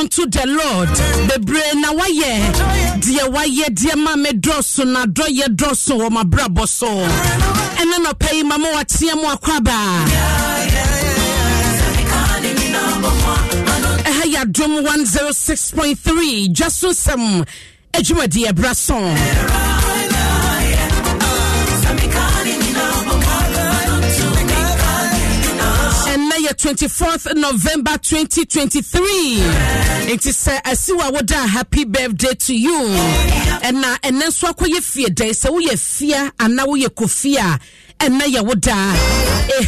unto the Lord. Bebre na waye, die waye die ma me droso na doye droso o ma brabo so. Ene no pay mama watie mu akwaba. Adom 106.3 just so some ejumadi ebrason and now 24th November 2023 it is asiwa woda happy birthday to you and na enenso akoye fie dey se wo ye fia ana wo ye kofia and now you would a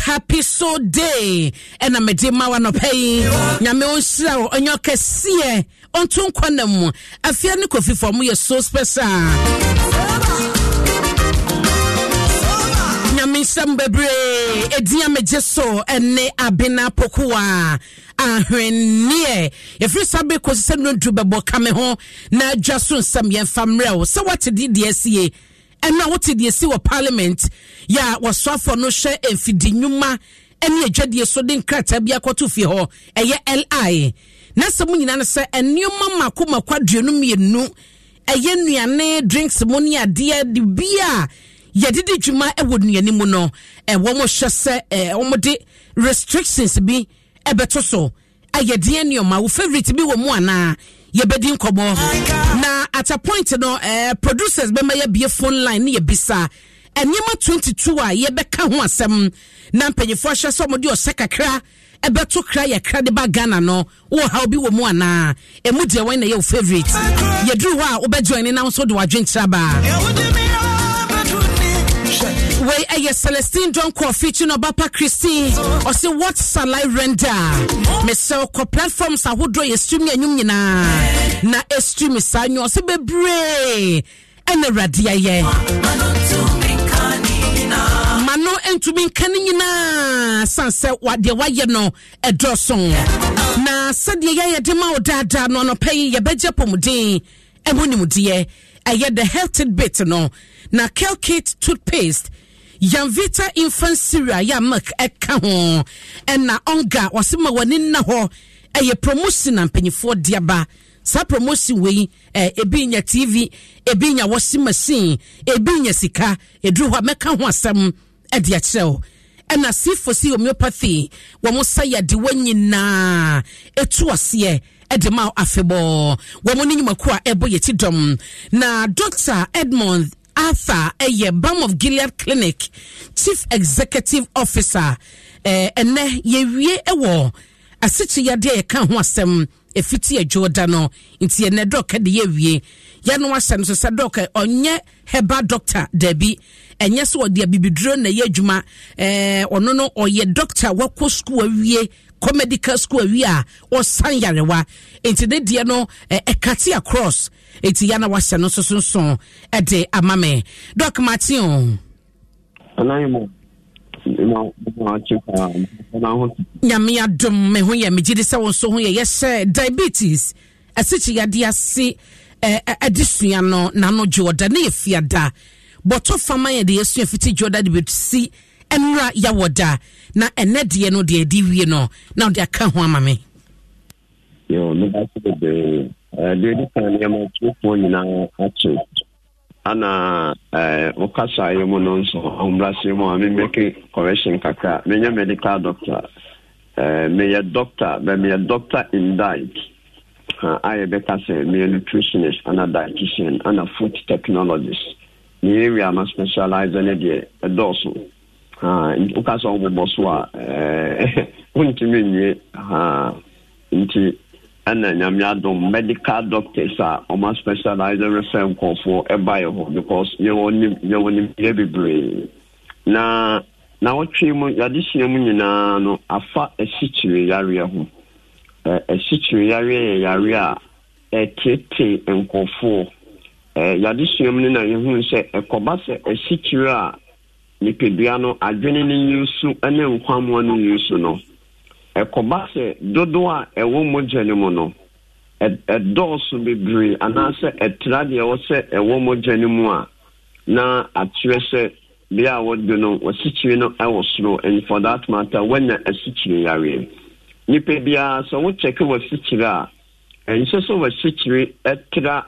happy so day. And I'm a dear man of pain. Yamosa on your cassia on Tunquanum. I fear no coffee for me is so special. Yamisam Bebre, a dear mejesso, and ne abena pokua. Ahwenye efri sabe kwose no dubebo kame ho na adwaso nsam ye famrel. So what did the SCA? And now what did you see with Parliament? Yeah, was so for no share and fidinuma any jedi so din kratabia kotufiho a ye li. Nasa muninana se and new mama kuma quadriumi no a yenuane drinks monia dear de beer. Ye did juma e would ni muno and one more shase omode restrictions be a betoso. A ye dear new ma favorite be womana. Ye bedin kobo na at a point no producers be my be phone line ye bisa and 22 a ye be ka ho asem na mpanyefo hye so mode o sekakra e beto kra ye kra de ba Ghana no wo ha obi wo mu ana e mu de wen na ye favorite ye dru ho a wo be join na so de wadwentra ba way a Celestine don't call featuring Obapa Christine or say what shall I render? Me so ko platforms a would draw your stream nyina na stream is a new se bebre and the radia ye mano and to be canning na sunset what the way no a draw song na said ye dema o dada no no pay ye beja pomudin and when you dear I get the healthy bit no na Kel Kits toothpaste Yanvita infant cereal ya milk eka ho and na onga wasima wani na ho eye promotion na mpanyifo diaba sa promotion we ebi nya TV ebi nya washing machine ebi nya sika edru ho meka ho asem e de akyerɛw and na si for si homeopathy wo mo sa ya de wanyina etu ase edema afebo wo mo nyumaku a ebo yetidom na Dr. Edmund Alpha, Bam of Gilead Clinic, Chief Executive Officer, and ye we a war. A city ya de can was them a fitty a Jordano into a nedoc at the yewe. Yanwasam so sadoka on ye heba doctor Debbie, and yes, what dear be drawn a ye juma, or no, or ye doctor what co school ye. Medical school we are or San Yarewa into the Diano a Katia Cross. It's Yana was an also son at the Amame Doc Martin. And I am Yamia Dom Mehoya Mijidis also here, yes, sir. Diabetes, a city idea see a distriano, Nano Jordan, if ya da. But of my idea, so if it's Jordan would see. Enra yawoda na ene de no de diwie no na de aka ho amame yo no ba se de de kan ya ma chupo nyina ache ana okasa yemu no nso omrase mo ami make correction kaka me medical doctor me ya doctor in diet I be kase me nutritionist ana dietitian ana food technologist me we are specialized in the dosu ukaso oboswa untimenye nti ana nyamya do medical doctors are almost specialized research for a bio because you only every na otwe mu yadishia mu nyina no afa asitwe yare ho asitwe yare a etete nkofo yadishia mu na yehun se ekoba se asitwe a Nipidiano, I genuinely use to and then come one use to know. A cobase, dodoa, a woman genumono. A doors to be bree, and answer a tradio, a woman genumoa. Now, a tresse, be our what you know, was situated I was slow, and for that matter, when a situation. Nipibia, so what check was situated. and so was 6 3 extra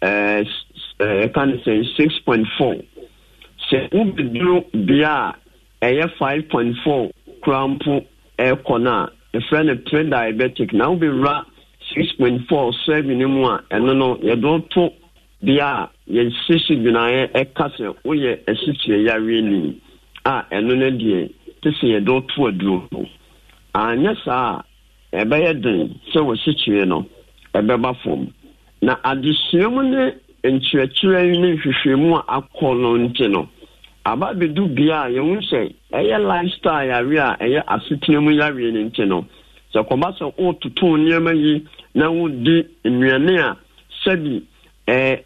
can say 6.4. Say Ubidru Bia Air 5.4 Crampo Air Corner, a friend of trade diabetic now be ra 6.4 7 and no you don't talk Bia Yen Sisi Bina a castle or ye a 6 year really. Ah, and no idea to see a door to a draw. And yes, ah, a bad day, so was situated a baba form. Now, at the ceremony in Churchill, Shimo, a colonel. About the do beer, you won't say, a lifestyle area, a city in Chino. So, Combasso ought to turn near me now in Riania, Sebi, a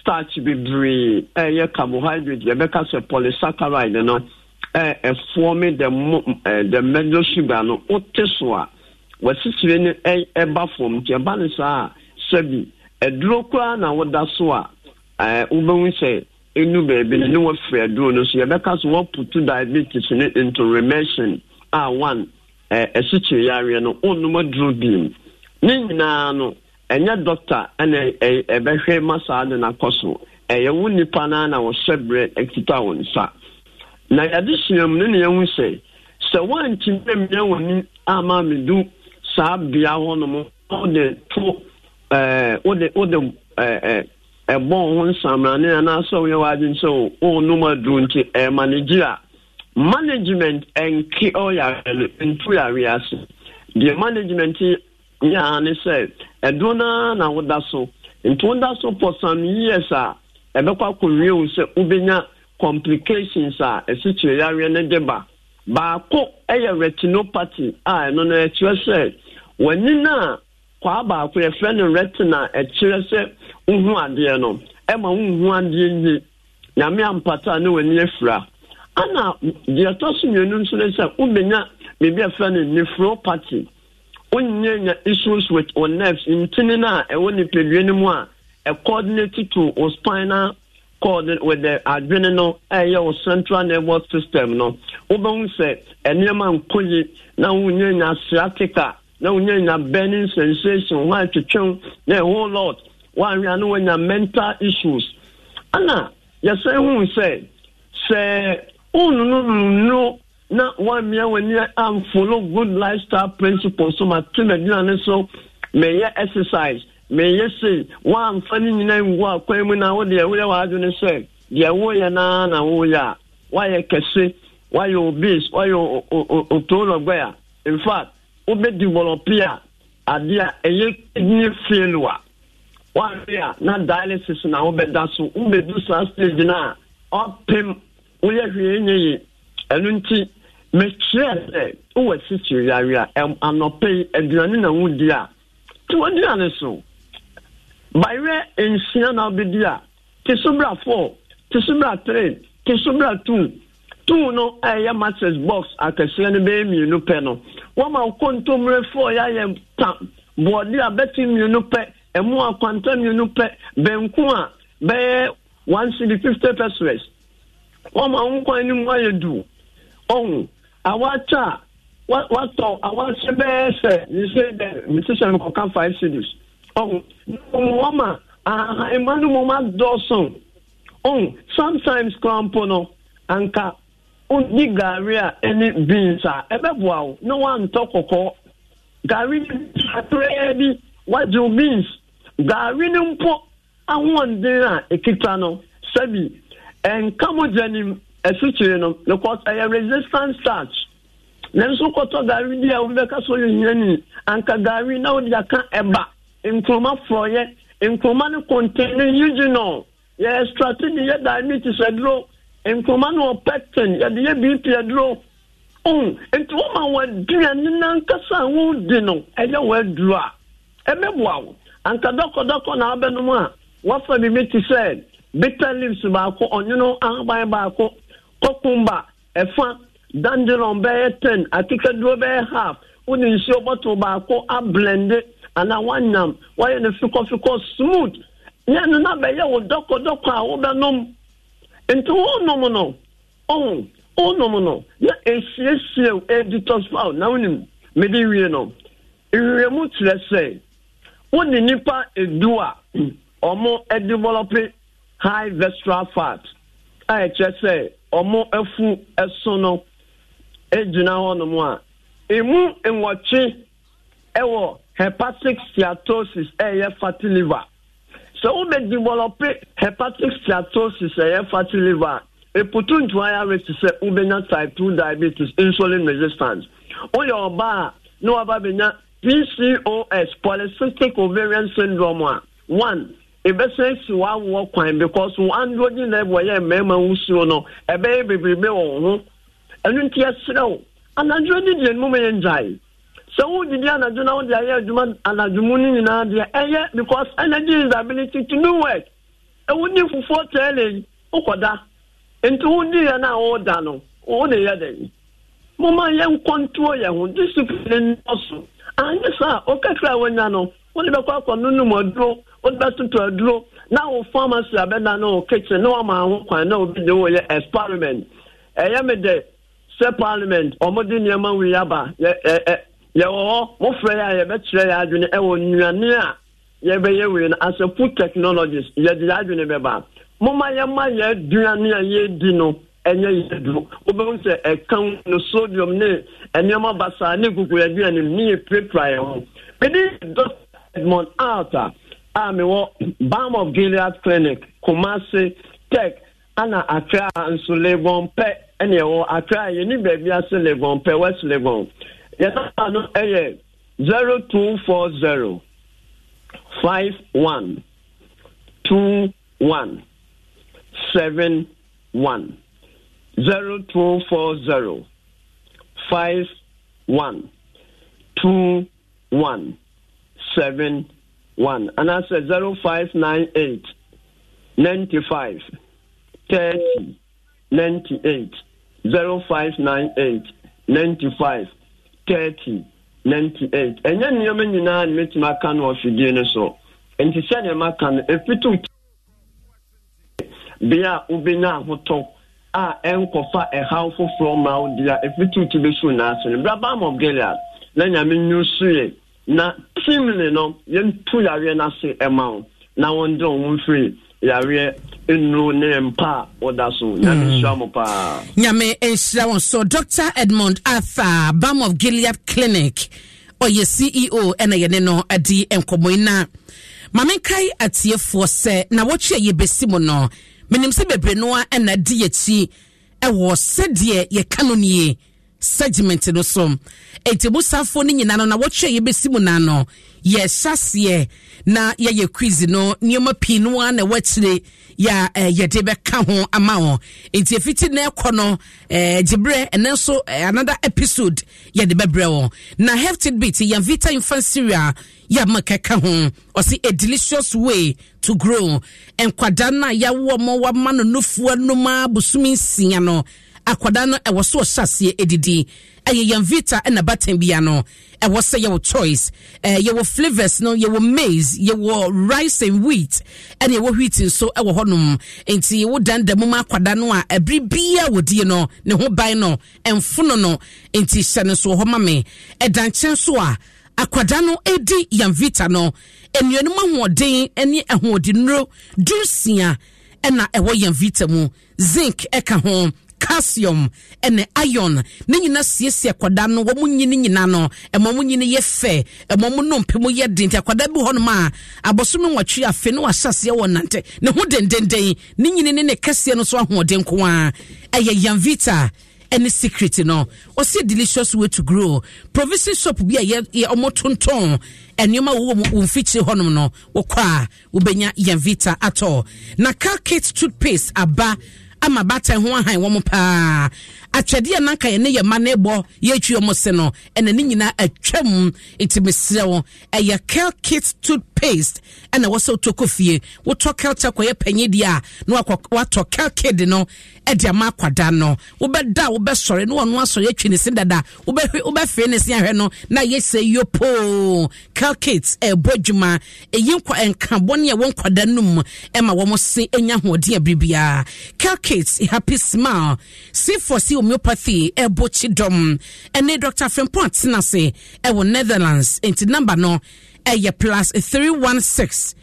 starch be bree, a carbohydrate, Rebecca's a polysaccharide, and not. Forming the middle sugar no oteswa was situated a bathroom to a balance sebi a drokra na wadasoa uben say enu baby no one afraid do no so you because what put to diabetes into remission one a situation no onuma drug beam nyina no enya doctor and a behwe masade na koso eyewu nipa na na wo sebre ekita won sa. Na additional money, I will say. So one team, when Amami do Sabia Honomo, or the born someone, and I saw your idea. So, oh, no more doing a manager management and Kioya and two areas. The management, yeah, and said, a donor now that so, and told us for some years, sir, a local career, Ubina. Complications are a situation and deba. Bako a retinopathy, I no say. When you know, Quaba, a friend of retina, a church, Uhuadiano, Emma Uhuandi, Yamian Patano and Nefra. Anna, the attention you know, Ubina, maybe a friend in nephropathy. Only issues with our nerves in Tinina, and only Pedrinimoa, a coordinated to our spinal. With the adrenal or central nervous system, no. Obon say, and your man Koji, now you're in a sciatica, now you're in a burning sensation, why to change the whole lot, why we are knowing your mental issues. Anna, you say, who say, oh, no, not 1 year when you am follow good lifestyle principles, so my team and so may you exercise. May you say, one funny name, what women are there, where I don't say, yeah, why I can say, why you obese, why you told where. In fact, obey the volunteer, a kidney failure. 1 year, not dialysis, and I obey that so, obey do something now. Up him, we are here, and until Michelle, who is situated area, and I'm not paying a granina wood there. To a so. By rare in Siena Bidia, Tisubra 4, Tisubra 3, Tisubra 2, 2 no air matches box at a Siena baby, no penal. 1 month contumely 4 am tam, Bordia betting you no pet, and more quantum you no pet, Benqua, bear 150 pesos. 1 month quinum why you do. Oh, I watch what I want to say, you say that Mr. Shamko can 5 cities. Oh, woman, I man, woman, Dawson. Oh, sometimes Crampono, Anka, only Garia, any beans are ever wow. No one talk or call. Garin, what do you mean? Garinum po, I want dinner, a kitano, Sabi, and Camogenim, a situation, because I have resistance starch. Nanso koto gari dia umbeka so yinani anka gari na odi aka eba nkoma froye nkoma no contain Gino ya strategy ya diabetes adro nkoma no pectin ya de BP adro enti wo ma waduane nanka sa wo de no eya wadu a emeboa wo anka doko na abenu mu a wo fa bi meti said bitter leaves ba ko onyono anban ba ko kokumba efa Dandelon bear 10, I think a draw bear half. Wouldn't show bottle barco, I blend it, and I want them. Why in the fuko smooth? Yan na bear will doco, obanum. And to all nominal. Oh, all nominal. Yet a CSU editors found now in Mediriano. If you remove, let's say, When the nipa do or more develop high visceral fat, I just say or more a fool as sono a general on the one. A moon and watching a hepatic steatosis, a fatty liver. So we develop hepatic steatosis, a fatty liver. A potential virus is a ubena type 2 diabetes, insulin resistance. On your bar, no ababena. PCOS, polycystic ovarian syndrome. One, if I say one walk time because 100 level, yeah, member who's no, a baby will be and yes, no, and I joined the moment die. So, who did you not know the argument and a demon in idea? Because energy is the ability to do work. I wouldn't for foretelling Okoda and to only an hour dano, all the other. Mama, young control your discipline also. And yes, sir, okay, try when you know. What about no more draw? What about to draw? Now, farmers are better no kitchen, no amount, I know the way as parliament. I am a day, say parliament, or more than your man we are. You are more frail, I do not own you are near. You are as a food technologist, you are the idea member. Mama, you do not near ye dino, and you do. Obon say a count no sodium name. And your mother Niku will be an near pre-trial. But this Dr. Edmund Alpha, I'm a Bam of Gilead Clinic, Kumasi, Tech, Anna Akra and Sulevon Pe, and your Akra, you need baby as Levon, Pe West Levon. Yes, I know 0240 512171 0240 512171 and I said 0598 95 30 98 0598 95 30 98 and then you mean you now meet my can of the so and to send him a can if you took Bia Ubina Hoto. Ah, and Kofa a house from out there. If we took to be soon as in Brabham of Gilead, then I mean, you see, not seemingly no, then two Yarena say amount. Now on don't free Yare in no name pa or that's so. Yame Eshaw, so Dr. Edmund Alpha, Bam of Gilead Clinic, or your CEO, and I know a D and Komoina. Mamenkai at ye for say, now what ye besimono. Menim se bebrenoa ena di yechi ewo sedie ye kanoniye segment no som etebu safo ni nyina no na wotwe ye besimu na no ye sase na ye ye quiz no nioma pinua na watire ya ye de be ka ho ama ho enti efiti na ekɔ no gibre enenso another episode ye de bebre wo na hefted bit ye vita infanceria ya makeka ho or see a delicious way to grow and kwadana ya wo mo wa manu nufu anuma busumi sinya no akwadana e wo so hyasie edidi eye yan vita na batem bia no e wo say your choice your flavors no your maize your rice and wheat and your wheat so e wo honum enti wo dan da mum akwada no a ebribia wodi no ne ho ban no emfuno no enti hyane so ho mame e dan chen so a akwadano edi yan vita no enuenu mahoden eni ehodinro dusia na e wo yan vita mu zinc eka ho calcium and iron nini na siesie kwada no wo munyini nyina no e mo munyini ye fe e mo munompe mo ye dinte kwada bi ho no ma abosom nwatwe afe no asase wo nante ne ho dendenden ninyini ne kese no so ahoden ko a eye yanvita any secret no or see delicious way to grow provision shop bi a omotonton enuma wo mfichi honum no wo kwa wo benya yanvita ato na Kel Kits toothpaste aba ama bata ho ahan wo pa atwede na kan ne ye mane bo ye twi mo se no ene ne nyina atwam itimisre wo eye Kel Kits toothpaste ene wo so tokofie wo to Kel takoye panyi dia no akwa to Kel Kid no e dia ma kwada no wo beda wo besore no ono asore atwi ne sindada wo be fe ne se ahwe no na ye se yopo Kel Kits e bodjuma e yinkwa enka bone ye won kwada num e ma wo mo se enya hode abribia Kel Kits happy smile see for see homeopathy e bochidom ene Dr. Frempont na se e wo Netherlands enti number no aye plus 316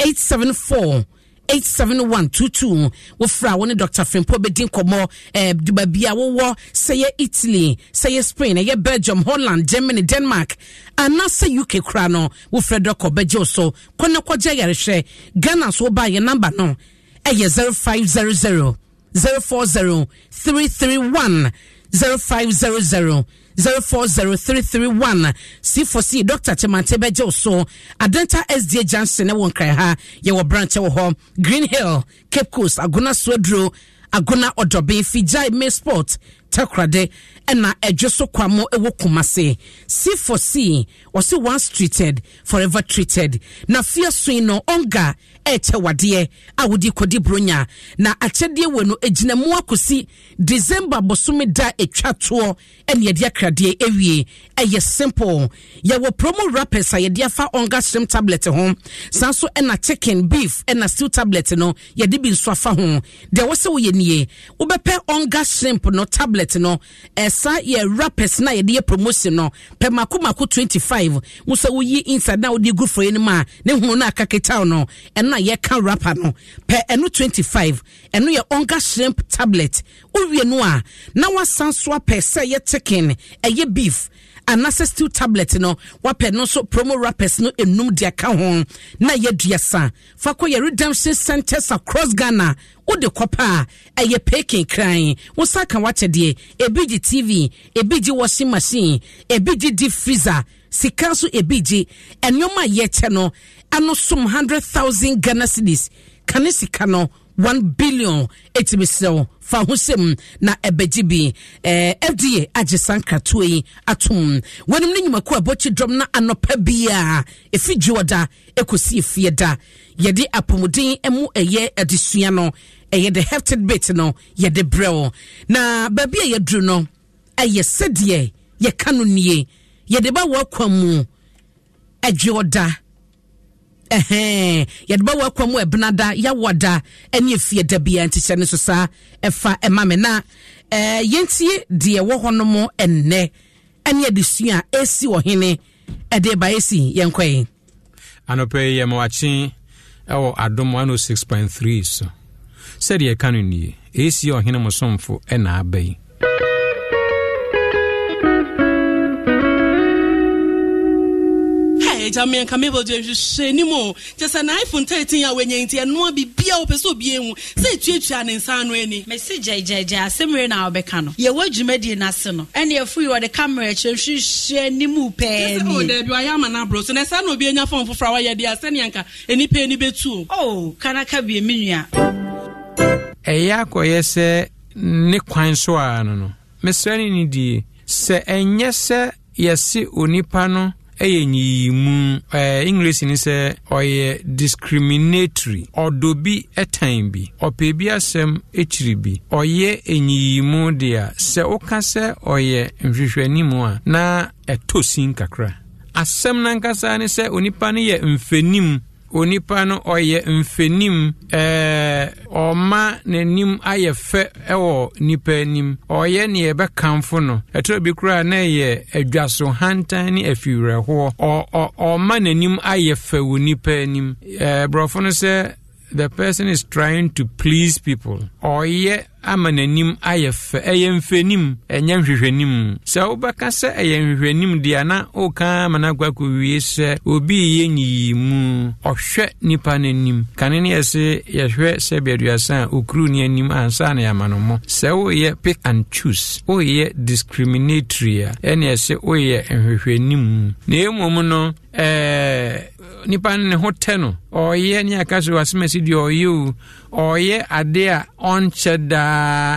874 87122 wo fra woni Dr. Frimpo bedin komo dubabia wo wo say Italy say Spain aye Belgium Holland Germany Denmark ana say UK kra no wo fra doko beje so konekogye yarehwe Ghana so ba ye number no aye 0500 040 331 0500 040 331 C4C Doctor Chemantebe Joso Adenta SDA Johnson won cry ha your branch ho Green Hill Cape Coast Aguna Swedro Aguna Odobe Fijai May Sport Takrade and na Ejoso Kwamo ewo Kumase C4C was once treated forever treated na fear swino onga wadie awudi kodi bronya na achedie wenu ejina muakosi December bosumi da etwatoɔ ene yɛde akradie ewie ɛyɛ simple yɛwɔ promo wrappers ayɛde fa onga stream tablet ho sanso ɛna chicken beef ɛna stew tablet no yɛde bi nso afa ho de wo se wo yɛ nie wo bɛpɛ onga shrimp no tablet no ɛsa yɛ wrappers na yɛde promotion no pɛ makomako 25 wo sɛ wo yi inside na wo de good for any ma ne hunu na akaketa no ɛna ye can rapper no per enu 25 enu ye onga shrimp tablet uwie no a na wasan so per se ye chicken eye beef anase stew tablet no wape no so promo wrappers no enum de ka ho na ye duasa fa ko ye redemption centers across Ghana ode kopa eye peking crying wo saka wache de ebiji TV ebiji washing machine ebiji deep freezer sikanso ebiji enyoma ye che no ano some 100,000 Ghana cedis kanesikano 1 billion etibisel fa hosem na ebejibi FDA ajesanka toyi atum wanum ne nyuma ko abochi drum na anopa bia efijiwoda ekosi efieda yede apomodin emu eye adesua no eye the hefted bit no yede brew na babia yedru no eye sedie ye kanoniye yede ba wakwamu adwoda yadba wakwamu ebnada ya wada enye fie dabia ntichane so sa efa emame na yentie de wo honomo enne enye desua esi wo hene ede ba esi yenkwe anope ye mwachi ewo Adom 106.3 so said ye kanuni esi wo hene mosomfo ena abai Jamaican Camille James anymore. Just an iPhone 13 year when you and no be beer so being say chichan and San Rennie. Message JJ, same rain our becano. Your word you made in Asano. And you're free or the camera, she share Nimu pay. Oh, there you am an abros and a son will be enough for Flower Yadia Sanyanka and he pay any bit too. Oh, can I be a minia? A yako, yes, Nick Quinsoano. Messerini, sir, and yes, sir, yes, see Unipano. Mu English ni se oye discriminatory odobi etan bi opebi asem echiri bi oye enyimu dia se okase oye mhwehweni mu a na etosin kakra asem nankasa ni se onipa ne ye mfenim onipa no oye mfenim oma nenim ayefe ewo nipa nim oye ne ebekamfo no etobi kura na ye adwaso hantan ni afireho oma nenim ayefe wonipa nim brofo no se the person is trying to please people oye amananim ayefe eyemfenim enyamhwehwenim se obaka se eyemhwehwenim dia na oka managwaku wiese obi yenyimu ohwe nipa nanim kanene yese yehwe se beduasa okru ni anim ansa na yamanomo se oye pick and choose oye discriminatory ene yese oye ehwehwenim na emom no nipa ne hoteno oye ni akaso wasemesi di oye oye adea oncheda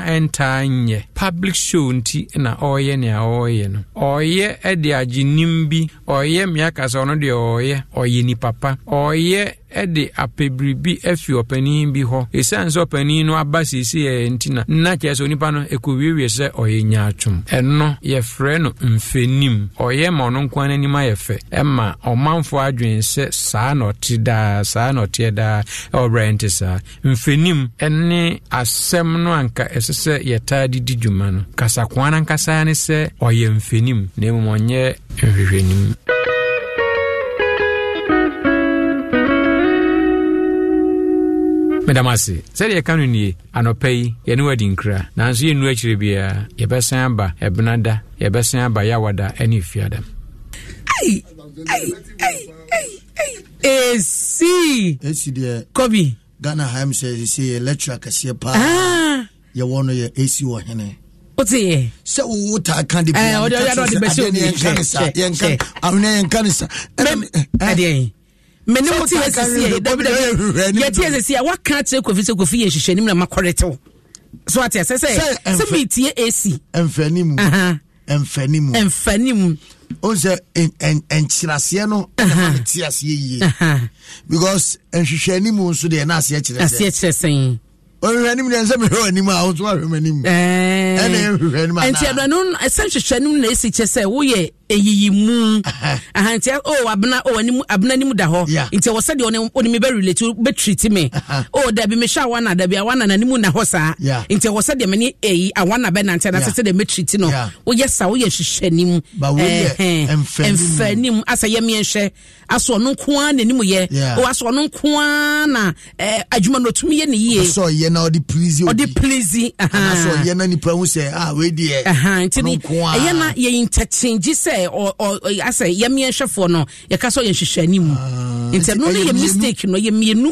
entanye public show nti na oye ne oye no oye ede aginimbi oye miaka so no de oye ni papa oye ede apebribi afi opanin bi ho esan so opanin no abasisi e ntina na cheso nipa no ekowiwe se oye nyaatwum eno ye frɛ no mfenim oye ma no nkwan ani ma ye fɛ ema omanfo adwense saa no tida saa no tieda obrentisa mfenim ene asem no anka esese yeta didi dwuma no kasa kwana ankasa ne se oye mfenim ne monye ehwenim medamase sɛ ye kanu nie anɔpɛyi ye ne wadi nkra nanso ye nu akyire bia ye bɛsan ba ebnada ye bɛsan ba yawada ani fiada ai see de Kobe Ghana Ham says you see electric kasiɛ pa ye wono ye AC wɔ hene otie sɛ wo ta kan de bia ɔdɔ many what tears I can't take a so what I say, AC and Fenimu, and Fenimu, and Fenimu, also and Chirasiano, because and Shenimu, so they are not saying. Or any man, some animal, I was worried. And Tianon, essentially, Shannon, they say, oh, yeah, a moon. And tell, oh, Abna, oh, Abnanimu Daho. Yeah, it's a was said only very little, but treat me. Oh, there be Mishawana, there be a one and Nimuna Hosa. Yeah, it's a was said the many a one aben and I said the Metritino. Oh, yes, I wish Shenim, but we and Fenim as a Yemi and She. I saw no Quan and Nimuye. Oh, I saw no Quana. I do not to me any year. Now the pleasy or the pleasy, so Yana ni Pramu say, ah, wait, dear, Yana, ye interchange, you say, or I say, Yami and Shafono, Yakaso and Shishanimu. It's only a mistake, no, ye mean,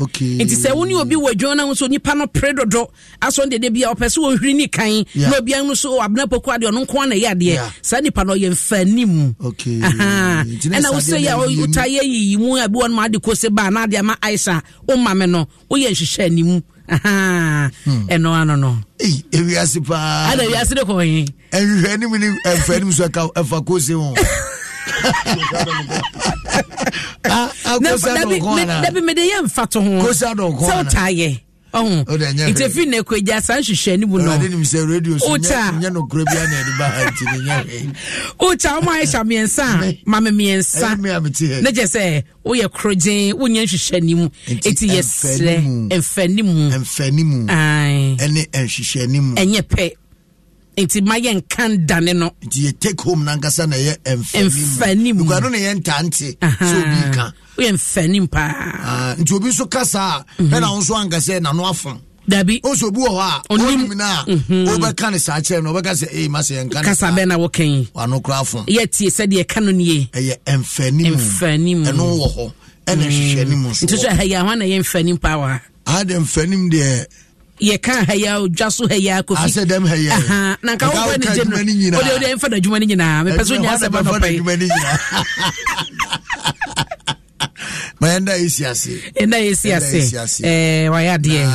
okay. It is only you be where John was on your panel predo draw, as on the debut of Pesu Rinikain, no Bianu, so Abnapo Quad, your non Quana Yadia, Sandy Pano, and Fenimu. Okay, and I will say, oh, you tie ye, you are born Madicoseba, Nadia, my Isa, O Mameno, O Yashanimu. Aha, and no. Hey, if you ask the I don't ask the coin, and you any minute and friends are Facosion. Never made a young faton, goes out on so tired. Oh, it's a fin neck with just as you shan't would not say radio. Ota, no Grebian and behind Ota, my Sammy and Sam, Mamma me and Sammy. Let us say, we are crudging, we need to shen him. It's yes, and Fenimu and Fenimu. Aye, and she shen him and your pet. It's my young can daneno. You take home Nangasana and Fenimu. I don't end Tanti, so we can. We am fanning pa. To be so cassa, and I also understand an offer. There be also Bua, only Mina, over Canisach and Obergas, a Massa and Casabana walking, or no craft. Yet he said ye canon ye, and fanning, and no, and a shenimus. It's a Hayawana and fanning power. I didn't fanning there. Ye can't hire just so Haya could. I said them Haya. Nanka, what did you mean? What did you mean? What did you mean? What did you mean? Manda is yasi. Enda is yasi. Why are they?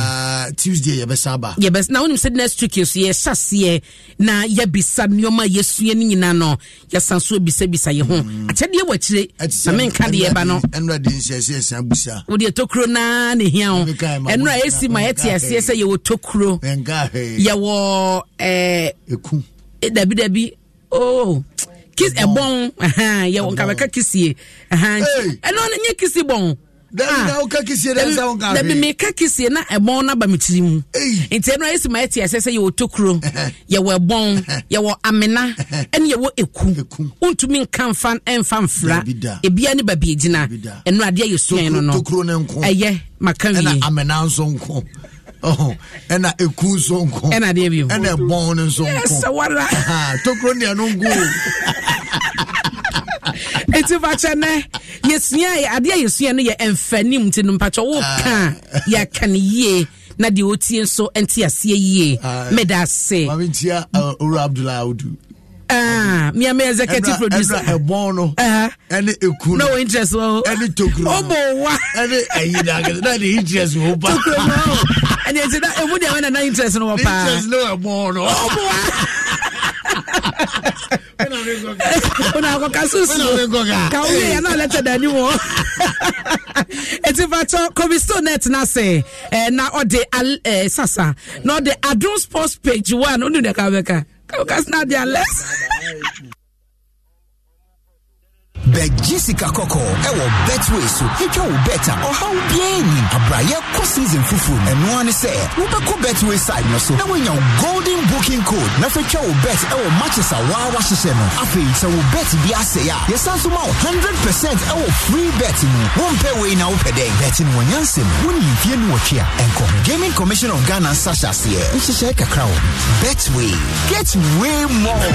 Tuesday yebesaba. Yebes. Now when you said next week you see yesasi na yebisa niyoma yesuye ni na no yesansu bisa yehon. Achadi yewachile. Amen kandi yebano. Enra di yasi yesambisa. Odi tokro na nihiyo. Enra yesi maeti yasi yesa yewo tokro. Enga he. Yewo Eku. Dabi. Oh. Kiss a bon, you won't have a kakisi. And on a kissy bon. Let me make a kissy, not a bon abamitim. It's a nice matty, as I say, you took room. You were bon, you were amena, and you were a coom. Want to mean come fan and fan flat. It be any baby dinner, and radia you say no, yeah, my country. I'm announced on call. Oh, and a cool song, and I gave you, and a bone and so on. Yes, what I took on the no good. It's a vachana. Yes, yeah, I dare you see any and fanim to Numpacho. Ya can ye, Nadi Otian so and Tia see ye, made us say, Mavintia or Abdullah Udu. Ah, me am executive producer. A bono. And it could no interest. And it took Omo. And it interest. And it's not a wood and an interest in our past. No, a bono. When I go it's if I talk, Kobe Stone net Nase, and now the Sasa, not the Adom Sports page one, only the Kaveka. Because not their less. Bet Jessica Coco, Ewo Betway, so he can better or how bien Abraya co season fufu. And one say, Ubako Betway side no so. Now when your golden booking code, Nafecha will bet our matches are wawa shisheno. Afi, so will bet the asaya. Yes, also 100% our free betting. One pay way now per day. Betting one yansim, one infien watchia, and come Gaming Commission of Ghana Sasha here. Which is like a crown. Betway. Get way more.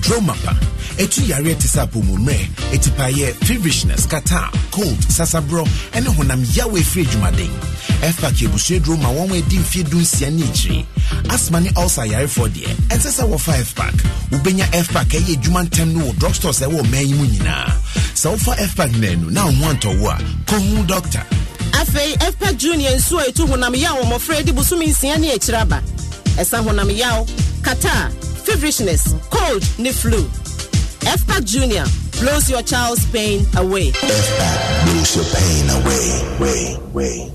drum mapper. Etu yare tisa Pomo mre, etipaye feverishness, kata, cold, sasabro, ene honam yawe free jumading. F-Pac your busue drum ma one way din fi dun sianichi. Asmani also yare for dear. And sasa wafa F-Pac. Ubenya F-Pac eye juman tem no drugstores ewo me munina. Saofa F-Pac nenu na mwanto wa kohu doctor. Afe F-Pac Junior nso etu honam yawo mo fredi busumi siani echiraba. Esa honam yawo kata, feverishness, cold, ne flu. F-Pac Junior blows your child's pain away. F-Pac blows your pain away. Way.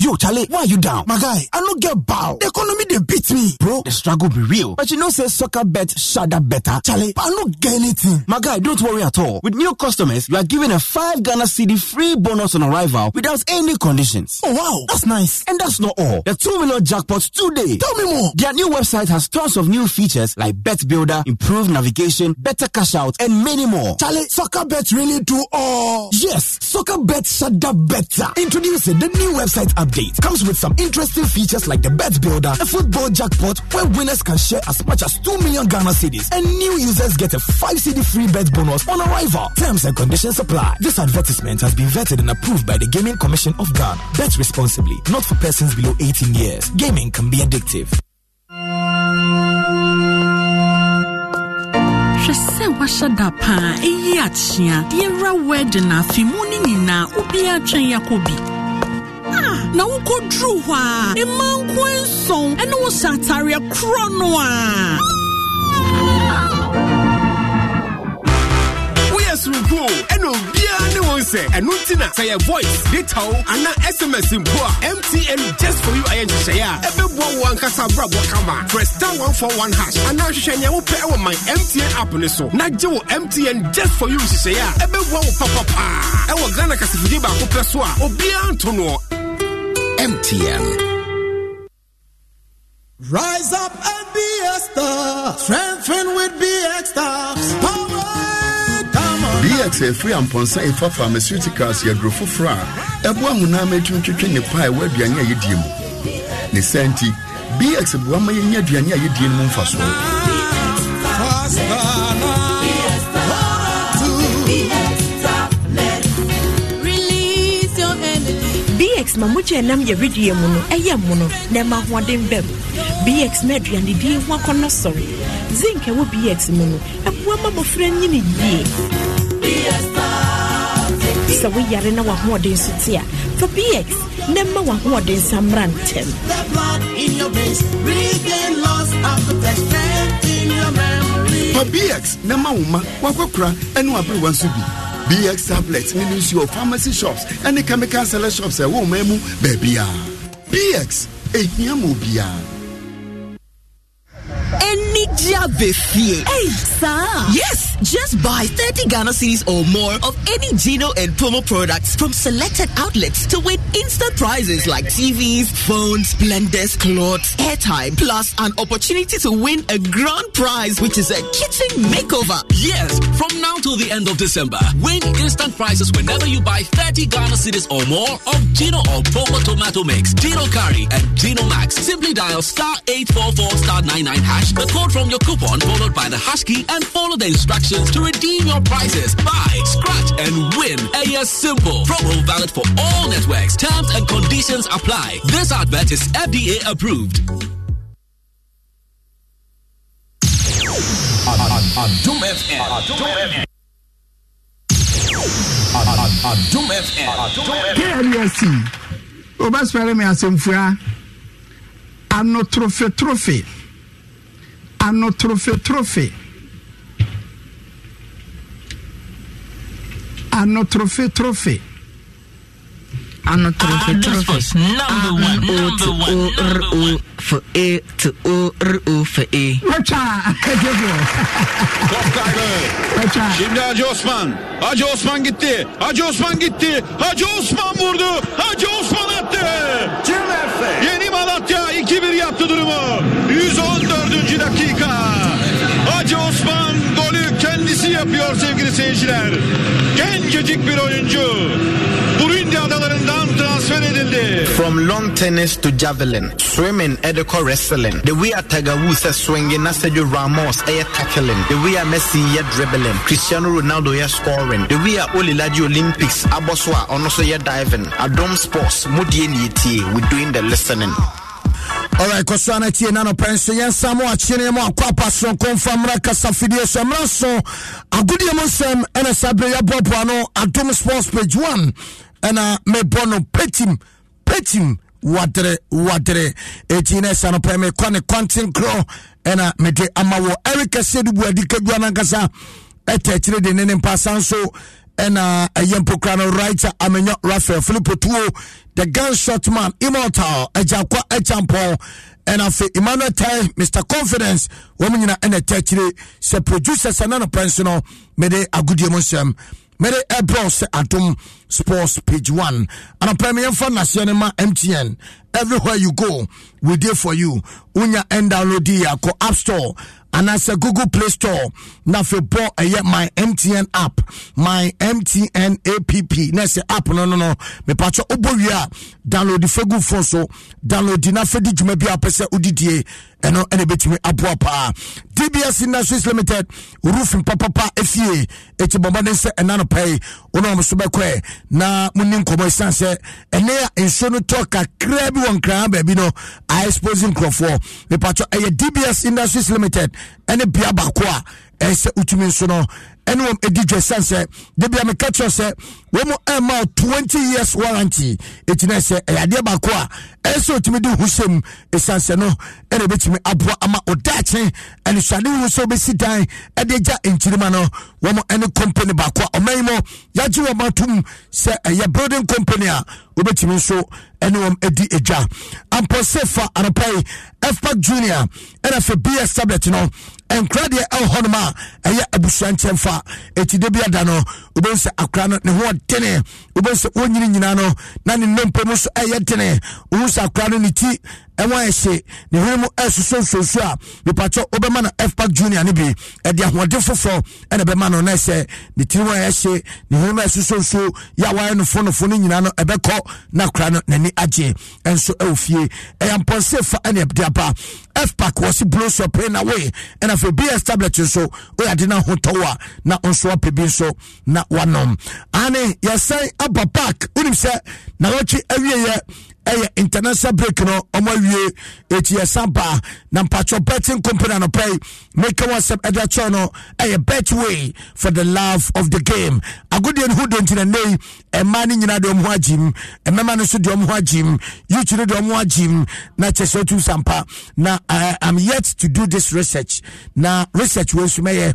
Yo, Charlie, why are you down? My guy, I don't get bow. The economy, they beat me. Bro, the struggle be real. But you know, say Soccer Bet, shut up better. Charlie, I don't get anything. My guy, don't worry at all. With new customers, you are given a 5 Ghana Cedi free bonus on arrival without any conditions. Oh, wow. That's nice. And that's not all. The 2 million jackpot today. Tell me more. Their new website has tons of new features like Bet Builder, improved navigation, better cash out, and many more. Charlie, Soccer Bet really do all. Yes, Soccer Bet, shut up better. Introducing the new website update. Comes with some interesting features like the Bet Builder, a football jackpot where winners can share as much as 2 million Ghana cedis, and new users get a 5 cedi free bet bonus on arrival. Terms and conditions apply. This advertisement has been vetted and approved by the Gaming Commission of Ghana. Bet responsibly, not for persons below 18 years. Gaming can be addictive. Shese washa da pa eyi achia dira wedding afimu ni na obi atwen yakobi. Na uko drew wa eman kwen song and no satari kronwa. We are Suku and Obia no say and Nutina say a voice, data and SMS in Boa MTN just for you I am Shaya. Everyone one Casabra Wakama. Press star 141# and now Shania will pay over my MTN app on so. Najo MTN just for you Shaya. Everyone papa pa. I will Ghana Casiba who persua Obia Antono. MTN. Rise up and be a star. Strengthen with BX stars. Power, come on. BX a free and ponsai for pharmaceuticals. Your growth fra. Everyone who now made you to pie where you are your dream. The senti BX a woman in your dream. You dream on fast. BX Mamuche and Nam Yavidia Mono, Ayamono, Nema Wadin Beb, BX Medri and the D. Wakona, sorry. Zinc will BX Mono, a woman of friend in the So we are in our more than Sutia. For BX, Nema more than some rantem. The blood in your veins, regain loss after the strength in your memory. For BX, Nema Uma, Wakokra, and Wabu wants to be. BX tablets, ministry of pharmacy shops, and the chemical seller shops. I won't memo, baby. BX, a yamubia. Hey, sir. Yes, just buy 30 Ghana cedis or more of any Gino and Pomo products from selected outlets to win instant prizes like TVs, phones, blenders, clothes, airtime, plus an opportunity to win a grand prize, which is a kitchen makeover. Yes, from now till the end of December, win instant prizes whenever you buy 30 Ghana cedis or more of Gino or Pomo tomato mix, Gino curry, and Gino Max. Simply dial *844*99# the code from your coupon followed by the hash key and follow the instructions to redeem your prizes. Buy, scratch, and win. A simple. Promo valid for all networks. Terms and conditions apply. This advert is FDA approved. Adom FM. Obasware me asemfua Ano trophy. Number one. For A. Top kaybı. Şimdi Hacı Osman vurdu. Hacı Osman attı. Yeni Malatya 2-1 yaptı durumu. 114. dakika. Hacı Osman golü kendisi yapıyor sevgili seyirciler. Gencecik bir oyuncu. Burundi adalarından transfer edildi. From long tennis to javelin, swimming, edeko wrestling. The way Tiger Woods is swinging, Sergio Ramos is tackling. The way Messi is dribbling, Cristiano Ronaldo is scoring. The way Oliladi Olympics, Aboswa also is diving. Adom Sports, Modieni, we're doing the listening. Alright, Koswana tie nano pense yensa mo akine mo akwapa so konfamra kasa fidie so mraso agudie mo sem ena sabre ya popo ano Adom Sports page 1 ena me bono petim wadre etine sano peme kone content crow ena me de amawo Eric Sedubu adikagwa nankasa etetire de nene mpasan so ena yempokrano writer amenyo Rafael Filippo Tuo the gunshot man immortal ejakwa echampo ena fe Emmanuel Tai Mr Confidence womunyina ena tetire se producer sanana pension mede agudie monsem mede ebron se Adom Sports page 1 ana premier fan national ma MTN everywhere you go we there for you unya and download ya ko app store anase Google Play Store na febo eye my MTN app my MTN app na se app no me patch obowi a download the Google phone so download na fe djuma bi apese odidie eno ene betimi aboa pa DBS Industries Limited roofing papa FCA eti bomba nse enano pay ono mso be kwe na munni nkomo sanse ene ya enso no talk akra bi won kra ba bi no I exposing crofo me patch eye DBS Industries Limited ene bia bakwa ese utumi nso no ene wom edijwe sanse de bia me catch yourself we mo ema 20 years warranty etina se eyade bakwa ese utumi di husem esanse no ene betimi aboa ama odache ene swade huso be sidan edeja enchirima no we mo ene company bakwa omayimo yaji wo matum se eye building company a obetimi nso ene wom edi eja amposefa anapai F-Pac junior ene fe BX tablet no enkrade el honoma eye abusuanchemfa etidebia dano obense akra no ne ho dene obense onyini nyina no na ne nompomu so eye dene obense akra no niti ewan ese ne hemu esusososu a bipacho obema na F-Pac junior ne bi e de ahode fofo ene bema no na ese ne tiwo ese ne hemu esusososu ya wae no fonu nyina no ebeko na akra no nani agye enso ofie eyamponse fa ene de apa F-Pac was blow so pain away and if be established so we are dina hotowa na onso apebi so na wanom ane yesai abapak unim se na wachi awiye eye international break no omawie etie samba na mpacho betting company no pay make WhatsApp at the channel eye betway for the love of the game agudien who don't in name emani nyina de omho agim emema no so de omho agim yuchiri de omho agim na chesotu sampa na I am yet to do this research na research we sumeye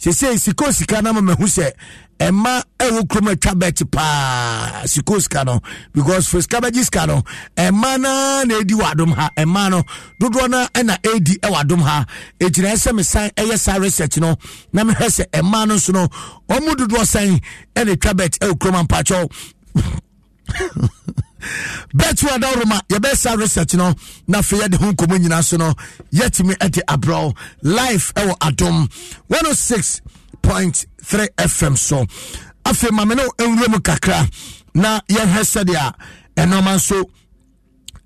she say sikosika na mehu se Emma Ewukruma Kabet pa Sikos Kano because for Skabajis Kano Emma na Edi Wadumha Emma no Dudwana Ena Edi Ewadumha Etina Semi Sign ASI Research no Nam Hesse Emma no Suno Omu Dudwa Sign Ene Kabet Ewukruma Pacho Betu Adoruma Yabesa Research no Na Fia de Hunko Munina Suno Yetimi Eti Abro Life Ewa Adom 106.3 FM so afi mameno enwremu kakra na yen hesadia enoman so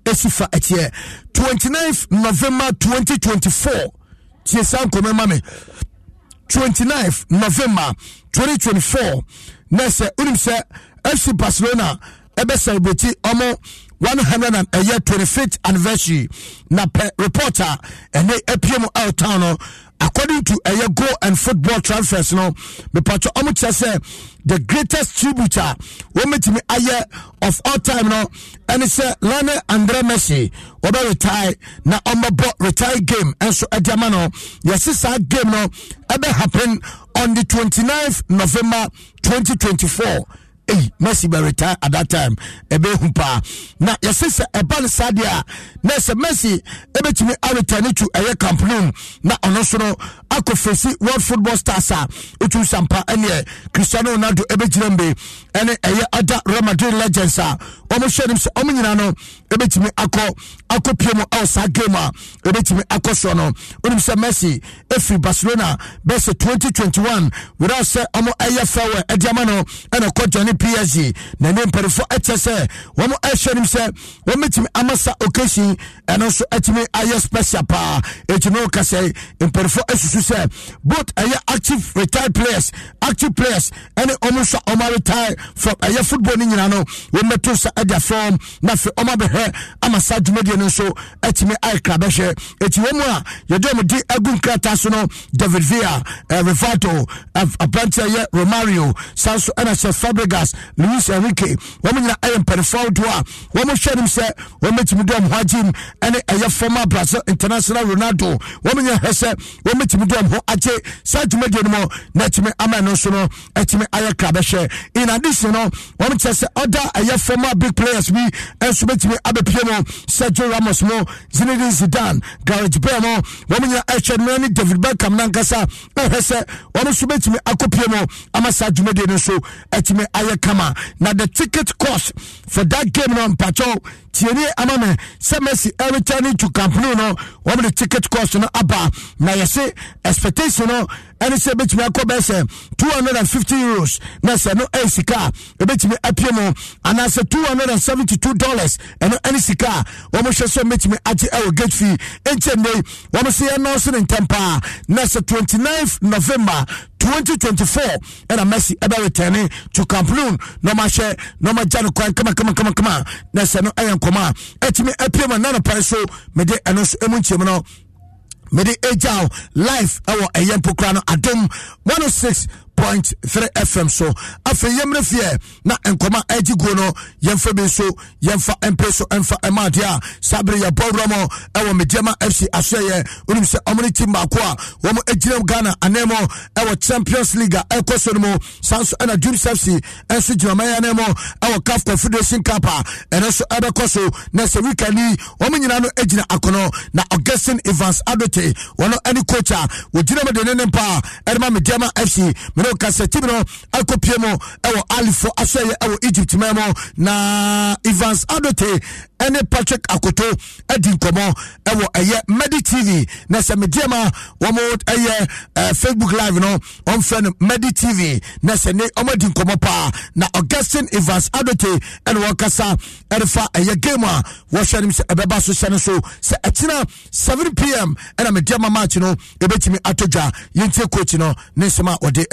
esifa etie 29th November 2024 tiesan kome mame 29th November 2024 nese unim se FC Barcelona ebe celebrate omo 125th anniversary na reporter and the APM out town. According to a go and football transfers, no, the greatest tributor women aye of all time, no, and it's Lionel Andre Messi. Oba retire na bought retire game, and so at Yamano, yes, that game no ever happened on the 29th November 2024. Messi be retire at that time. Ebe humpa na yesese eban sadia. Na se Messi ebe timi a return to a campaign na onosoro akofesi World Football Stars a otu sampa ene Cristiano Ronaldo ebe jirembe ene eye ada Real Madrid legends a omo hwenim se omo nyina no ebe timi akopie mo outside game a ebe timi akoso no onim se Messi efri Barcelona best 2021 without say omo eye farewell ediama no ene ko Johnny PSG na name perifo HSA omo ehwenim se omo timi amasa occasion and also etimi aye special pa etino kase in perifo both are active retired players, and almost Oma retire from a football in Yano, when Metusa at their form, Nafi Oma Behe, Amasaj Median, so Etime I Cabeshe, Etioma, Yadom D. Agun Cratasuno, David Villa, Rivato, Abrantia, Romario, Sanso Anasa Fabregas, Luis Enrique, Woman I am Perifaldua, Woman Shadim, said, Woman Timidom Hajim, and a former Brazil international Ronaldo, Woman Hesse, Woman Timidom Ho Ache, Santo Mediano, Netime Amanosono, Etime Aya Cabeshe. In addition, Woman Chess, other a former big players, me, and submit me Abe Piano, Sergio Ramos Mo, Zinedine Zidane, Gareth Bale, Woman Ashaiman, David Beckham Nankasa, and Hesse, Woman submit me Acopiano, Amasa Jumediano, so Etime Aya Kama. Now the ticket cost for that game on Pato, Tiene Amame, Semesi, every turning to Campuno, Woman the ticket cost on Abba, Nayase, expectation and it's a bit me €250 na se no esika e bit me apemo and I said $272 and no any sika wo mo hwese bit me age e gate fee enchende wo mo se no so in temper na se 29th November 2024 and a Messi ever returning to Cameroon no ma share no ma jano kwa kama na se no ayan koma etime apemo na no paso me de enoso emunchim no Medi Ejao live our Ayampo Krano Adom 106.3 FM so afa yemre fie na enkoma ajigo no yemfa be so yemfa empreso emfa emadia sabri ya boromo ewo medema FC aseye onim se omri team akwa wo mo ejire Ghana anemo ewo Champions League ekosomo sanso ana Julius FC enso jumaya anemo ewo CAF Confederation Cup enso abekoso na se weekend wo mo nyina no ejina akono na Augustine Evans adote wono any coacha wo dinamo de nene pa edema medema FC Casetino, Alcopiemo, our Alifo, Asaya, our Egypt Memo, na Evans Adote, and Patrick Akoto, Edin Como, our Aye, MediTV, Nessa Mediama, one more Aye, Facebook Live, no, on friend MediTV, Nessa Ne, Omedin Comopa, na Augustine Evans Adote, and Wakasa, Edfa, Aye Gema, Washanim, Ababasu Sanaso, Satina, 7 p.m., and a Mediama Martino, Ebetimi Atoja, Yente Cotino, Nesama, or the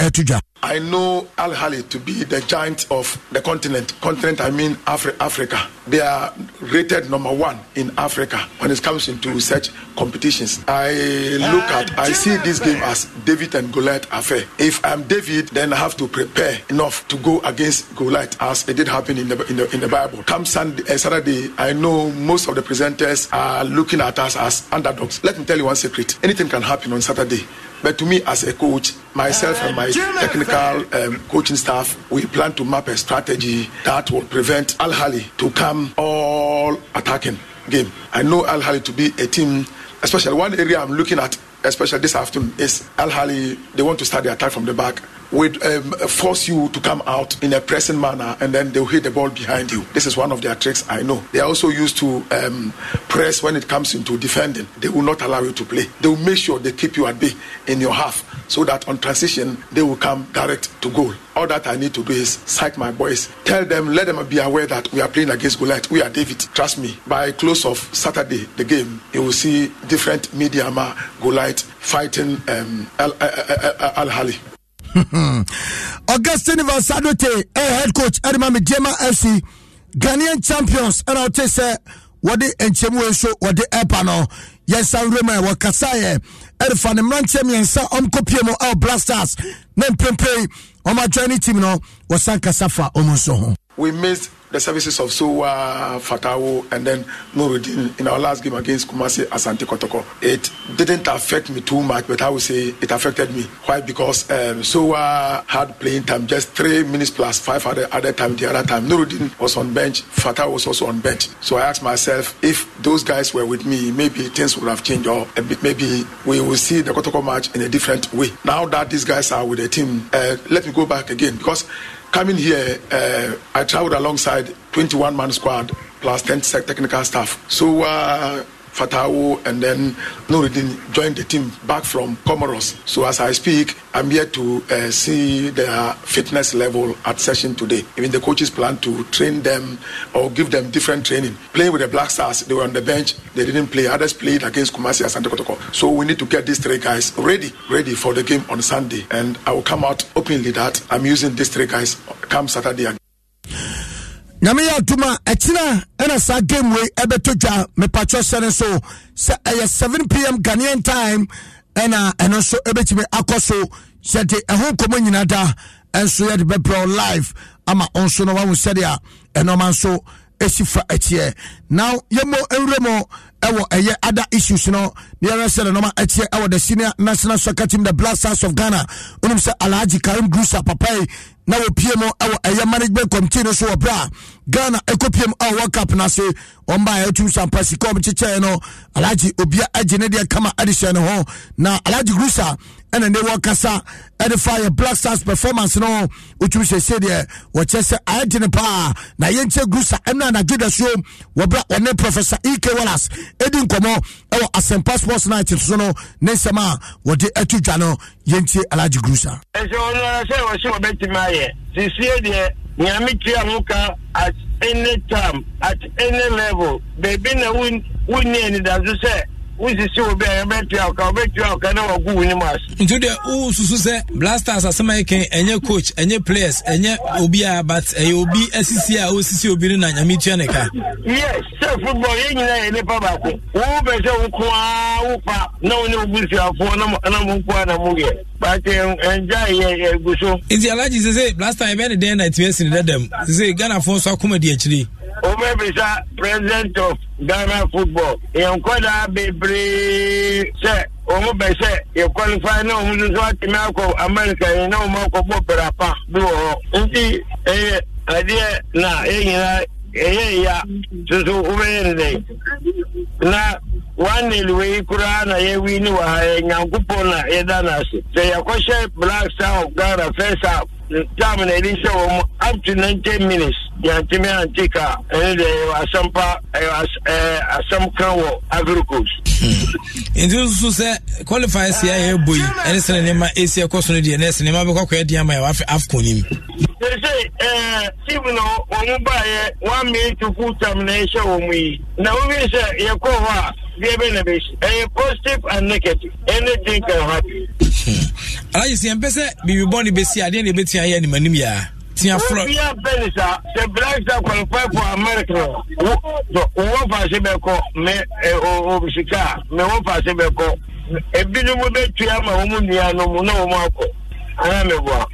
I know Al-Hali to be the giant of the continent I mean Africa. They are rated number one in Africa when it comes into research competitions. I see this game as David and Goliath affair. If I'm David, then I have to prepare enough to go against Goliath as it did happen in the Bible. Come Saturday, I know most of the presenters are looking at us as underdogs. Let me tell you one secret. Anything can happen on Saturday. But to me, as a coach, myself and my technical coaching staff, we plan to map a strategy that will prevent Al-Hali to come all attacking game. I know Al-Hali to be a team, especially one area I'm looking at, especially this afternoon, is Al-Hali. They want to start the attack from the back, would force you to come out in a pressing manner, and then they'll hit the ball behind you. This is one of their tricks, I know. They are also used to press when it comes into defending. They will not allow you to play. They will make sure they keep you at bay in your half, so that on transition, they will come direct to goal. All that I need to do is psych my boys. Tell them, let them be aware that we are playing against Goliath. We are David. Trust me, by close of Saturday, the game, you will see different media Goliath fighting Al-Hali. Augustine Evans Adote, head coach Edmund Alpha FC. Ghanaian champions and I'll tell you what the enchemu show what the epano yes I remember what kasaye elfan man champion sa omkopiemo our blasters nem play on my journey team no was sankasafa omoso. We missed the services of Sowa, Fatawo, and then Nuruddin in our last game against Kumasi Asante Kotoko. It didn't affect me too much, but I would say it affected me. Why? Because Sowa had playing time just 3 minutes plus five at the other time. The other time, Nuruddin was on bench, Fatawo was also on bench. So I asked myself, if those guys were with me, maybe things would have changed, or a bit, maybe we will see the Kotoko match in a different way. Now that these guys are with the team, let me go back again, because coming here, I traveled alongside 21-man squad plus 10 technical staff. So Fatawo and then Nuruddin joined the team back from Comoros. So as I speak, I'm here to see their fitness level at session today. Even the coaches plan to train them or give them different training. Playing with the Black Stars, they were on the bench, they didn't play. Others played against Kumasi Asante Kotoko. So we need to get these three guys ready for the game on Sunday. And I will come out openly that I'm using these three guys come Saturday again. Namia Duma Etina and a sa game way Ebetuja Mepacho Serenso se 7 PM Ghanaian time and also Ebetime Akoso said the whole community da and so yet bepro live ama onso no one said ya and omanso esifa etie. Now Yemo Enremo ewo eye other issues you know nearest normal etie our the senior national soccer team the Black Stars of Ghana unumse Alhaji Karim Grusa Papai. Now PMO our management committee so bra Ghana Eco PM our World Cup na say on by to some pass come chiche no Alhaji Obia Agenedia kama addition ho na Alhaji Grusa and then they work as a edify Black Stars performance no which we say there what just I didn't pa na yenche Grusa and na give us room we bra one Professor Ike Wallace edin komo our Asempa Sports night so no nesema we dey etuja no yenche Alhaji Grusa e at any time, at any level, baby, na win any that you say. We see you be a bet you out. Can never go win match. Today, oh, so say Blasters are some kind any coach, any players, any obia, but a obi SCCA, OCC obi na nyamitu aneka. Yes, so football yenye na yenye pa bako. Who be say who kwa who pa na wone obi si afo na mo kwa na mo ye. But enjoy ye go so. Is the Alhaji say Blaster e be dey na TBS in dem. Say Ghana for so come dey actually. Omebisa, president of Ghana football. Yonkoda Bibri say, Omebisa, you qualify now, Muzwati America, you know, Moko Boperapa, Duo. Inti, eh, idea, na, eh, ya, Susu Uberende. Na, one day we Kurana, eh, we knew, Yankupona, Edanasi. Say, a question, Black Star of Ghana, first up. The time in Elisa up to 19 minutes. The Antimia Antica and Asampa Asamkawa Agricus. And those who say qualifies here, boy, and it's an enema, it's a question of the NS and Maboka, dear, my wife, Afconim. They say, Sivino, Omuba, 1 minute to full termination on we. Now we say, Yakova, Gabenabis, a positive and negative. Anything can happen. Alhaji Sempese bi boni besi ade na betia ya ni manim ya tia fro ya benisa the Black Stars qualify for America wo fase be ko me o bisika me wo fase be ko e binu mo betua ma wo mu nia no mu na wo akọ ara me bua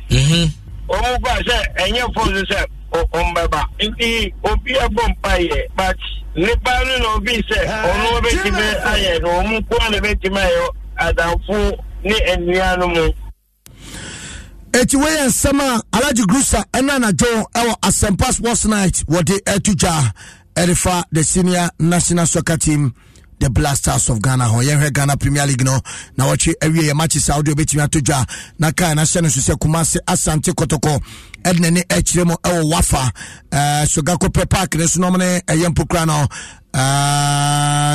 o mu ba se enye fo se o mbaba ndi obi abompa ye but le ba no bi se ono be ti be aye no mu kwa le be ti ma yo adamfo ni eniano mu Etiwe Sama Alhaji Grusa Enana Joe our Asempa Sports Night what the Etuja Erifa the senior national soccer team the Black Stars of Ghana ho yenhwe Ghana Premier League no na watchi awie matches audio betimi atoja na kai na hye so Kumasi Asante Kotoko edne ne echiremo ewo wafa Sogako Park ne so nomne eyempokra no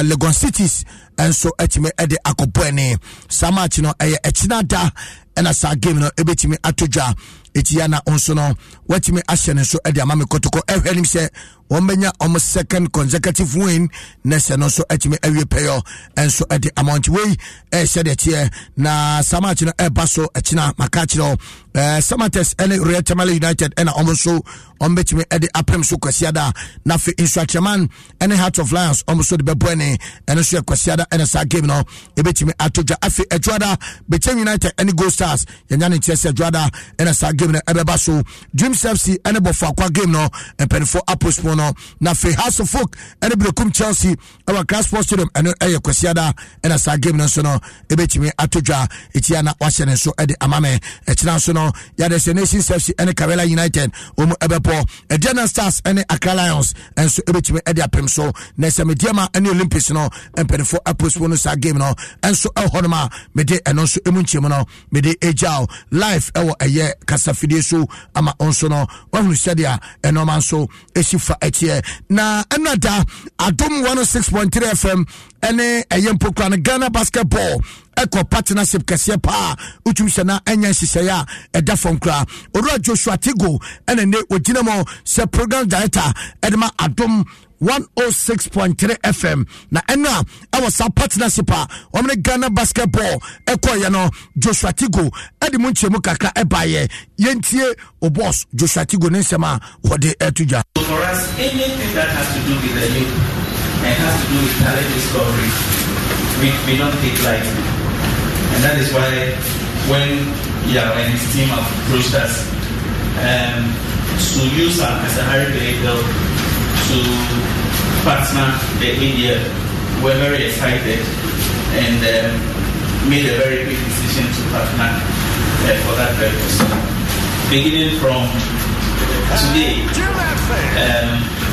Legon Cities and so etime ede akopone samati no eye echinada and as a game no ebetime atoja etiana onso no watime ahye so ede amame Kotoko ehwenim se Omenya almost second consecutive win. Nessa no so etime every payo and so at the amount way said it here. Na Samachino Ebaso Etina Macachino Samates and Real Tamale United and Omoso on Betme Eddie Aprem Sukwasiada Nafi Instructaman and Heart of Lions Omoso de Bebuene and a Sue Kwasiada and a Sagimino Ebetime Atoja Afi Edwada Betame United and Go Stars Yanani Chess Edwada and a Sagimino Ebebasu Dreams FC and a Bofa Kwa Gamino and Penfo Apospono Nafi House of Folk and a Brucum Chelsea our class posted and Aya Kwasiada and a Sagimino Sono Ebetime Atoja Etiana Washington so Eddie Amame Etina Sono Yadese Nation FC and a Karela United Omo Ebepo Diana Stars and Accra Lions and so everything at the Apemso, Nessa Mediama and the Olympics no and Penfo Aposponus game no and so El Honoma, Mede and also Emunchimono, Mede Ejao, Life Ewa Aye, Casafidesu, Ama Onsono, one who said ya and Omanso, Esifa Etier. Na another Adom 106.3 FM and a Yempokran Ghana basketball. Echo partnership kasiye pa utumsana enya sisaya eda fonkra Ora Joshua Tigo ene ne odinamo se program director edema Adom 106.3 FM na ena our partnership omne Ghana basketball echo ya no Joshua Tigo edimu nchemu kakra ebaye yentie obos Joshua Tigo nensema wode etuja. For us anything that has to do with the youth and has to do with talent discovery we don't take lightly. And that is why when Yao and his team have approached us to use our Sahara vehicle to partner the India, we're very excited and made a very big decision to partner for that purpose. Beginning from today,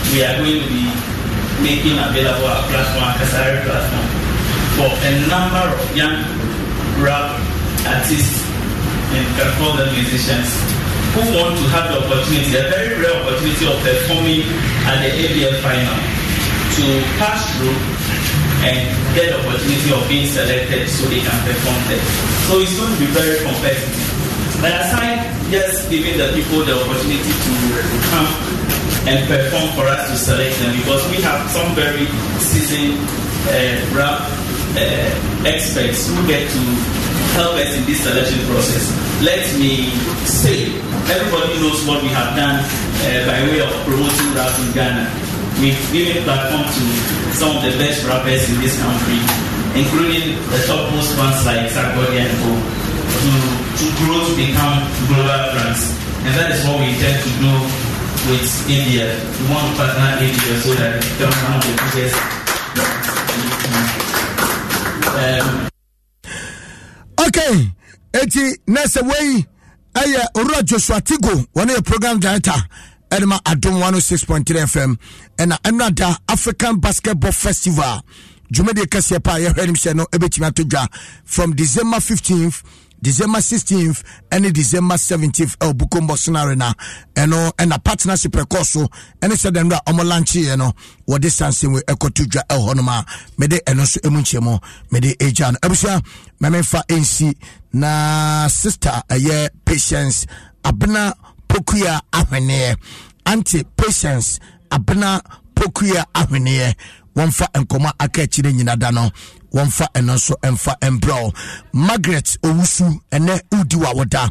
we are going to be making available our platform, Sahara platform, for a number of young rap artists and perform the musicians who want to have the opportunity, a very rare opportunity of performing at the ABL final, to pass through and get the opportunity of being selected so they can perform there. So it's going to be very competitive. But aside just giving the people the opportunity to come and perform for us to select them, because we have some very seasoned rap experts who get to help us in this selection process. Let me say, everybody knows what we have done by way of promoting rap in Ghana. We've given platform to some of the best rappers in this country, including the topmost ones like Sarkodie and Bo, to grow to become global brands. And that is what we intend to do with India. We want to partner India so that it becomes one of the biggest brands. Okay, eti next way aye Ora Joshua Tigo one your program director Edma Adom 106.3 FM and another African Basketball Festival Jumede Kasiye pa ye hwenim se no ebetimi atodwa from December 15th December 16th and December 17th El Bukombo Sonarena eno and a partnership precoso and said them that omolanchi eno what distance we ekotudwa el honoma mede eno so emunchemo mede eja no ebusia memefa nc na sister aye patience abna pokuya ahwene anti patience abna pokuya ahwene wonfa enkoma akachire nyinada no wonfa eno so emfa embro Margaret Owusu ene udiwa woda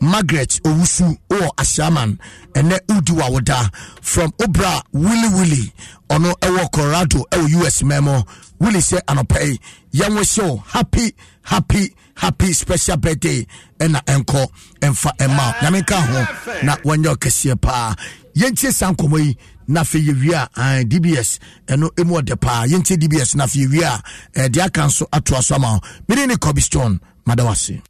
Margaret Owusu o Ashaiman ene udiwa woda from Obra Willy ono ewo Colorado ewo US memo Willy say anopay yanwe show happy special birthday ena enko emfa ema nyameka ho na wonyo kese pa yentie sankomoyi na feyewia DBS eno emu de pa yente DBS na feyewia de aka so atoaso ama mini ni Cobstone madawase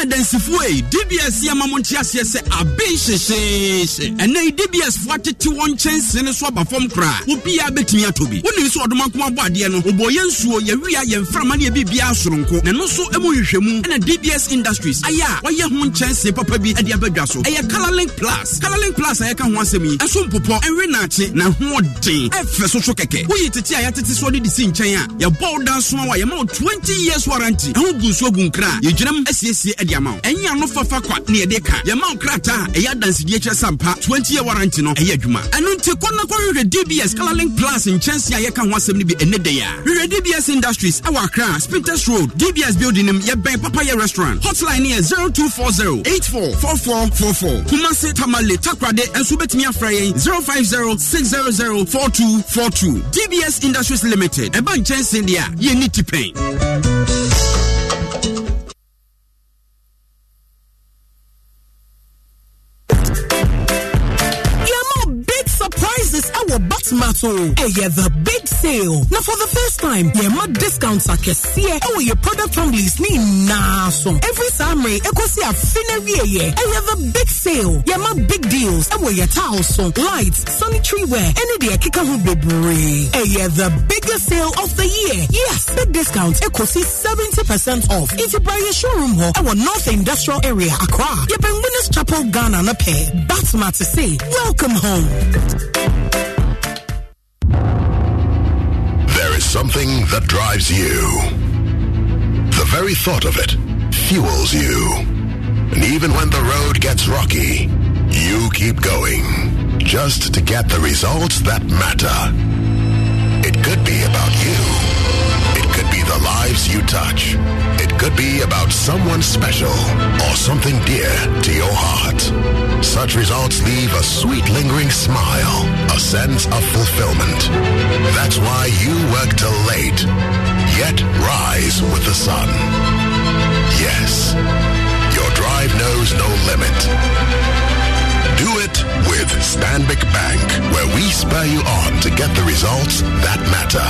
Densifue DBS Yamamontia says a bench and a DBS 41 chance in a swab from cra would be a bit near to be. When you saw the Mankuma Badiano, Boyansu, Yavia, and Framani Bibiasronko, and also Emoyushemu and a DBS Industries. Aya, why your chance, Papa B and the Abagaso, a Colorlink Plus, Colorlink Plus, I can once a me, and some Popo and Renache, now what day, F-Social Keke, who you tell you this one is in China, your ball dance, your more 20 years warranty, and who goes to Gunkra, your German SSC. the amount. Any no fafa kwa ni edeka. Yamao krata eya dance dietcha sampa 20-year warranty no eya dwuma. Anu nti kona kwa we DBS Colorlink Plus in Chelsea ayeka ho asem ni bi enede ya. We DBS Industries our Accra Spinters Road DBS building him ye ben papa ye restaurant. Hotline here 0240 844444. Kumase Tamale Takrade and Subetimi Afraye 050 600 4242. DBS Industries Limited. Eba Chelsea India. Ye need to pay. Batmato. Hey, yeah, the big sale. Now, for the first time, yeah, more discounts are cassia. Oh, your product only is me now. So, every summary, I could see a finery. Yeah, the big sale. Yeah, more big deals. And where your towels, so lights, sanitary wear, and the kicker who be brave. Hey, yeah, the biggest sale of the year. Yes, big discounts. I could see 70% off. It's a brand showroom hall. Our North Industrial Area, Accra. You've been Winners Chapel, Ghana, na pay. Batmato to say, welcome home. Something that drives you. The very thought of it fuels you. And even when the road gets rocky, you keep going just to get the results that matter. It could be about you. It could be the lives you touch. It could be about someone special or something dear to your heart. Such results leave a sweet lingering smile, a sense of fulfillment. That's why you work till late, yet rise with the sun. Yes, your drive knows no limit. Do it with Stanbic Bank, where we spur you on to get the results that matter.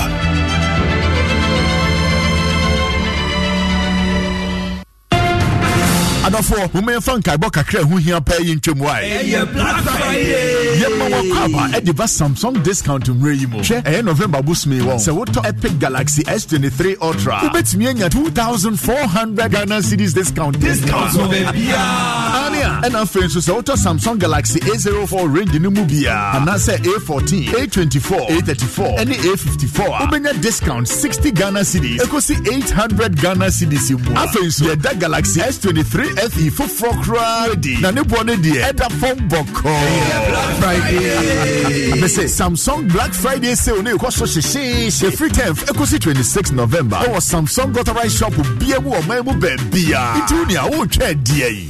Adafo, ume fanka iboka kre hu hia pa yi ntwemwa e. Ye Black Friday. Ye ma wakaba e diva Samsung discount mrey mo. Che e November boost me won. Se woto Epic Galaxy S23 Ultra. Ubetimi anya 2400 Ghana cedis discount. Discount so be bia. Ania, and afen so se woto Samsung Galaxy A04 range ni mu bia. Ana se A14, A24, A34, any A54. Ubenya discount 60 Ghana cedis. Ekosi 800 Ghana cedis mo. Afen so ye da Galaxy S23 FE for Frocradi. Nani Bonnie dear Edda Phone Boko Black Friday. They say Samsung Black Friday sale new cost she free 10th Ecosi 26 November. Our Samsung got a right shop with BMU or Mamu Bia. It's only a wood head dear.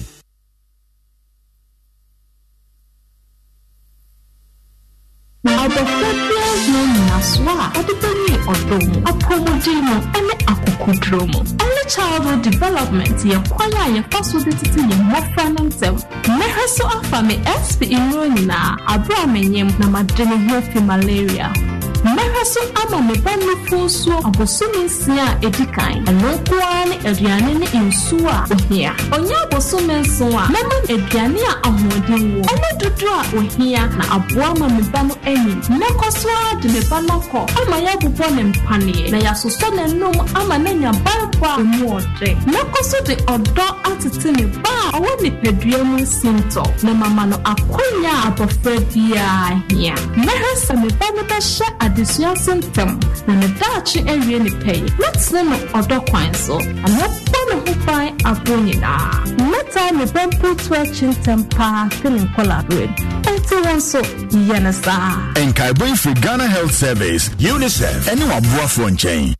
Childhood development, your choir, your possibility, your more fun and self. Mehaso Afame SP Imuna, Abraham, Namadene, malaria. Mehaso Amame Banufoso, Abosumi Sia, Edikai, and Lokuan, Edianini in Sua, Ohia. Onya Bosumen Sua, Naman Ediania Amodingo, Amadudra, Ohia, Abuama Mibano Eni, Nakoswa, Denebanoko, Amayabubon and Pani, Nayasusan and Nom Amanena Barba. Nakoso de odo atitini ba awoni pedriemu sinto na mama no akonya abofredia hia mehasa me ba sha adesua sintam na ne daachi ewie ne pei let's no odo kwanso amapa no hupai abonyina meta me bampo twachin tempa filling collaborate until one so yenasa enkaibun for Ghana Health Service UNICEF anywa boafo nchen.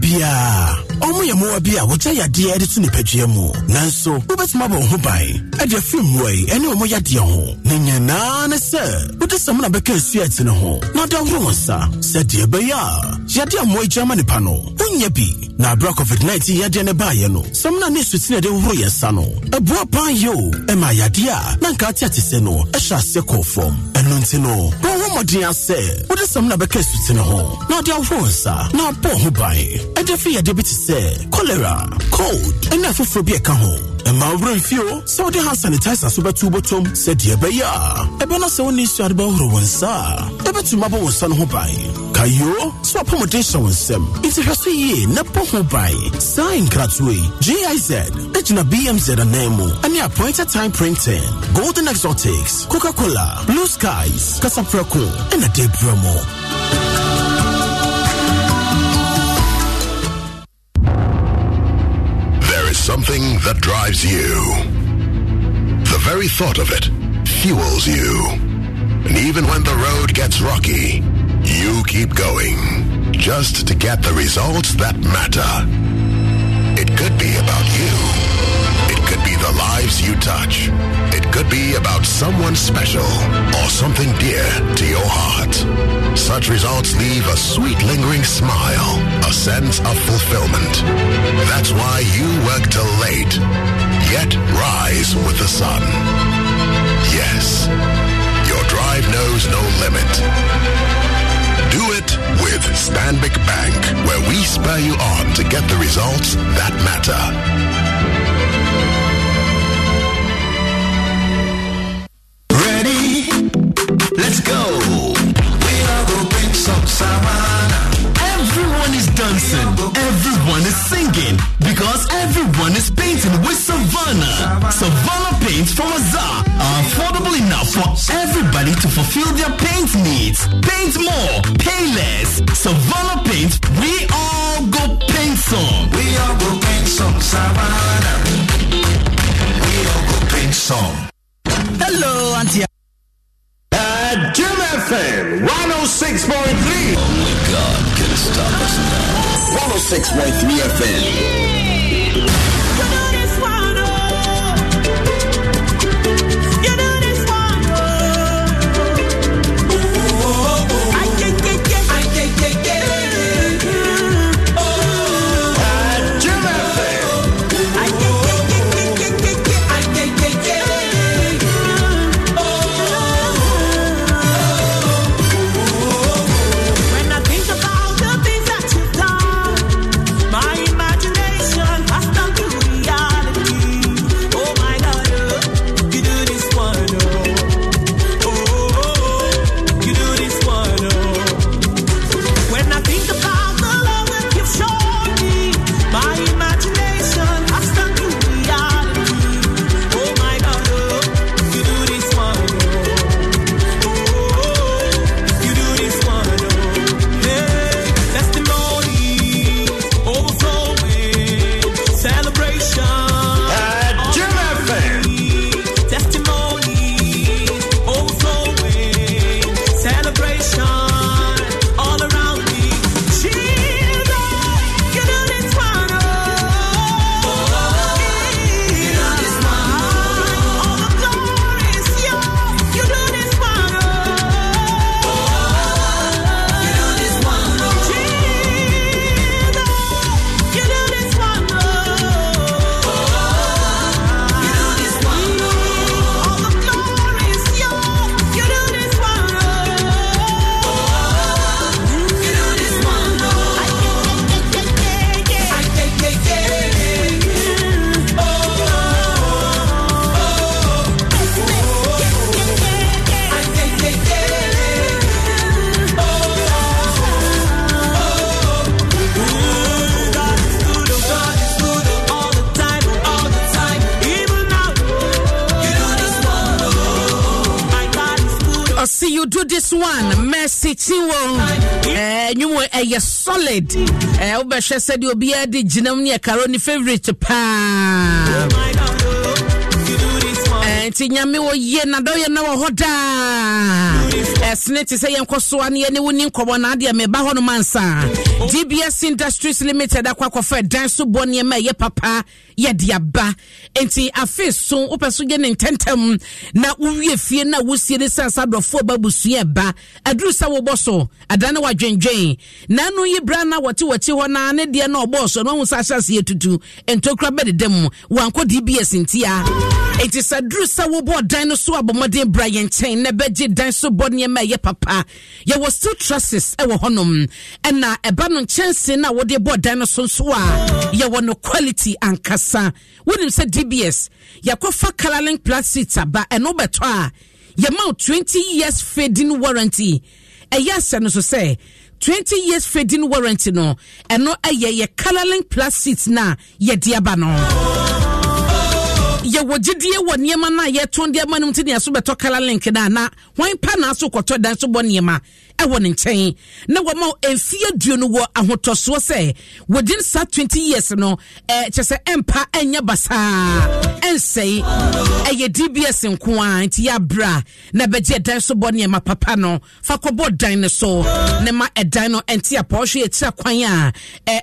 Bia omu ye mo bia wo ya de editu ne padua mu nanso wo betima ba ho ban e de film wei ene omu ya de ho ne nyana ne se wo de samuna be ka su ati ne ho na da horo sa se de be ya de mo ejama ne pa no unya bi na bra COVID-19 ya de ne ba ye no samuna ne su ti ne de horo ye sa no e bua pan yo e ma ya de a na nka ati se no e sha se ko form eno nti no wo mo de ase wo de samuna be ka su ti ne ho na da horo sa na bo ho ban. Defi ya diabetes cholera cold and afrophobia ka ho e ma wura nfio so de hand sanitizer so betu botom said ye be ya e be no so ni so ade ba horo wonsa e betu mabo wonsa no ho bai kayo so accommodation wonsem it has ye na po ho bai sign gratway GIZ ejina BMZ anemo any appointed time printing golden exotics Coca-Cola blue skies Casafraco and a debramo. that drives you. The very thought of it fuels you. And even when the road gets rocky, you keep going just to get the results that matter. It could be about you. It could be the lives you touch. It could be about someone special or something dear to your heart. Such results leave a sweet lingering smile, a sense of fulfillment. That's why you work till late, yet rise with the sun. Yes, your drive knows no limit. Do it with Stanbic Bank, where we spur you on to get the results that matter. Ready? Let's go. We are going to bring some Savannah. Everyone is dancing. Everyone is singing. Because everyone is painting with Savannah. Savannah Paints from Azar are affordable enough for everybody to fulfill their paint needs. Paint more, pay less. Savannah Paints, we all go paint some. We all go paint some, Savannah. We all go paint some. Hello, Auntie. Jim FM 106.3. Oh my God, can it stop us now? 106.3 FM. Solid. Obeshe said you'll be a Gino near Caroni favorite pa. And Tinyami wo ye nadoya na hoda. As net is a Yankoswani and winning Kobanadia Mebahono Mansa. DBS Industries Limited Aquacofe dance to Bonyame ye papa ye diaba. Enti afis soon upasugen in tentem na uye fie na wusi de sansadrofoba busuye ba adrusa wo boso adana wa dwenjen na no ye bra na wati hona ne de na oboso no hu sasase yetutu entokra be dedem wanko DBS ntia enti sadrusa wo bo dinosaur abomodin Brian Chen na beje dinosaur bodne ma ye papa ye was still trusses e wo honum na eba no chance na wo de bo dinosaur so a ye wo no quality ankasa wonim said DBS yakofa Kalalink Plasita ba enobeto a ye mount 20 years fading warranty yes and so say 20 years fading warranty no and no a ye Kalalink Plus seats na ye diabano Ye wojidie wo niema na ye ton de ma nti ne so beto kala link da na wan pa na so koto dan so bo niema e wo ne nchen na wo ma enfie duo no wo ahotoso se wodin sa 20 years no chese empa enya basa ensei ye DBS nko an ti ya bra na beje dan so bo niema papa no fa kobo dan ne so ne ma edan no enti apohwe ye tira kwan a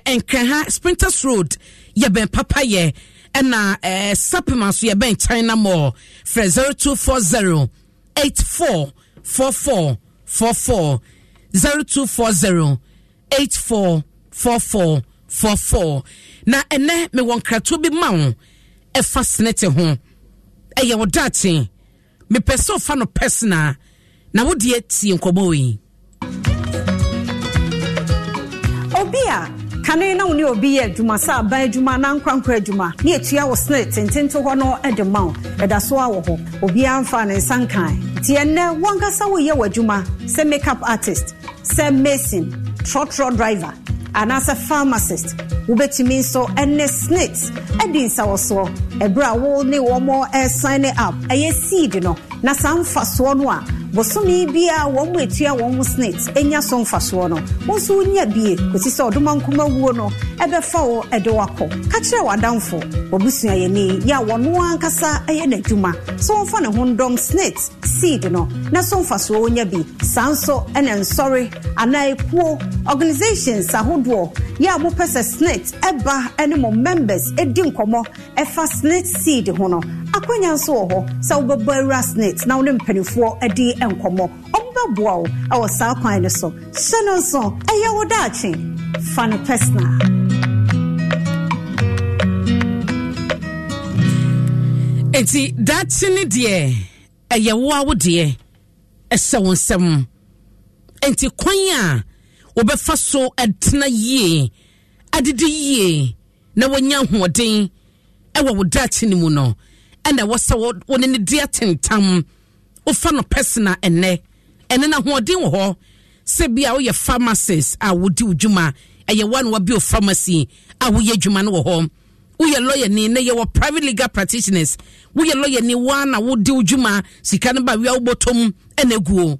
enkan ha Sprinters Road ye ben papa ye Ena supplement so ye ben China more for 0240 844444 0240 844444 na ene me won krato bi mawo e fascinate ho e ye wodatin me person fa no personal na wo de tie nkobo yi obia Kane na uni obi ye juma sa ba juma na nkwankwa juma na etua wo sne tentento ho no edema edaso awo ho obi anfa ne sankan ti enne wonka sa wo ye wajuma se makeup artist se mason truck driver and as a pharmacist ubetimi so enne snakes edin sa wo so ebra wo ne wo mo sign up eye seed no na sanfa so no a Bosumi bia won wetua won snakes enya so mfaso no wonso unya bie kwesi so odoma nkoma wuo no ebefa wo edewako ka kire wadamfo obusua yeni ya wono ankasa eye na dwuma so wonfa ne hondom snakes seed no na so mfaso onya bi sanso enen sorry anai kuo organizations ahodo ya bo pesa snakes eba enemo members edi nkomo efa snakes seed ho no akwanya nso ho sa obobara snakes na wono mpanifo edi enkomo obabuo awo sa kwan ne so senonso eyewo daachi fan pesna eti daachi ne de eyewo awo de esewonsem enti kwan a obefa so etna yie adidi yie na wonya hoden ewo wodaachi ne mu no enda wasawo woni ne de atentam Ofa no personal ene na hoden wo ho se bia wo ye pharmacist a wo di dwuma e ye wan wo bi pharmacy a wo ye dwuma no wo ho wo ye lawyer ni na ye wo private legal practitioners wo ye lawyer ni wan na wo di dwuma sika ne ba wi a wo botom ene guo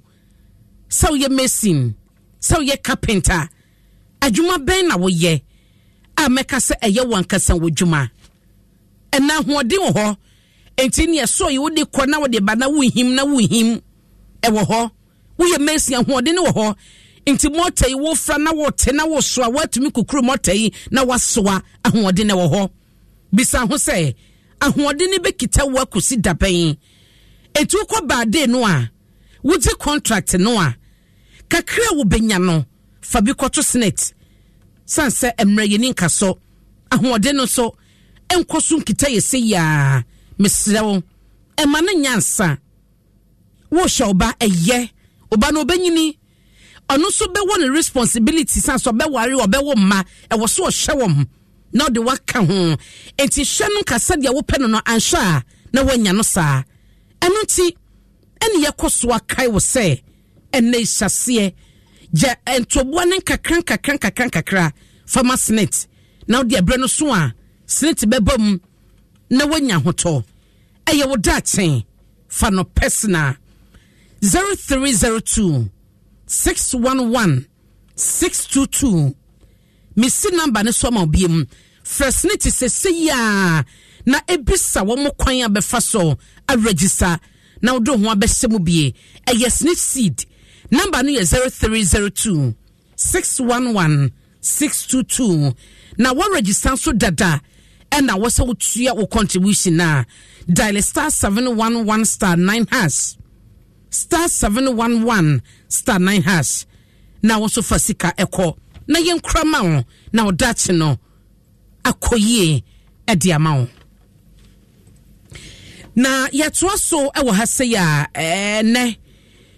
se wo ye mason se wo ye carpenter adwuma ben na wo ye a meka se e ye wankasa wo dwuma ena hoden wo ho Enti ni so ye wode kona wode bana wuhim na wuhim ewo ho wo ye mesia ho de ne wo ho enti motai wo fra na wo te na wo soa watumi kukuru motai na wasoa ahode ne wo ho bisa ho se ahode ne bekita wo akosi daben enti wo ba de no a wo ti contract no a kakra wo benya no fa bi kwoto senate sanse emre ye ni nkaso ahode no so enkosu nkita ye se ya Mr. Emana nyansa wo shoba eye oba no benyini ono so be won responsibility san so be ware obewo ma e wo so hwewom na de waka ho enti hwe no kasa de wo pe no anhwa na wanya no saa eno ti ene yekoso akai wo se ene isase je entobo ne kakran fama snit na de bre no so a snit be bom na wanya hoto eye wodatin fa no personal 0302 611 622 misi number ne so ma obiem first nit sese ya na ebisa wo mokwan abefa so a register na wodo ho abese mu bie eye snit seed number no ye 0302 611 622 na wo register so dada and I was out here with contribution now. Dial *711*9# *711*9#. Now also for Sika Echo. Na yen kramao. Now that's no. Akoye ediamao. Na yet was so I will say ya ne.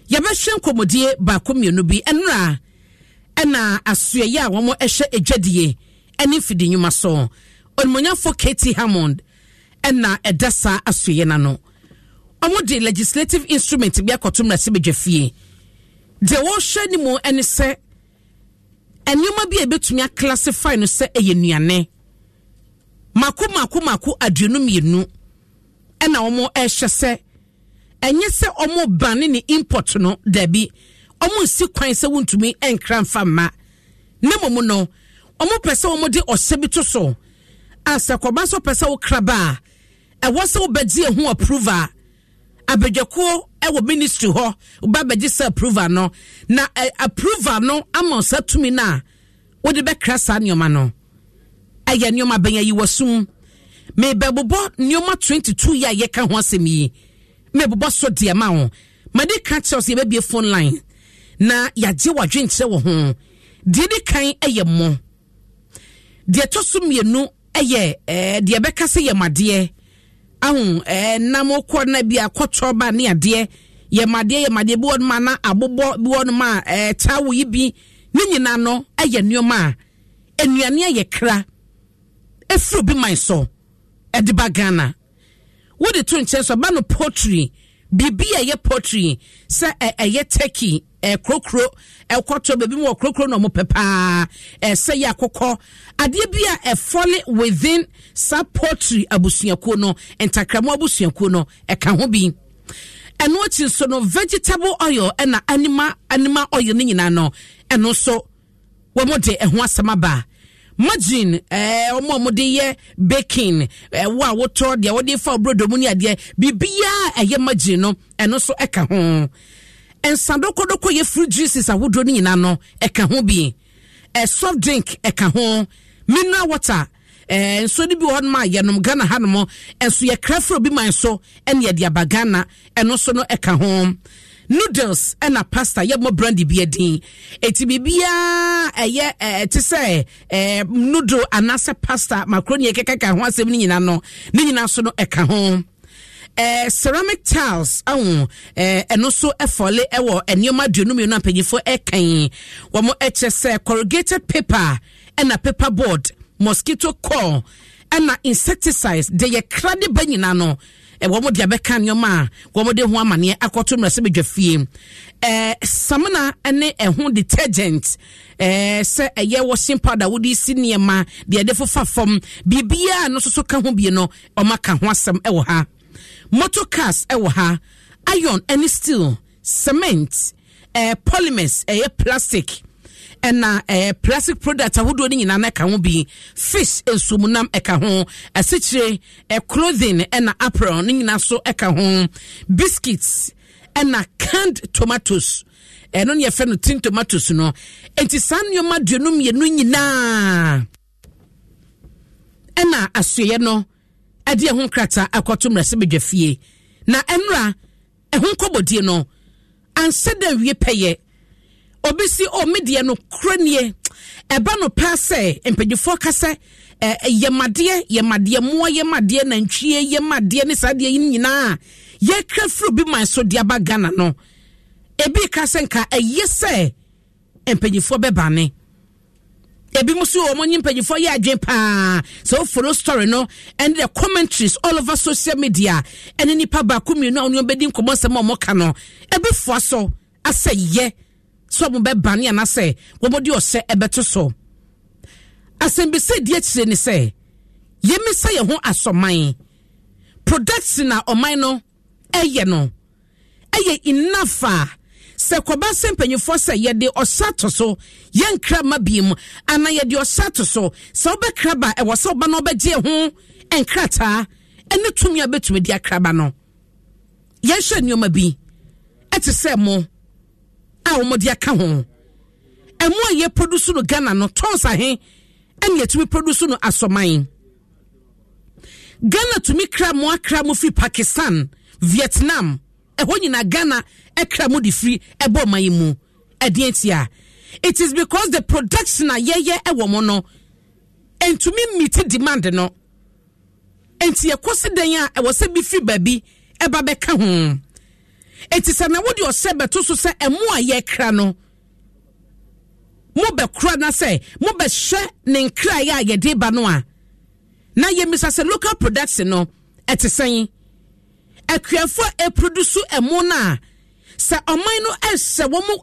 Yabashem komodie ba komyonubi enra. Ena asuye ya wamo eshe ejedie. Enifidi nyuma so. Onmonya for Katie Hammond and na edasa asuyena no omode legislative instrument bi akotum na sebejefie de wo hwani mu ene se enuma bi ebetumi classify no se eyenuane mako adrenum yenu ena omo ehwese enye se omo bane ne import no da bi omo si kwan se wontumi enkra mfama na momo no omo pese omo de ohsebi to so asekoba so pese wo kraba e wo se wo bedi ehu approver abegeko ewo ministry ho wo ba bedi se approver no na approver no amonsa tumi na wo de be krasa nyoma no aya nyoma benya yi wasum me bebobo nyoma 22 ya ye ka ho asem yi me bebobo so de ma ho ma de ka chels ye ba bie phone line na ya je wadwen kire wo ho de de kan eye mo de tosum ye nu eye de be ka se ye made ahun namokwo na bi akotro ba ne ade ye made bi won ma na abobo bi won ma chawo yi bi ne nyina no eye nyoma enuane aye kra efro bi man so ediba Ghana wo de to nche so ba no pottery bibia ye pottery se eye turkey krokro ekwoto be bi mo krokro no mo pepa se ye akokọ ade bia folly within sa pottery abusuako no entakramo abusuako no eka ho bi eno chi so no vegetable oil na animal oil ni nyina no eno so wo mo de eho asama ba Majin, omo de ye baking, wa wotor de wodi fa brodo mu ni ade bibia eye majin no eno so eka ho ensandoko doko ye fruit juices awodo ni nyina no eka ho bi soft drink eka ho mineral water nso ni bi won ma ye nom Ghana hanom enso ye crafro bi man so ene ye de abagana eno so no eka ho noodles and a pasta ye mo brandy bi edin eti bibia eye eti se noodle anase pasta macaroni ekeka ho asem ni nyina no ni nyina so no eka ho ceramic tiles ahun eno so efole ewo enioma duonum eno ampanyifo ekan wo mo echese corrugated paper and a paper board mosquito coil and a insecticides de ye krade ba nyina no womo de abeka nyoma womo de ho amane akoto mra se bedwafie samana ene eho detergent se eye washing powder wodi senior ma de defofa fom bibia no soso ka ho bie no omaka ho asem ewo ha motor cars ewo ha iron any steel cement polymers plastic ena plastic product ahodo ni nyina na ka ho bi fish ensumunam eka ho asichire clothing ena apron ni nyina so eka ho biscuits ena canned tomatoes eno ne fe no tin tomatoes no enti san nyoma duonum ye no nyina ena asoye no ade ho krata akoto mrese bedwafie na enra ho kobodie no anse da wie peye obisi omedie no kranie eba no pase empejifo kase yemade mo yemade na ntwie yemade ne sadie nyina ye krafru bi man so dia ba Ghana no ebi kase nka eyese empejifo beba ne ebi musu omonyi empejifo ye adwen pa so follow story no and the commentaries all over social media and nipa ba komi no onyo bedi nkomosem omoka no ebi fo so ase ye so mo be bani ana se wo mo di o se ebeto so asembe se die tire ni se ye me se ye ho asoman products na oman no eye enough se koba sempanyifo se ye de osato so ye nkra mabiem ana ye de osato so se wo be kraba e wo se oba no be die ho enkrata ene tumi abetumi di akraba no ye hwe nyoma bi ete se mo omodi aka ho emu aye produce no Ghana no tons ahe ene etumi produce no asoman Ghana tumi kra mo free Pakistan Vietnam ehonyi na Ghana ekra mo di free ebo man mu edientia. It is because the production na yeye ewo mo no entumi meet demand no enti ekosi den a ewo se bi free baby eba be ka ho. It is an award yourself to say a more ye crano. Mobe crana say, Mobe share nin cry ye de banoa. Na ye miss as a local production, no, at a saying. A crea for a producer a mona. Sa a minor as sa womo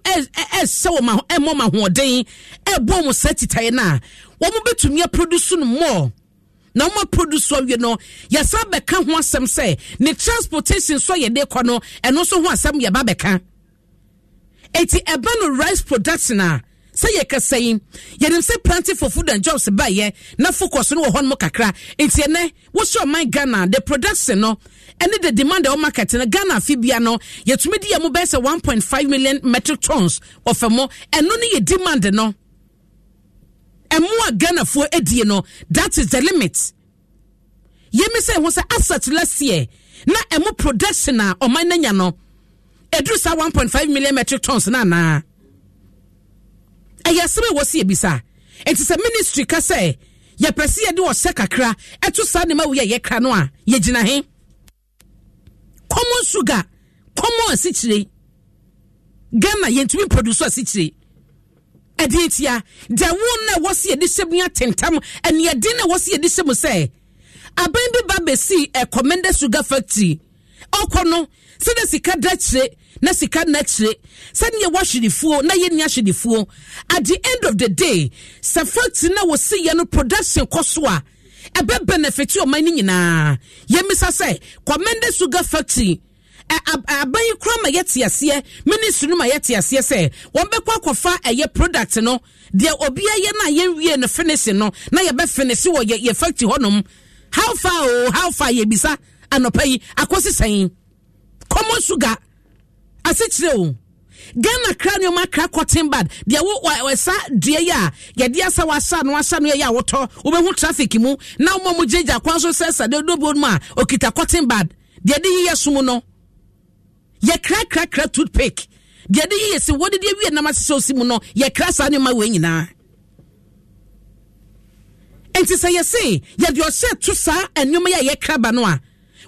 as so ma a moma one day. A bomb set it na. Womo be to me a producer more. na uma produce so you know yesa beka ho asem say ne transportation so ye de kono eno so ho asem ye ba beka eti eba no rice production na say ye keseyin ye dem say planting for food and jobs ba ye na focus no ho no kakra eti ne what's your mind Ghana the production no and the demand on market in Ghana fibia no yetumi di yemu be say 1.5 million metric tons of emo and no ne demand no and more Ghana for a day, no, that is the limit. You may say, was an asset last year. Now, a more production or my nano. It drew 1.5 million metric tons. Nana, I assume it was here, Bisa. It is a ministry, Cassa. Ye persia do a secacra, and to Sanima, we are ye canoa, ye jinahe. Common sugar, common city. Ghana, ye to be producer city. Editia, the one was here this evening at Tentam, and your dinner was here this evening. Say, a baby baby see a commander sugar factory. Oh, Kono, said the Sika Dutchly, Nassika Natchly, suddenly wash the fool, Nayashi the fool. At the end of the day, some factory now was see your production coswa. A bad benefit your mining na. Yemisa say, commander sugar factory. A buy you crumb a yet yes, yeah, minister no my yet yes, yes, eh. One back walk for a year product, no, there will be a year na yen na finishing, no, na your best finish or your factory honum. How far ye bisa, and no pay, I was saying. Come on, sugar. I said so. Ghana cranium crack cotton bad. There were sa dear ya. Your dear sawa son, one son, ya water, over traffic mu. Now, Momo Jaja, Quanso says, I don't know, ma, or kita cotton bad. There did hear sumono. Ye crack toothpick. The other year, so what did you be so simono? Ye crass animal wing na. And to say, yet you are said to sir and you may ye crabanoa.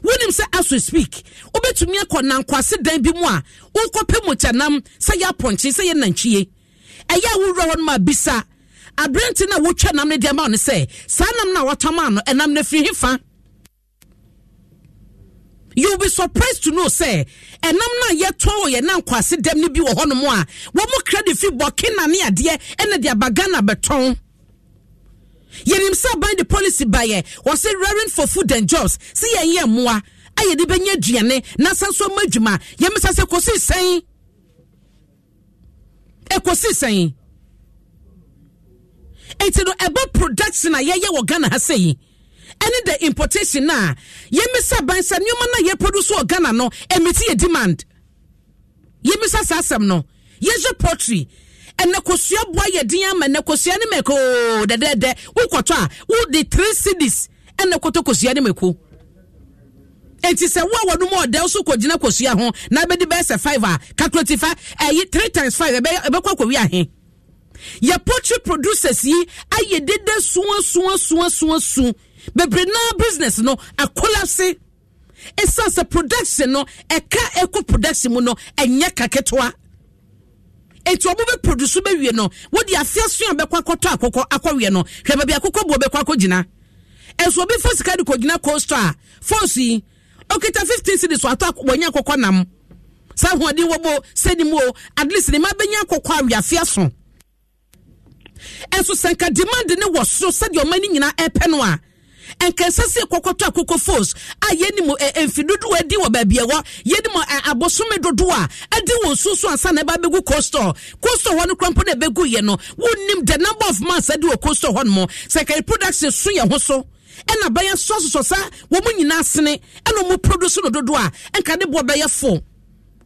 When him say as we speak, Obe to me a conan quasi den bimoa, Ukopemutanam, say ya ponchi, say nanchi. A ya will row on my bisa. A brantina would chanam the amount say, Sanam na watamano and I'm the free fan. You'll be surprised to know, say, and I'm not yet tall, and now quite sit them be a honor more. One more credit you walking near dear and their bagana beton. Yet himself by the policy buyer was say raring for food and jobs. See, a year more. I had the Benya Gianne, Nasa so Majuma, Yemisa Kosi saying, Ekosi saying, it's about production. I hear you were gonna say. Any the importation na ye misa bansa nyoma na ye produce o Ghana no emiti ye demand ye misa sasam no ye je pottery ene kosua boa ye din ama ne kosua ne meko de wo kwoto a wo the 3 cities ene kwoto kosua ne meko enti se wo wonu mo de so kogina kosua ho na be di be se 5 a calculate fa 3 times 5 be kwa kwa wi ahe ye pottery producers yi aye dede suan but now business no a collapse. It sounds a production no a car eco production no a nyaka ketwa. It's a move produce we no what the affairs be kwakota akwa no hwebe bia kokobwo be kwakogina. Enso be first card kogina costa. Fonsi okita 15 cities so attack wonya kokonam. Sa hodi wobo sedimo at least ni ma benya kokwa wi afiaso. Enso senka demand ne wo so said your money nyina epenoa. And can say Cocotta Coco Force, I yenimo and Fidudu, a deal by Biawa, Yenimo Abosume Dodua, a deal Susu and San Ababu Costo one crampon a begu yeno, wouldn't name the number of months I do a costo one more, second production suya hoso, and a bayan sauce or sa, woman in Asene, and no more produce no Dodua, and can they buy a four?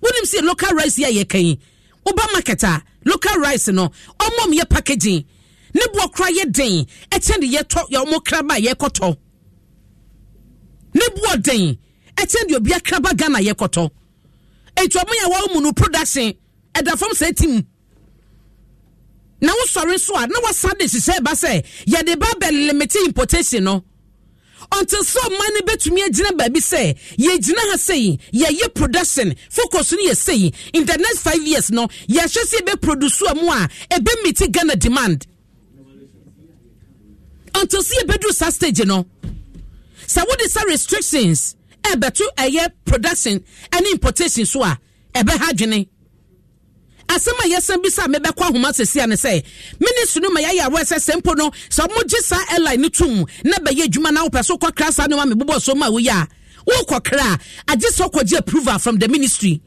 Wouldn't say local rice ye cane, Obamaketa, local rice no, or mom ye packaging. Nebo cry ye day, attend ye talk your more crab by ye cotto. Nebo day, attend your beer crab gana ye cotto. And to a woman who production at the form setting. Now, sorry, so I know what Sunday she said, but say, ye de babel limited importation. Until so money bet to me a dinner baby say, ye dinner say, ye production, focus on ye say, in the next 5 years, no, ye shall see be produce a moi, a be meeting Ghana demand. Until see a bedroom stage, you know. So, what is our restrictions? Eba to a year production and importation, so a behagene. asema yesen bisa mebekwa homa sesi ane se ministry no maye ya wese sempo no so mujisa airline ni tum na beye djuma na wo peso kwa krasa no ma mebobo so ma wo ya wo kokra ajiso kwaji approval from the ministry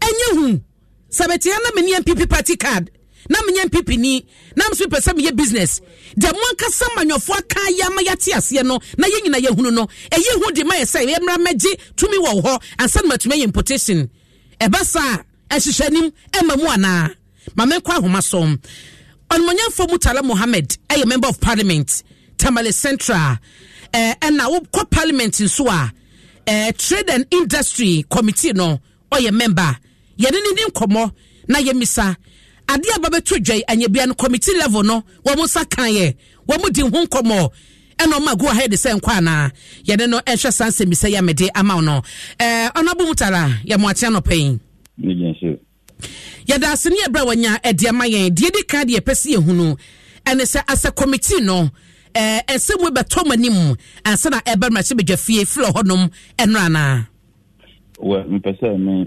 enyehu sabetia na meni MPP party card na meni MPP ni na msupe se meye business de monka samanyofo aka ya ma yate ase no na yenyina yehunu no eyehu de ma yesa emra meji tumi wo ho ansan matume importation ebasa ehihyanim emamu ana mamekwa ahomasom onmonyamfo Mutala Mohammed a member of parliament Tamale Central and now parliament in soa trade and industry committee no oye member yedinidi nkomo na yemisa ade ababeto dwai anyebia no committee level no wo musa kan ye wo mudi hu nkomo eno ma go ahead say nkwa ana yedin no ehwe sanse misa ya mede ama no onabu Mutala ya moatia no pain yada sini ebra wanya ediama yen die di ka de epese ehunu ene se asa committee no ese we beto manim ansa na eba ma se bedwafie flo honum eno ana we mpese me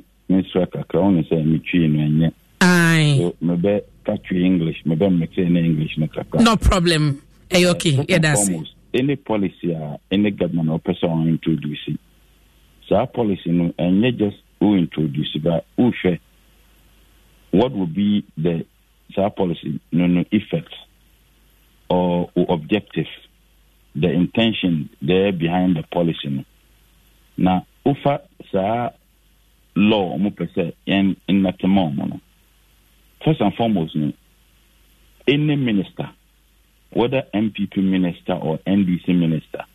straka ka oni se me twi no enye ai me be katwi English me be me twi na English na kaka no problem okay yada any policy any government or person introduce so our policy no enye just who introduce but who share what would be the policy effect or objective, the intention there behind the policy. Now, ufa sa law mu pese in that moment. First and foremost, any minister, whether MPP minister or NDC minister,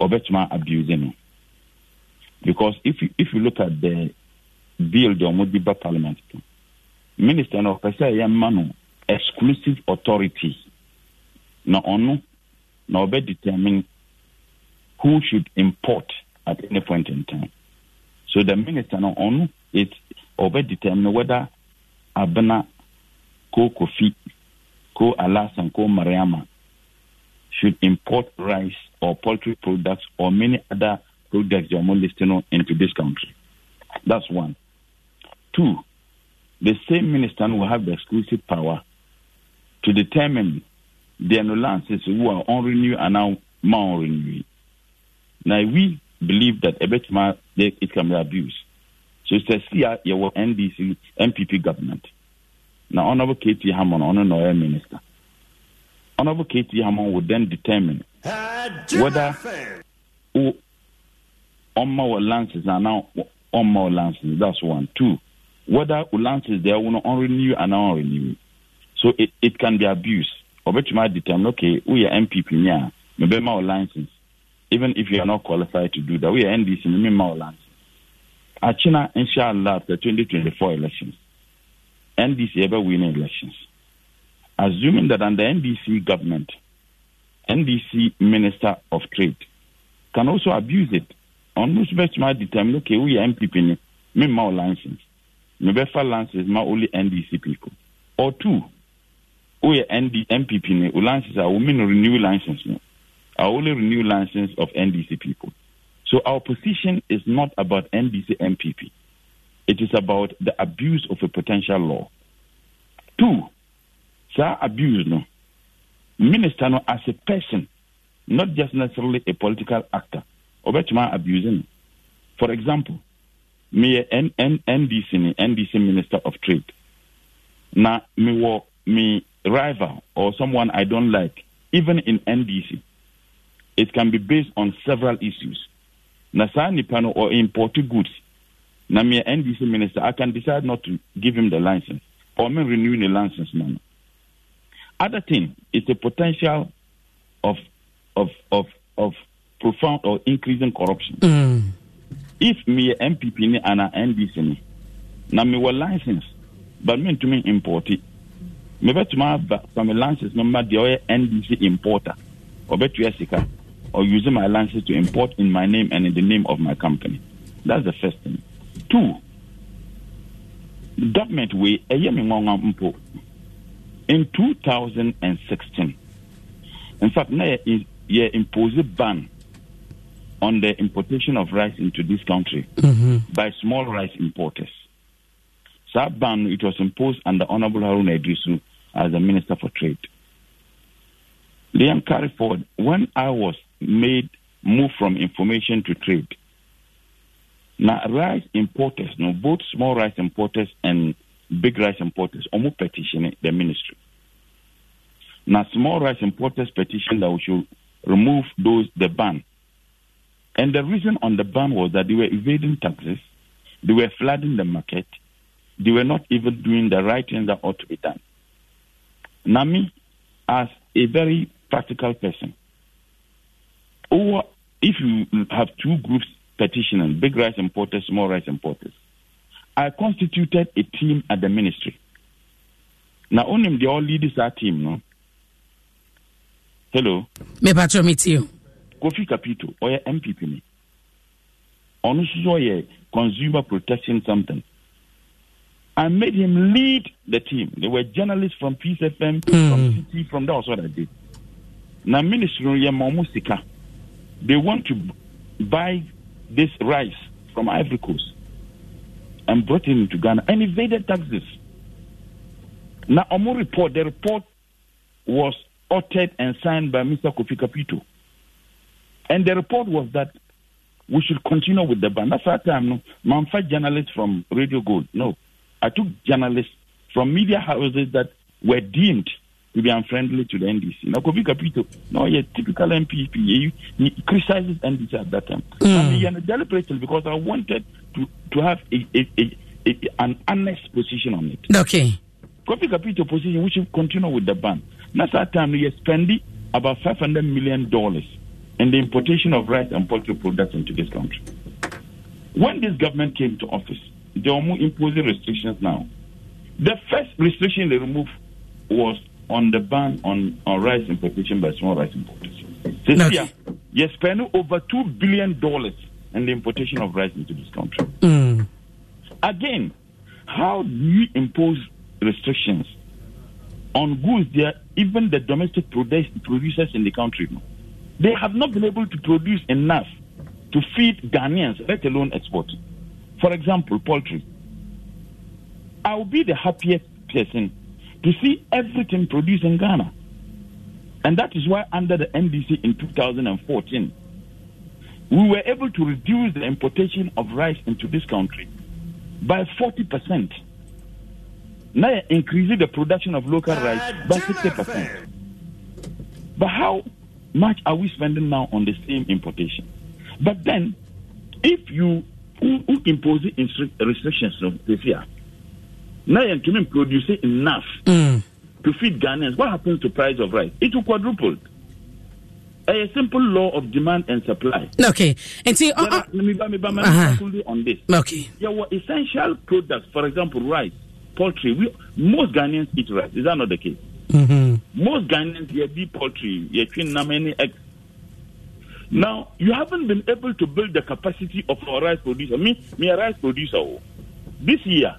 obetuma abusing. Because if you look at the bill the Omudiba Parliament. Minister no pesa ya manu exclusive authority na onu na obe determine who should import at any point in time. So the minister no onu it obe determine whether abana ko kofi ko alasan ko mariama should import rice or poultry products or many other products you are listing into this country. That's one. Two, the same minister will have the exclusive power to determine the annullances who are unrenewed and now non-renewed. Now, we believe that it can be abused. So, it's a NDC, MPP government. Now, Honorable Katie Hammond, Honorable Minister. Honorable Katie Hammond would then determine whether more lances are now on more lances. That's one. Two, whether lances there will not renew and unrenew. So it can be abused. Or bet you might determine, okay, we are MPP now, maybe more license. Even if you are not qualified to do that, we are NDC, maybe more license. Achina, inshallah, after 2024 elections, NDC ever winning elections. Assuming that under NDC government, NDC Minister of Trade can also abuse it. On which bet you might determine, okay, we are MPP, maybe more license. Mebefa lances ma only NDC people. Or two, we MPP ne lances are women renew license no. Are only renew license of NDC people. So our position is not about NDC MPP. It is about the abuse of a potential law. Two, sa abuse no. Minister no as a person, not just necessarily a political actor. Obetuma abusing. For example, me NDC Minister of Trade. Na me rival or someone I don't like, even in NDC, it can be based on several issues. Na sa nipano or imported goods. Na me NDC Minister, I can decide not to give him the license or me renew the license now. Other thing is the potential of profound or increasing corruption. If me MPP and an NDC, na me were licensed, but me to me import it. Me bet to my from a license number the NDC importer, or bet to Jessica, or using my license to import in my name and in the name of my company. That's the first thing. Two, government way a year in 2016. In fact, now ye imposed a ban on the importation of rice into this country by small rice importers. That ban, it was imposed under Honorable Haruna Idrisu as the Minister for Trade. Liam carried forward, when I was moved from information to trade, now rice importers, you know, both small rice importers and big rice importers, almost petitioned the ministry. Now small rice importers petitioned that we should remove the ban. And the reason on the ban was that they were evading taxes, they were flooding the market, they were not even doing the right things that ought to be done. Now me, as a very practical person, or if you have two groups petitioning, big rice importers, small rice importers, I constituted a team at the ministry. Now, only they all lead our team, no? Hello? Me patro mitio. Kofi Kapito, or your MPP. Onusuye, consumer protection something. I made him lead the team. They were journalists from Peace FM, from City, from that was what I did. Now, ministry, ye mamusika. They want to buy this rice from Ivory Coast and brought it into Ghana and evaded taxes. Now, the report was authored and signed by Mr. Kofi Kapito. And the report was that we should continue with the ban. That's our time. No, I'm five journalists from Radio Gold. No, I took journalists from media houses that were deemed to be unfriendly to the NDC. Now, Kofi Kapito, no, yeah, typical MPP, he criticizes NDC at that time. And deliberately, because I wanted to have an honest position on it. Okay. Kofi Kapito position, we should continue with the ban. Now, that time, we are spending about $500 million in the importation of rice and poultry products into this country. When this government came to office, they are imposing restrictions now. The first restriction they removed was on the ban on rice importation by small rice importers. This year, you're spending over $2 billion in the importation of rice into this country. Again, how do you impose restrictions on goods that even the domestic producers in the country, they have not been able to produce enough to feed Ghanaians, let alone export. For example, poultry. I will be the happiest person to see everything produced in Ghana. And that is why under the NDC in 2014, we were able to reduce the importation of rice into this country by 40%. Now increasing the production of local rice by 60%. But how much are we spending now on the same importation? But then, if you impose restrictions of this year, now you can produce enough to feed Ghanaians. What happens to price of rice? It will quadruple. A simple law of demand and supply. Okay. And see, on this. Okay. There were essential products, for example, rice, poultry. Most Ghanaians eat rice. Is that not the case? Mm-hmm. Most Ghanaians eat poultry. They eat many eggs. Now, you haven't been able to build the capacity of our rice producer. Me a rice producer. This year,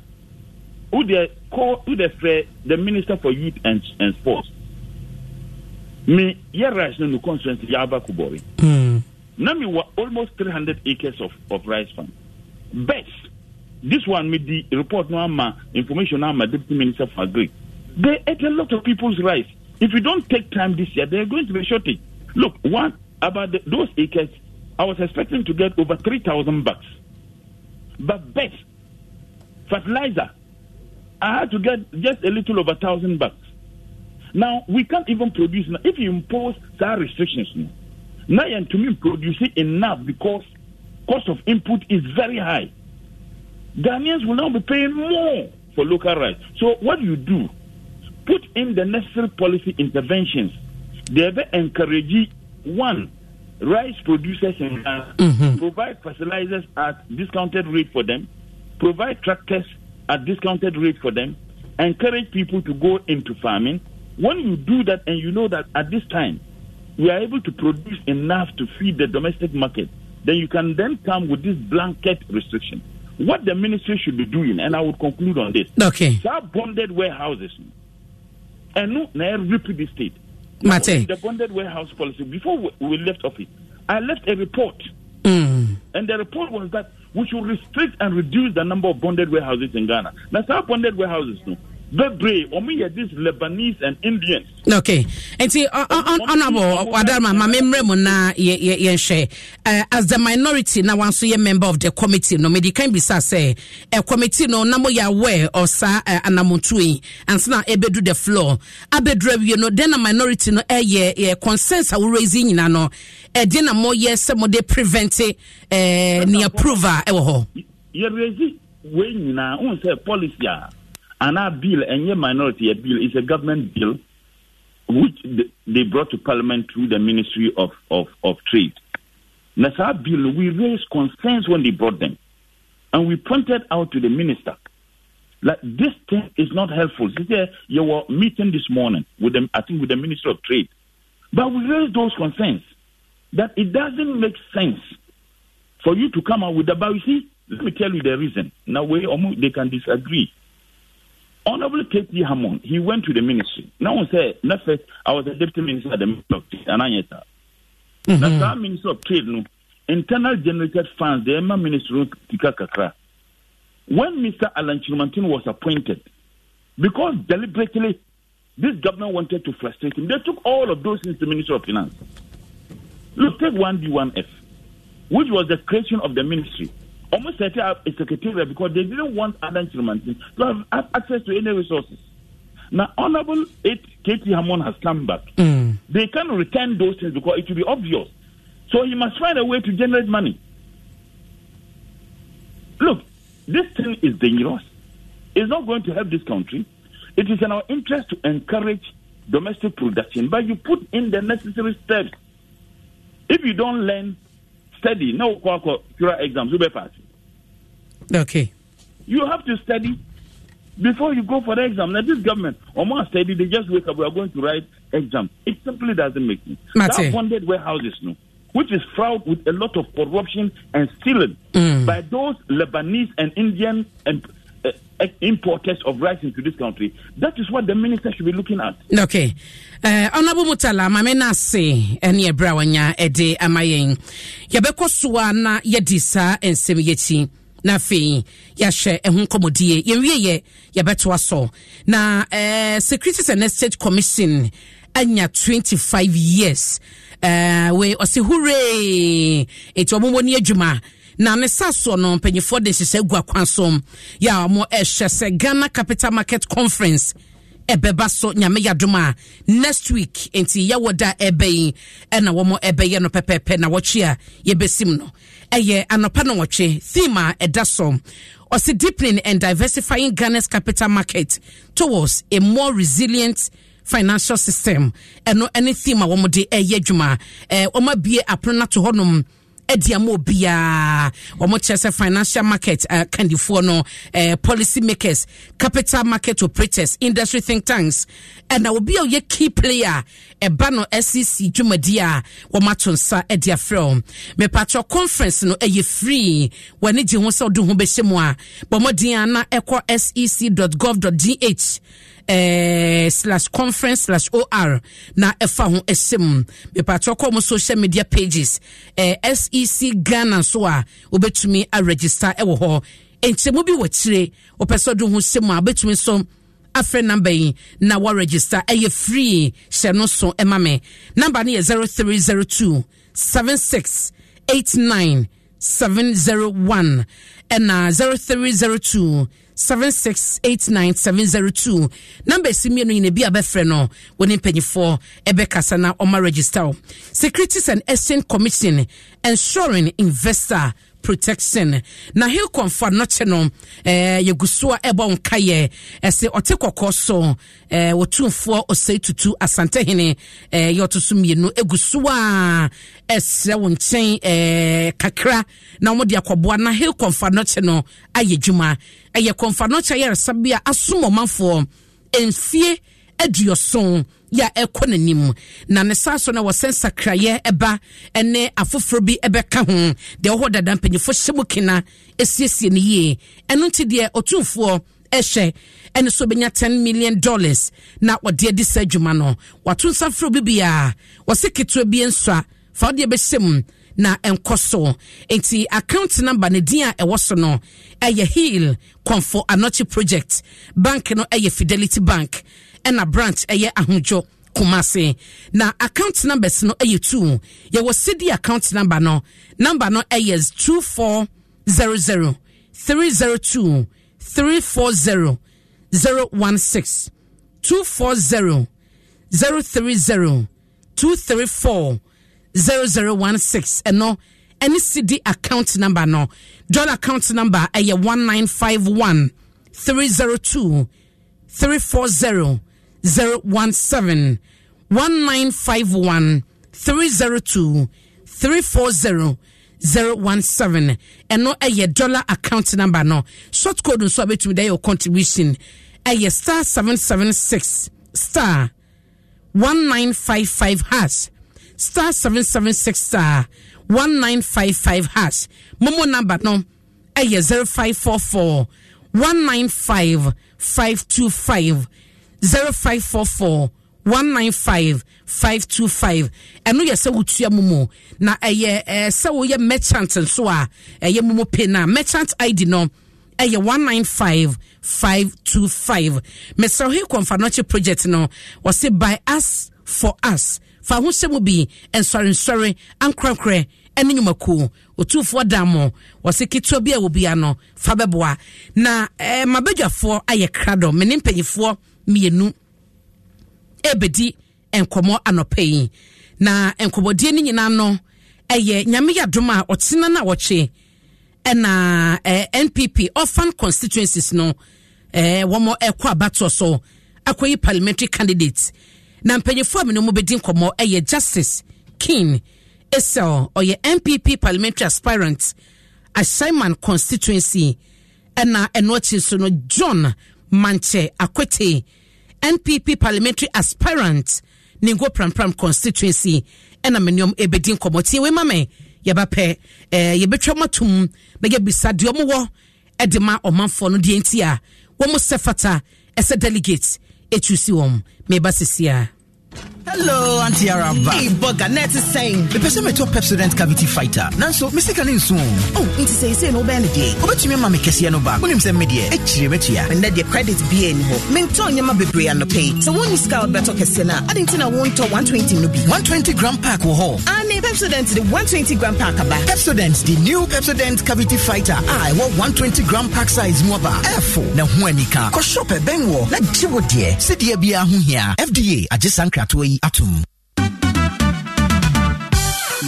the Minister for Youth and Sports. Me, yeah, rice in the constituency, Yaba Kubori. Now, we were almost 300 acres of rice farm. Best, this one with the report, no, I'm information, I'm a Deputy Minister for Agri. They ate a lot of people's rice. If you don't take time this year, they're going to be shortage. Look, those acres, I was expecting to get over $3,000. But best, fertilizer, I had to get just a little over $1,000. Now, we can't even produce. If you impose that restrictions, now you're producing enough because cost of input is very high. Ghanaians will now be paying more for local rice. So what you do, put in the necessary policy interventions. They will encourage, one, rice producers in Ghana, provide fertilizers at discounted rate for them, provide tractors at discounted rate for them, encourage people to go into farming. When you do that and you know that at this time we are able to produce enough to feed the domestic market, then you can then come with this blanket restriction. What the ministry should be doing, and I would conclude on this, okay, are bonded warehouses and no repeat the state. The bonded warehouse policy, before we left office, I left a report and the report was that we should restrict and reduce the number of bonded warehouses in Ghana. Now, some bonded warehouses, no. The brave, or me, these Lebanese and Indians. Okay. And see, Honorable Wadarma, my memory, as the minority, now once you're a member of the committee, no, me, can be say, a committee, no, number you're aware, or sa, anamutui, and so now, ebe do the floor. Abedrev, you know, then a minority, no, consensus are raising, you know, then a more, yes, some of the prevent, ni approver, you're raising, when, now, on say policy, and our bill, and your minority bill, is a government bill which they brought to Parliament through the Ministry of Trade. That's our bill. We raised concerns when they brought them. And we pointed out to the minister that this thing is not helpful. She said, you were meeting this morning with them, I think with the Minister of Trade. But we raised those concerns that it doesn't make sense for you to come out with the bill. You see, let me tell you the reason. Now, they can disagree. Honorable K.T. Hammond, he went to the ministry. Now, first, I was a deputy minister at the Ministry of Trade, and I answered. Mm-hmm. That's our Minister of Trade, no, internal generated funds, the Emma Ministry of Kakra. When Mr. Alan Chilmantin was appointed, because deliberately this government wanted to frustrate him, they took all of those things to the Ministry of Finance. Look, take 1D1F, which was the creation of the ministry. Almost set up a secretariat because they didn't want Adan Chilmantin to have access to any resources. Now, Honorable K.T. Hammond has come back. Mm. They can't return those things because it will be obvious. So he must find a way to generate money. Look, this thing is dangerous. It's not going to help this country. It is in our interest to encourage domestic production, but you put in the necessary steps. If you don't learn, study. No, cura exams. You be pass. Okay. You have to study before you go for the exam. Now, this government, almost study, they just wake up. We are going to write exam. It simply doesn't make sense. That funded warehouses, no, which is fraught with a lot of corruption and stealing by those Lebanese and Indian and importers of rice into this country. That is what the minister should be looking at. Okay. Honorable Mutala, Mamena say, and ye brawanya, a day, amaying. Yabeko suana, yedisa, and semieti. Nafi, yashe, and hunkomodie, ye, yabetua so. Na, Securities and Estate Commission, anya 25 years. We, osi, hooray! It's a woman near Juma. Na ne saso no mpanyifo de hyehyɛ guakwansom ya omo ehye sɛ Ghana Capital Market Conference ebeba so nyame yadoma next week enti ya woda ebeyi na womo ebeye no pepepe na wotwe a ye besim no eye anopa no wotwe theme a edasom osi deepening and diversifying Ghana's capital market towards a more resilient financial system and no any theme a womo de eye adwuma omabie aprona to honum Ediamo Bia, Omochese financial market, Candifuono, policy makers, capital market operators, industry think tanks, and I will be a key player, a banner SEC, Jumadia, Womatonsa, Edia Film. Me patro conference no, a free, when it was so do Hubesimwa, Bomodiana, echo sec.gov.dh. /conference/or na efa ho esem me patro komo social media pages SEC Ghana so a obetumi a register ewo ho entemu bi wotire opesodo ho semu a obetumi so afre number yi na wa register eye free she no so emame number ni 0302 7689701 and 0302 7689702 number simi no ine bia be frɛ no woni panyifo ebe kasa na oma register Securities and Exchange Commission ensuring investor protection na hill comfort no cheno yegusua ebo nka ye ese otekokɔ so wotumfo osei tutu asante hene yotosumie no egusua ese wonchen kakra na omodi akɔboa na hill comfort no cheno ayedwuma eye comfort no cheye resabia asomomafo enfie eduoson ya ekonanim na ne saso na wosensa kraye eba ene afoforo bi ebeka ho de ho dada mpanyifo hyemukina esiesie ne ye eno nti de otumfo ehye ene so benya $10 million na wode de sadwuma no watunsa fro bibia wose ketwa bi enswa fa de be hyem na enkoso enti account number ne dia ewoso no eye heal comfort anochi project bank no eye fidelity bank and a branch eye ahunjo Kumase. Na account numbers no eye 2 ye wo cedi account number no eye is 2400 302 340 016 240 030 234 0016 and no any CD account number no John account number a 1951 302 340 017 1951 302 340 017 and no a dollar account number no short code on swab to your contribution a star 776 star 1955 hash star 776 star 1955 hash momo number no a 0544 195 525 0544 195 525 and we are so mumo na a so ye merchant and so a mumo pena merchant ID no a 195525 Mr. Hikon financial project no was say by us for us fa who se mubi and sorry ankronkre and nyumaku o 24 damo was a kito bia obi ano fa beboa na mabadwafo aye krado menim panyifo mienu ebedi enkomo anopeyi na enkobodie ni nyina no eye nyame yadoma otena na woche na NPP orphan constituencies no womo ekwa batso so akoyi parliamentary candidates na mpanyefo amene mo bedi enkomo eye Justice King Essiel or your NPP parliamentary aspirant Ashaiman constituency na enwoche so no John Manche Akwete NPP parliamentary aspirant Ningo Pram Pram constituency ena menium ebedin komoti we mame yebape yebetwa matum be yebisa de omwo edema omanfo no de entia wo mo sefata as a delegate etusi wom me basisia. Hello, Auntie Araba. Hey, Bugger, net is saying. The person may talk Pepsodent cavity fighter. Nanso, Mr. Kanin soon. Oh, it is say no band day. Obet me, Mammy Cassiano Bag. William said, Media, Echimetia, and let your credit be anymore. Menton Yama Bibri and the pay. So one is called Beto Cassena. I didn't know 120 Nubi. 120 gram pack or whole. And a Pepsodent, the 120 gram pack. Pepsodent, the new Pepsodent cavity fighter. I want 120 gram pack size Mwaba. F4. Now, Huanica. Koshope Benwo. Let Jibo dear. Sidia Bia Hunia. FDA. I just Ankratway. Atom.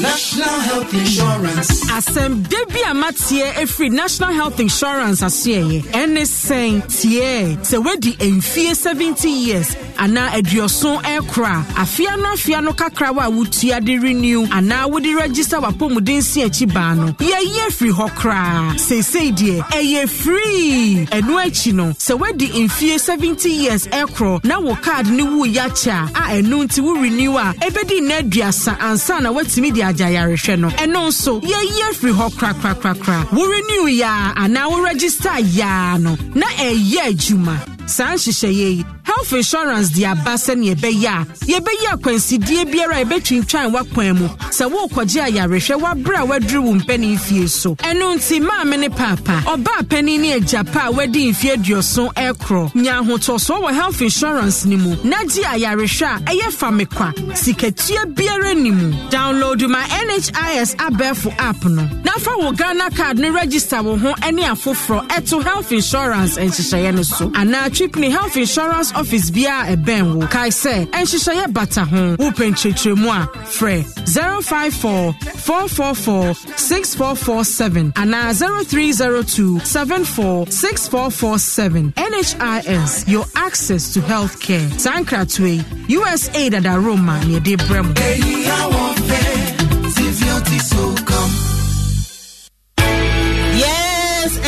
National Health Insurance. Asem Debbie Amatie every National Health Insurance asie any saint tie se we di enfie 70 years ana aduoson ekra afia no kakra wa wutua de renew ana we di register wa pomuden si achi ba no ye free hokra sesei de eye free enu achi no se we di enfie 70 years ekro na wo card ni wu yacha a enu nti wo renew a ebedi na aduasa ansa na watimi Ajayarisheno. And also, yeah, free ho crack. We renew ya and now register ya no. Na a year juma. San Shishaye. Health insurance dia basen ye beya kwensi die biara ebetwin twan wakwan mu se wo kwagye ayarehwe wa bra wadru wo mpani fie so eno nti maame ne papa oba pani ne ajapa wadi fie duoso ekro nya hoto so wo health insurance ni mu na gye ayarehwe a eye fa mekwa sikatua biara ni mu download my NHIS abefo app no na fa wo Ghana card ne register wo ho ene afofro eto health insurance enhyehyeye ne so ana trip ne health insurance office via a benwo kai say and shishaye bata ho open chichimua fre 054-444-6447 and 0302-746447 NHIS your access to healthcare Sankratwe USA that Roma near de Bremo. Yes,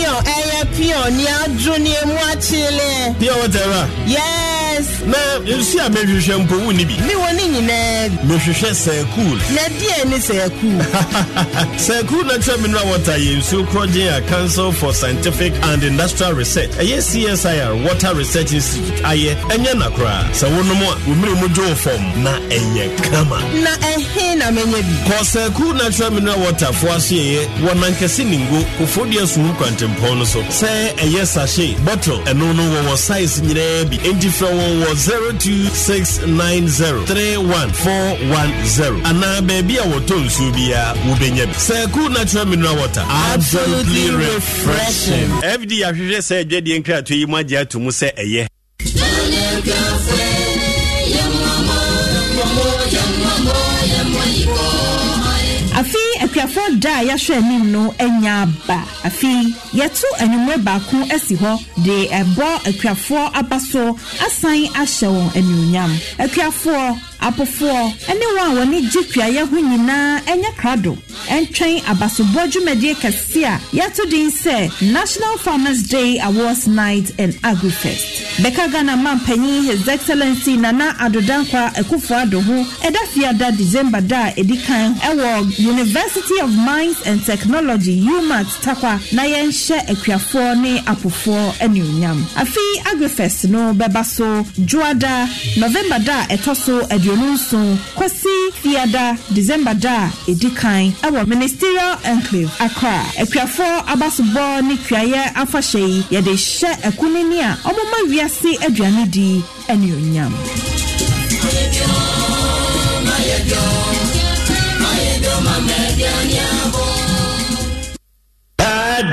pure champion, yeah, Junior Mwachile. Yeah, whatever. Yes. Now, you see, I made you shampoo, Nibi. Me one in it. Moshe say cool. Nadia say cool. Say cool, that's a mineral water. You so cruddy a Council for Scientific and Industrial Research. A CSIR Water Research Institute. Aye, and Yanakra. So, one more, we will do from Na Eye Kama. Na Ehena Menebi. Cause a cool natural mineral water for us here. One man Ningo, who 4 years who can't so. Say a yes, sachet bottle and no was size in the 84 was 02690 31410. And now, baby, our tones will be a Ubenya. Say cool natural mineral water. Absolutely refreshing. FD, I should say, Jedi and Crea to you, my dear, to Musa a year. Akwiafo da ya hwe anim no anya ba afi yetu anumre baako asi ho de ebo akwiafo abaso asan ahyewo anunyam akwiafo apofo ene wan woni jikwa ye hu nyina enya krado entwen abaso bodwumade kase a yetu din se National Farmers Day Awards Night and Agrifest bekaga na mampanyi His Excellency Nana Adodankwa Akufo-Addo ho edafia da December da edikan ewo University of Mines and Technology UMAT takwa na yenhye akwiafo ne apofo anunyam afi Agrifest no bebaso juada November da etoso Yonunso Kwasi Fiada December da edikan our ministerial enclave Accra Akwiafo abasubo ni kwaye afashe ye de hye ekunini a omoma wiase aduane di anyonyam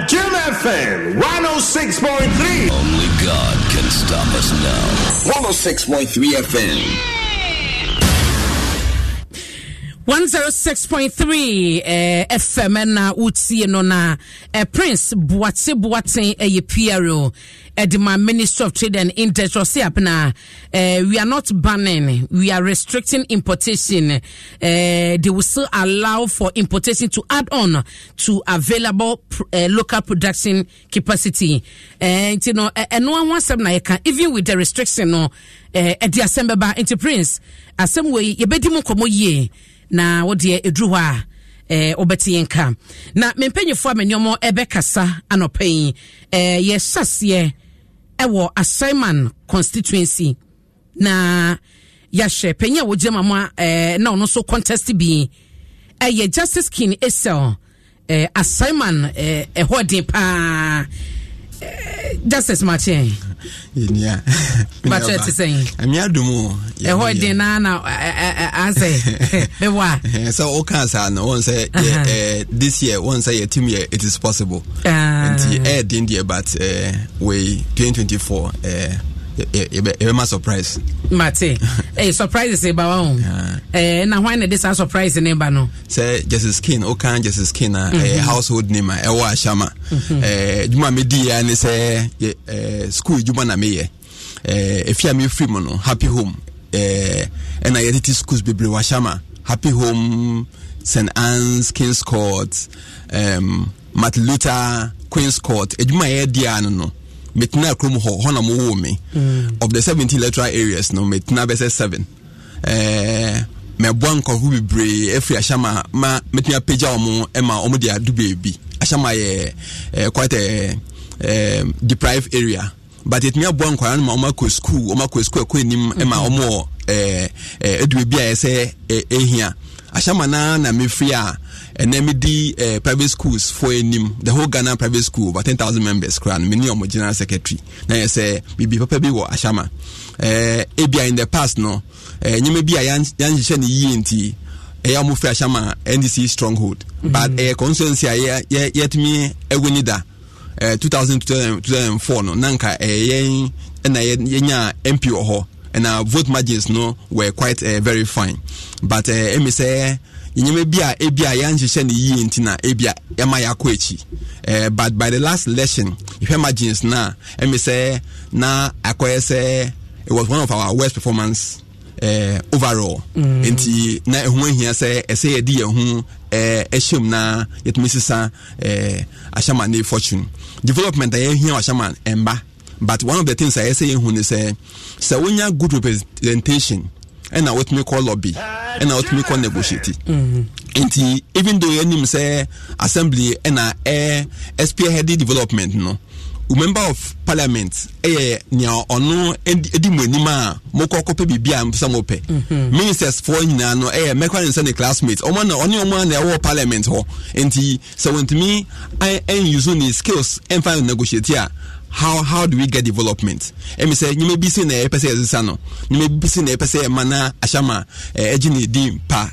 Jim FM 106.3 Only God can stop us now 106.3 FM 106.3 FM na uti no na Prince Boate Boate Piero my Minister of Trade and Industry apna we are not banning, we are restricting importation. They will still allow for importation to add on to available local production capacity. You know, no one wants to even with the restriction no at the assembly by Prince assembly you bedimo komo ye. Na wodie edruwa obeti enka na mempenyefo amenyomo ebekasa anopen yesase ewo Ashaiman constituency na yahwe penya wojema ma na ono so contest bi ye Justice King Essiel Ashaiman holding pa Justice Martin yeah but what is saying me adumo e ho de na na answer be wa so o kan say no one say this year one say team year it is possible and the end in there but we 2024 e ma surprise Martin surprise say ba won na why na this surprise na ba no say Justice King o kan Justice King na household name e wa Ashama juma me di ya ni say school juma na me ye if you am free mono happy home and I edit schools be wa Ashama happy home St Anne's King's Court Martin Luther Queen's Court juma e di ya no Metina Krum Ho Honamu me of the 17 electoral areas no Metina Bess 7. Me Bwanko who be brave every Ashama ma Metina Pejamo Emma Omodia do baby. Ashama quite a deprived area. But it mea bwanko and Mamako school, Omako school quinim Emma Omo Edwibia say here. Ashama na me free and then di private schools for him the whole Ghana private school over 10,000 members crown many of my general secretary now you say bibi papa bi wo Ashama in the past no you may be a yan sheni enti eya mo fi Ashama NDC stronghold but constituency yet me egunida 2004 no nanka yen na yenya MP ho and our vote margins no were quite very fine but me say Ebia Yanjishani Yi Intina, Ebia Yamaya Kwechi. But by the last election, if emergence na, say, na Akwese, it was one of our worst performance overall. Enti na ehun hia say ese ye de ehun ehim na yetmisisa Ashaiman ne fortune. Development eh hia Ashaiman emba. But one of the things I say ehun is say wonya good representation and I what me call lobby and I what me call negotiate. Enti even though enim say assembly and spearheaded development no. Member of Parliament, nia ono edi mwenima moko kope bibia mfisa mope. Ministers for ina no mekwa nsane classmates. Omo na oni omo na wo Parliament ho. Enti so when to me I using his skills and find negotiate here. How do we get development? And me say you may be seen a person as sano. You may be seen a person mana Ashaiman ejini di pa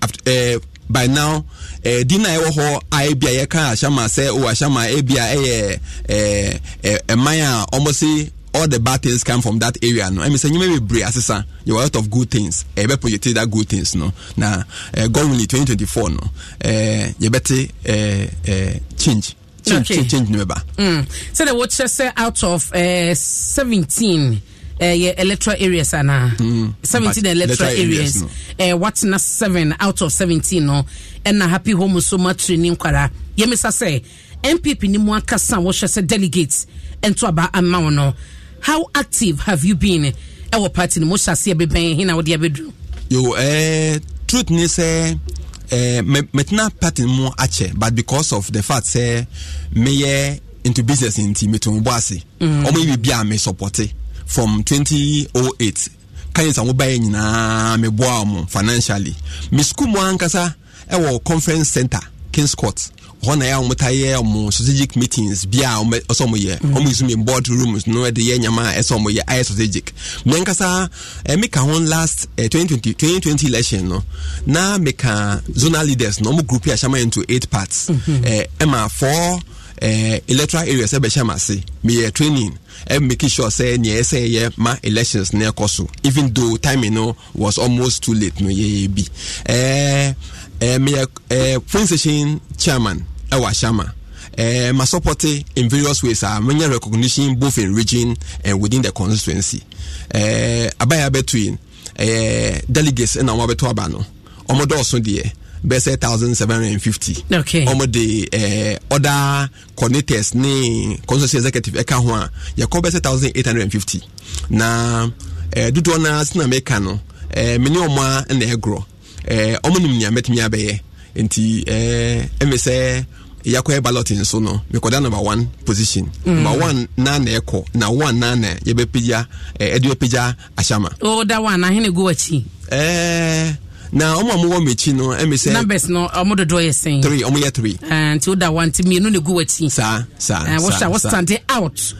after by now, Dina Ewoho, Ibia Yaka, Ashaiman, say, oh, Ashaiman, Ibia, Maya, almost say, all the bad things come from that area. No, I mean, say, you may be brave, Assassin, you are out of good things, projected that good things, no. Now, go only 2024, no. You better, change. Change, remember. So the watcher say out of 17. Electoral areas are 17 electoral areas. No. What's not 7 out of 17? No, and a happy home so much training. Kwara, Yemisa say MPP ni mwaka san washa say delegates and to about a mono. How active have you been? Our party, Mosha, see a baby in our dear bedroom. You, truth, ni say, metna party more ache, but because of the fact, say, me into business in Timeton Boise, or maybe be a me support. From 2008, Kanyesa Mobile Nina Meboam financially. Miss Kumuankasa, our conference center, King's Court, Honaya Motaya, more strategic meetings, Bia, or some year, almost in board rooms, no at the Yanyama, as some year, I strategic. Mankasa, and make a one last 2020 election, no. Now make a zonal leaders, no more group Ashaiman into 8 parts. Emma 4. Electoral areas ebe Ashaiman say me training and making sure say near say my elections near Koso even though time you know was almost too late no ye be me transition chairman our Ashaiman my support in various ways are many recognition both in region and within the constituency abaya between delegates and our beto abano omodo osun there best 1,750. Okay. The other coordinators, ne consulting executive, Ekahua, you call best 1,850. Now, do donors, na mekano, many or more, and they grow. Omonimia met me abe, and the MSA Yakwe balloting so no, because that number one position. Number one, none echo, now one none, Yebepija, Eduapija, Ashaiman. Oh, that one, I ain't go at now, I'm one with Chino, and Miss Numbers, no, I'm not a joyous saying 3, I'm here 3. And to that one, to me, no good, sir. And what's standing out?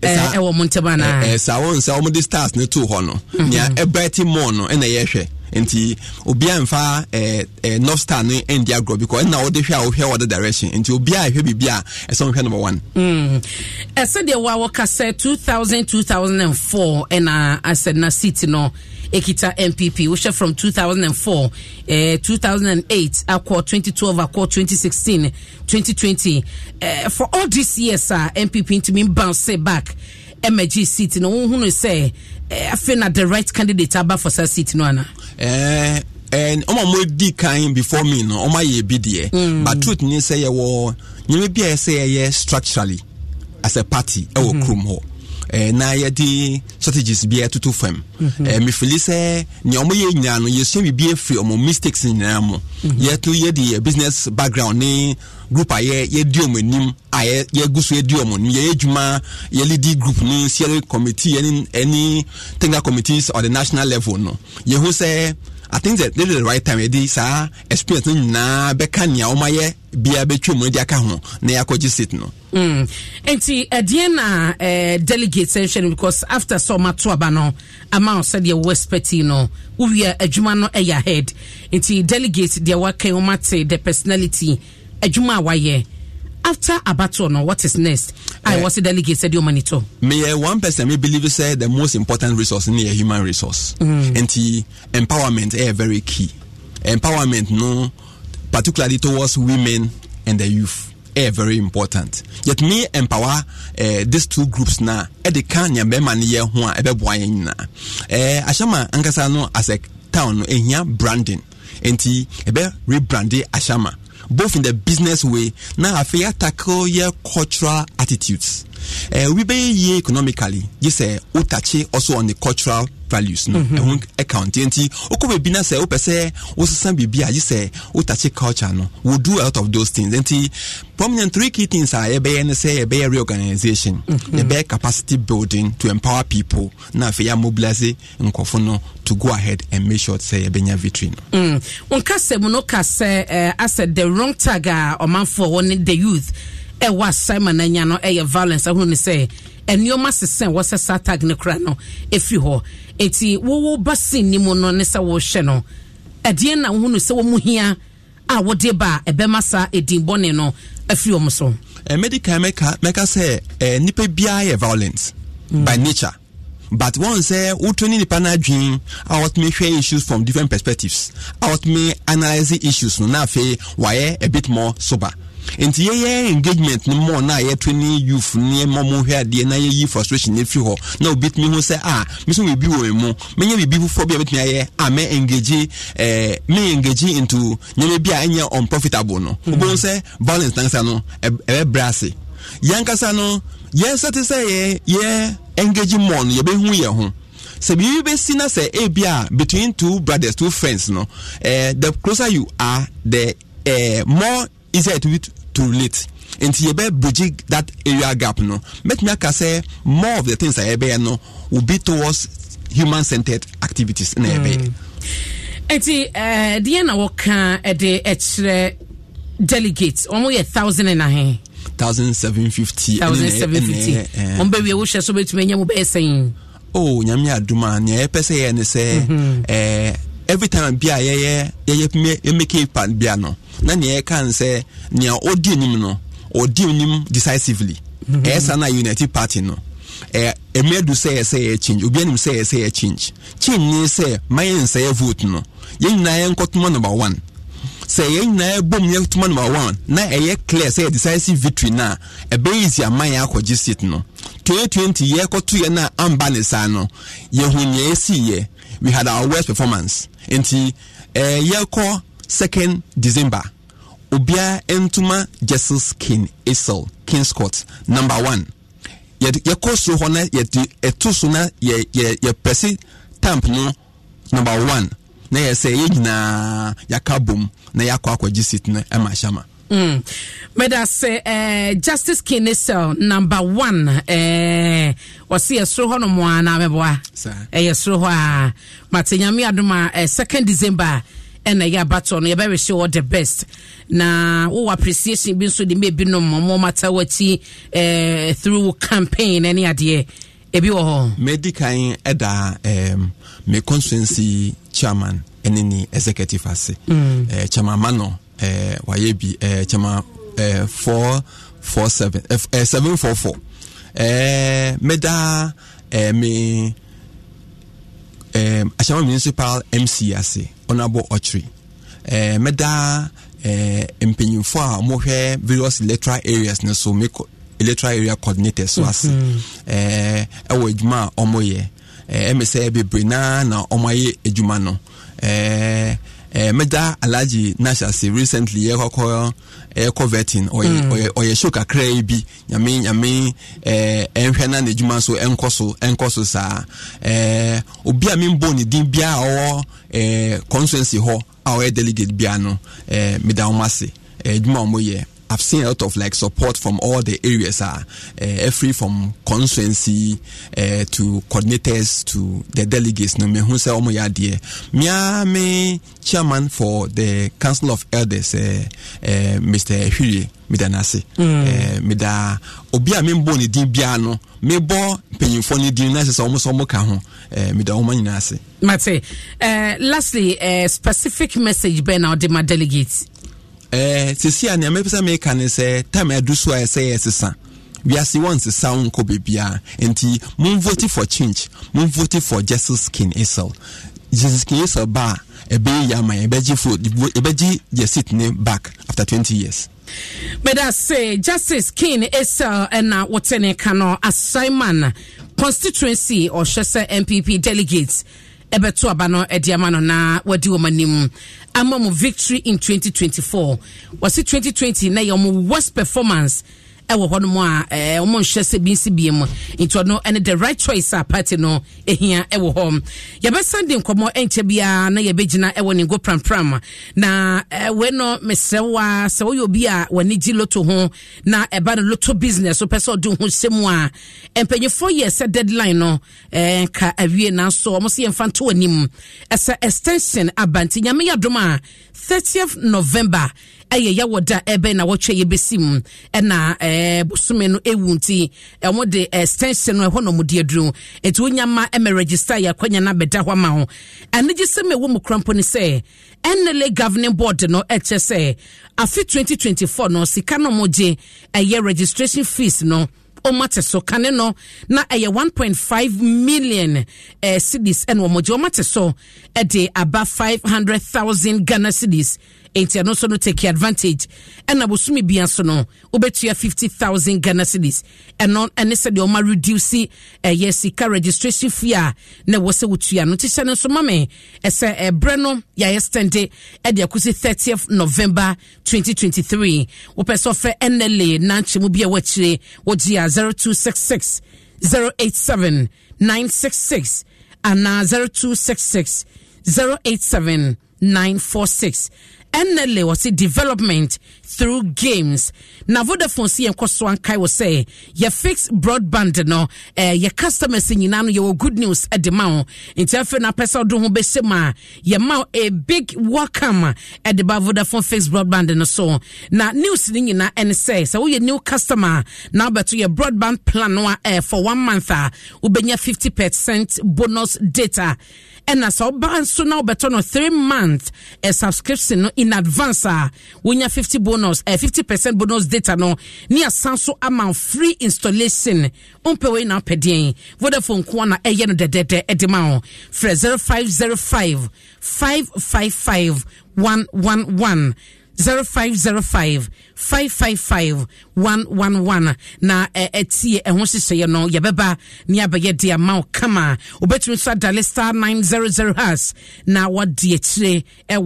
I want Montabana, as I want some of the stars, no two honor. Yeah, a betty mono and a yeshe. And he Obian far a North Star and Diagro because now they shall hear other direction. And to be a heavy beer as some kind of one. I said there were cassette 2000, 2004, and I said, na city no. Ekita MPP, which are from 2004, 2008, Accord 2012, Accord 2016, 2020. For all these years, MPP to me bounce back. MG seat, no one say, I feel not the right candidate for such seat, no one. And I'm a kind before me, no, I'm a BDA. But truth is, say, you may be say, structurally, as a party, I will come home. Na yadi strategies be a tutu firm. Me feel say ni omo ye nyano ye se be free omo mistakes nyamo. Ye to ye the business background ni group aye ye di omo nim aye ye gusu ye di omo nim ye juma ye lead group ni steering committee any technical committees or the national level no. Ye who say I think that this is the right time. This experience na bekani ya umaye biya bechu mudi akamu na yakoji sit no. Enti diena delegate session because after so much abano amount said you respect no we are adwuma no eya head. Enti delegate dia waka umate the personality adwuma waye. After Abato, no, what is next? I was a delegate, said your manito. May one person may believe said the most important resource is a human resource. And the empowerment is very key. Empowerment, no, particularly towards women and the youth. very important. Yet me empower these two groups now. Edeka ni ambe mani ye huwa ebe boyen na. Ashama angasa no as a town ehia branding. Enti ebe rebranding Ashama. Both in the business way now afia tackle your cultural attitudes. We be ye economically. You say utachi also on the cultural values no account enti okobe bi na say opese wo sesan bibia you say utachi culture no we do a lot of those things enti prominent three key things are ebe say ebe reorganization ebe capacity building to empower people na afia mobilize nkofo no to go ahead and make sure say ebe nya victory no unkase mo no kase asset the wrong taga or man for one the youth was Simon and Yano, a violence. I want to say, and your master sent was a satag necrano. If you ho, it's a woo bussin, Nimono Nessa Washeno. A dear, I want to say, Muhia, I would deba, a bemasa, a dimboneno, a few almost. A medical maker say, a nipe bi violence by nature. But once we turn in the panel dream, I want me share issues from different perspectives. I want me analyze issues, no na fe, why a bit more sober. Into ye engagement no more na ye 20 youth near momo here de na ye frustration if you ho na obit me who say me so we be we mo me be before be bit me aye me engage into me be anya unprofitable no obo say balance tansa no e brase yankasa no yes that say ye engage more no ye be hu ye ho say we be see na say e bia between two brothers two friends no the closer you are the more easier to relate. And to bridge that area gap no. Make me say more of the things I no will be towards human-centered activities in ebe. Eti the na waka the extra delegates almost 1,009. 1,750. 1,750. Ombe we share so much many mo be saying. Oh, nyami aduma nya epese ne say every time bia ye make it pan bia no. Nani can say near Odin no or Dinim decisively. Sana United Party no. A mayor do say a change, Ubian say a change. Chin say, Mayan say a vote no. Yen Nayan Cotman number one. Say yen na boom yet number one. Na a clear say a decisive victory na. A base ya Maya could just sit no. 2020 year cot 2 year unbalancano. Yehun ye see ye. We had our worst performance. Enti a year call. 2nd December, Obia Entuma Justice King Essiel, King's Court, number 1. Yet your course honor yet too sooner your pressy tamp no number 1. Nay say na yakabum na yakwa jisit na emashama. Meda say Justice King Essiel number 1 was see a so hono mwana meboa. Sir. So Matinyami Adoma 2nd December. And I baton, you're very sure the best. Now, appreciation being so they may be no more matter what through campaign. Any idea? A be all medical edda, my constituency chairman and any executive. I say, Chama Mano, YAB, Chama 447 744. Meda, me. Ashaiman Municipal MCRC, Honorable Autry. Meda Mpenyufwa Mohe various electoral areas na so make electoral area coordinators so as ejuma omoye MSA Bebrina na omoye ejuma no meda Alaji Nasha say recently yekoko coveting or shoka kra bi nyame enhwana na ejuma so enkoso sa obi a membo ni din bia o constituency ho our delegate bia no meda omase ejuma omoye. I've seen a lot of like support from all the areas every from constituency to coordinators to the delegates no me who say omo ya de me chairman for the council of elders Mr. Hwiri Midanase Mida obi a membo ni din bia no me bo penyinfo ni din na se omo ka ho Mida omo nyina ase mate lastly specific message be now the my delegates Sisi ane amepesa meka ne se time aduswa say sesa we are see once sound ko bebia enti mun vote for change mun vote for Justice King Essiel Jesus King Essiel ba ebe ya man ebeji food ebeji yesit ne back after 20 years But I say Justice King Essiel and now what's in Ashaiman constituency or Shesa MPP delegates. Ebetu abano ediamano na wadi wamanim amamu victory in 2024 wasi 2020 na yomu worst performance ewo hono mwa omo nhyese binsi biem into no and the right choice party no ehia ewo hom yebe sande nkomo enche bia na yebe gina ewo Ningo Pram Pram na we no mesewa se oyo bia wani gi loto ho na eba no loto business so person do ho semu a empenye 4 years deadline no ka awie na so omo se yemfa to anim esa extension abanti nyame yadoma 30th November aye yawoda ebe na wotwe yebesim na busume no ewunti emo de extension no ho no mudi adru enti wonyama em register ya kwanya na beda ho ma ho anigisem ewo mu krampo ni se NLA governing board no hsa afi 2024 no sika no moje aye registration fees no omate so kane no na aye 1.5 million cedis eno moje omate so e de aba 500,000 Ghana cedis enti no so no take advantage and abusumi bian so no obetua 50,000 Ghana cedis and non and said the oma reduce yesika registration fee na wose wutua no ti chane so mame ese breno ya extende e de akusi 30th November 2023 wo person fe NLA nanchemu bia wachire wojia 0266 087 966 and 0266 087 946 NLA was a development through games. Now Vodafone see and Koswan Kai was say your fixed broadband no your customers in Yinano your good news at the mao. Interfena Pesal Duhum Besema your mao a big welcome at the Vodafone fixed broadband and so now news in na and say so your new customer now but to your broadband plan no for 1 month ubenya 50% bonus data. And as our band so now but on 3 months a subscription no in advance when you 50 bonus 50% bonus data no near sanso amount free installation on pay now pedien Vodafone kwana e yeno de edema free 0505 555 111 0505 555 111 na etie eho siseye no ye beba ni abeye de amount kama obetun so dalista 900 has na what de tire e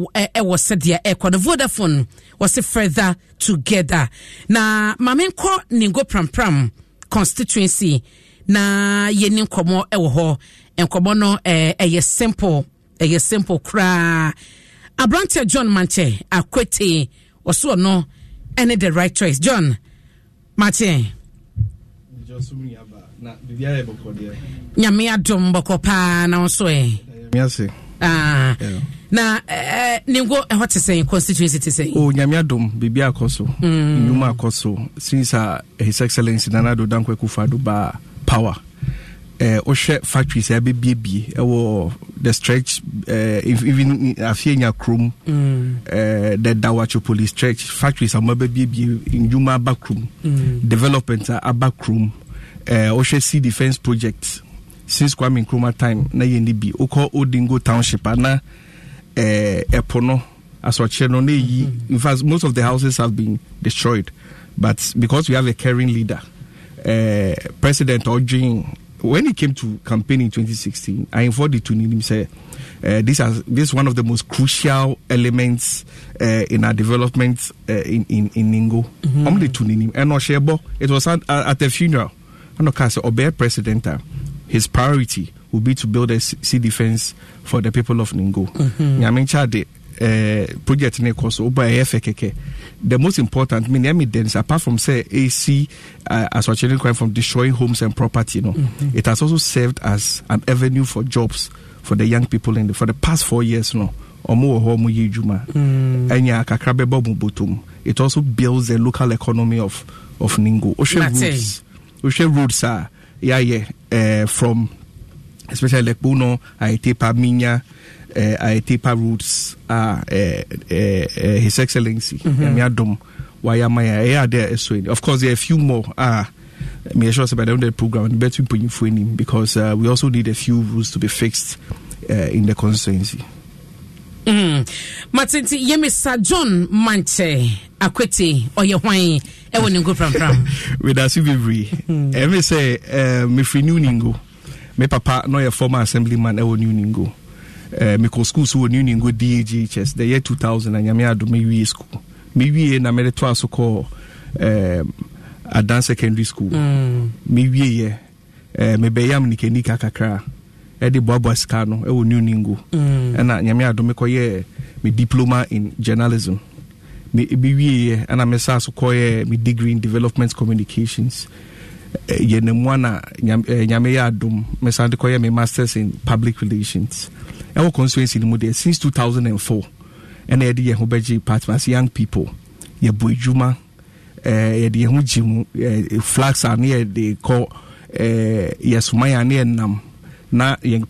was said there e kono Vodafone was further together na mamenko Ningo Pram Pram constituency na yeni nkomo e wo ho enkomo no e ye simple kra Abrante John Manche Akwete also no any the right choice John Manche just me aba na bibia e boko de nyame adom boko pa na so e miase na Ningo what to say constituency to say oh nyame adom bibia akoso nyuma akoso since his excellency Nana Akoto Kufado ba power Oshe factories have baby or the stretch even Afienya Chrome the Dawacho police stretch factories are baby in Juma backroom developments are backroom Oshe sea defense projects since Kwame Nkrumah time na yenibi Oko Odingo township na Epono as what in fact most of the houses have been destroyed but because we have a caring leader President Ojin. When it came to campaign in 2016, I informed it to him say, "This is one of the most crucial elements in our development in Ningo." Only to him, and Oshebo. It was at the funeral. And Okase Obey President, his priority would be to build a sea defense for the people of Ningo. Nyamenchade project ne koso oba efekeke. The most important evidence, apart from say AC as our children crime from destroying homes and property, you know, it has also served as an avenue for jobs for the young people in for the past 4 years, you know. It also builds the local economy of Ningo. Ocean roads are from especially like Bono, Aitepa Minya. Aitepa routes are His Excellency Yamiadom Wayamaya are there so of course there are a few more me sure about the program between because we also need a few rules to be fixed in the constituency. Matinti Yemisa John Manche Akwete or your wine, everyone Ningo Pram Pram. With us, you be every say, me free new Ningo. Me papa, no, a former assemblyman, ever new Ningo. Me co schools who new Ningo DAGHS, the year 2000, and Yamia do me school. Me na me to so call a dance secondary school. Me we me beyam nikenika kakra. Eddie Bob Wascano, a new Ningo, and Yamia Domecoye, my diploma in journalism. Me be and I mess us coye, my degree in development communications. Yenemwana, Yamea Dum, Messandecoye, my master's in public relations. Our constituency in Mode since 2004. And Eddie Hobeji partners, young people, your boy Juma, Eddie Hujimu, flags are near the call, yes, my near Nam. Na young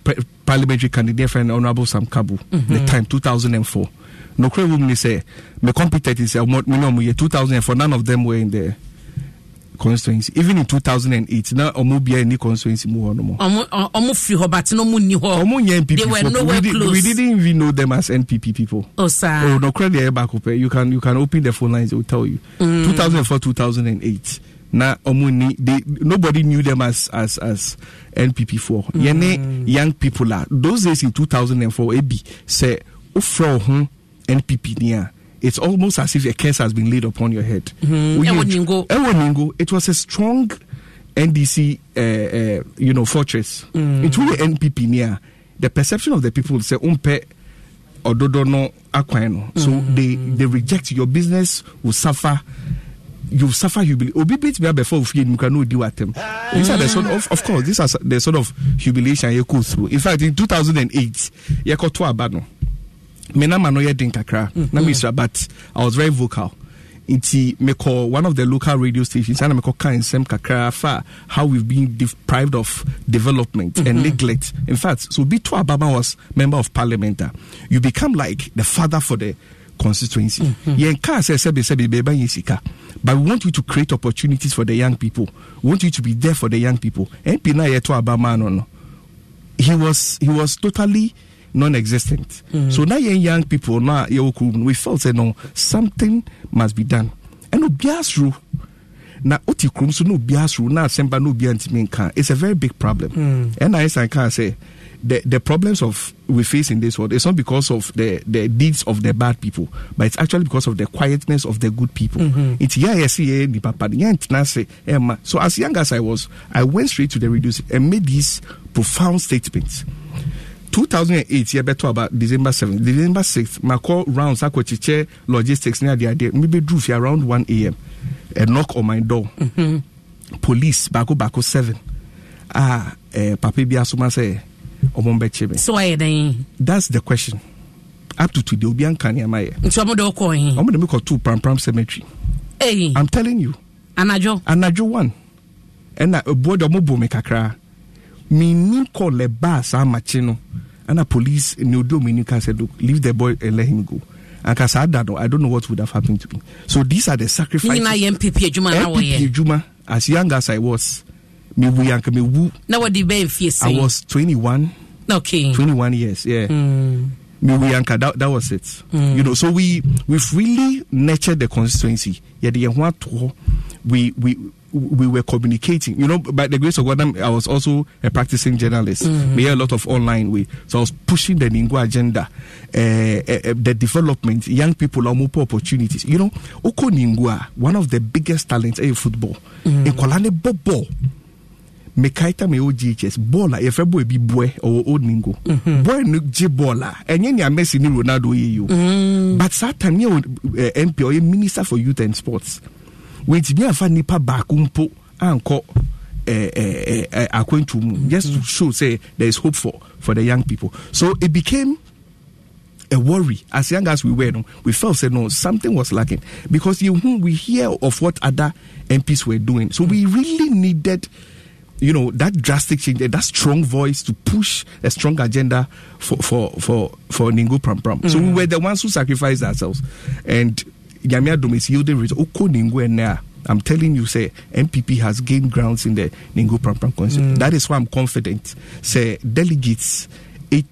parliamentary candidate friend Honorable Sam Kabu, the time 2004. No clear woman say my competitors are more minimum year 2004. None of them were in the constituency. Even in 2008, now Omubia any constituency more no more. They were nowhere close. We didn't even know them as NPP people. Oh sir. Oh no credit back up. You can open the phone lines. It will tell you. 2004, 2008. Na nobody knew them as NPP4. Yene young people are those days in 2004. AB say ufro NPP niya. It's almost as if a curse has been laid upon your head. It was a strong NDC, fortress. It was NPP niya. The perception of the people say umpe ododo no akwano. So they reject your business will suffer. You suffer humiliation. Obibit me before you can know do at them. These are the sort of course, these are the sort of humiliation you go through. In fact, in 2008, you got to a battle. Me na manoye din kakra. Na me but I was very vocal. Inti me call one of the local radio stations. And me call Kan Sem kakra fa how we've been deprived of development and neglect. In fact, so Bitu Ababa was member of parliament. You become like the father for the constituency. But we want you to create opportunities for the young people. We want you to be there for the young people. He was totally non-existent. So now young people, now we felt that no, something must be done. And obiasru na otikrum so no obiasru na semba no obiantimi nka. It's a very big problem. And I can say the problems of we face in this world, it's not because of the deeds of the bad people, but it's actually because of the quietness of the good people. It's so as young as I was, I went straight to the radio and made these profound statements. 2008, yeah, better about December 7th, December 6th, my call rounds, Akochiche logistics near the idea, maybe drove around 1 a.m. A knock on my door. Police, Bako 7. Papi Biasuma say, so I then that's the question. Up to today, Obian Kanya Maya. I'm going to make a two Pram Pram cemetery. Hey, I'm telling you, Anajo one, and a board of mobile make a cry. Me ni call le bass and machino, and a police no do me can say, look, leave the boy and let him go. And because I don't know what would have happened to me. So these are the sacrifices. MPP Juma, as young as I was. Now what the baby face? I was 21. Okay. 21 years. Yeah. That was it. So we've really nurtured the constituency. Yeah, we were communicating. By the grace of God, I was also a practicing journalist. We had a lot of online way. So I was pushing the Ningo agenda, the development, young people are more opportunities. Oko Ningo, one of the biggest talents in football. Ekolane Bobo. Mekaita me OGHS baller if a boy be boy or old Ningo boy nuk j baller and any Messi ni Ronaldo you but Satan you MP or minister for youth and sports wait me afa nipa baakumpo anko akwentum just to show say there is hope for the young people. So it became a worry as young as we were. We felt said no, something was lacking because we hear of what other MPs were doing. So we really needed that drastic change, that strong voice to push a strong agenda for Ningo Pram Pram. So we were the ones who sacrificed ourselves. And Yamia Domes yielding results. Oko Ningo and Nea. I'm telling you, say MPP has gained grounds in the Ningo Pram Pram concept. That is why I'm confident. Say delegates on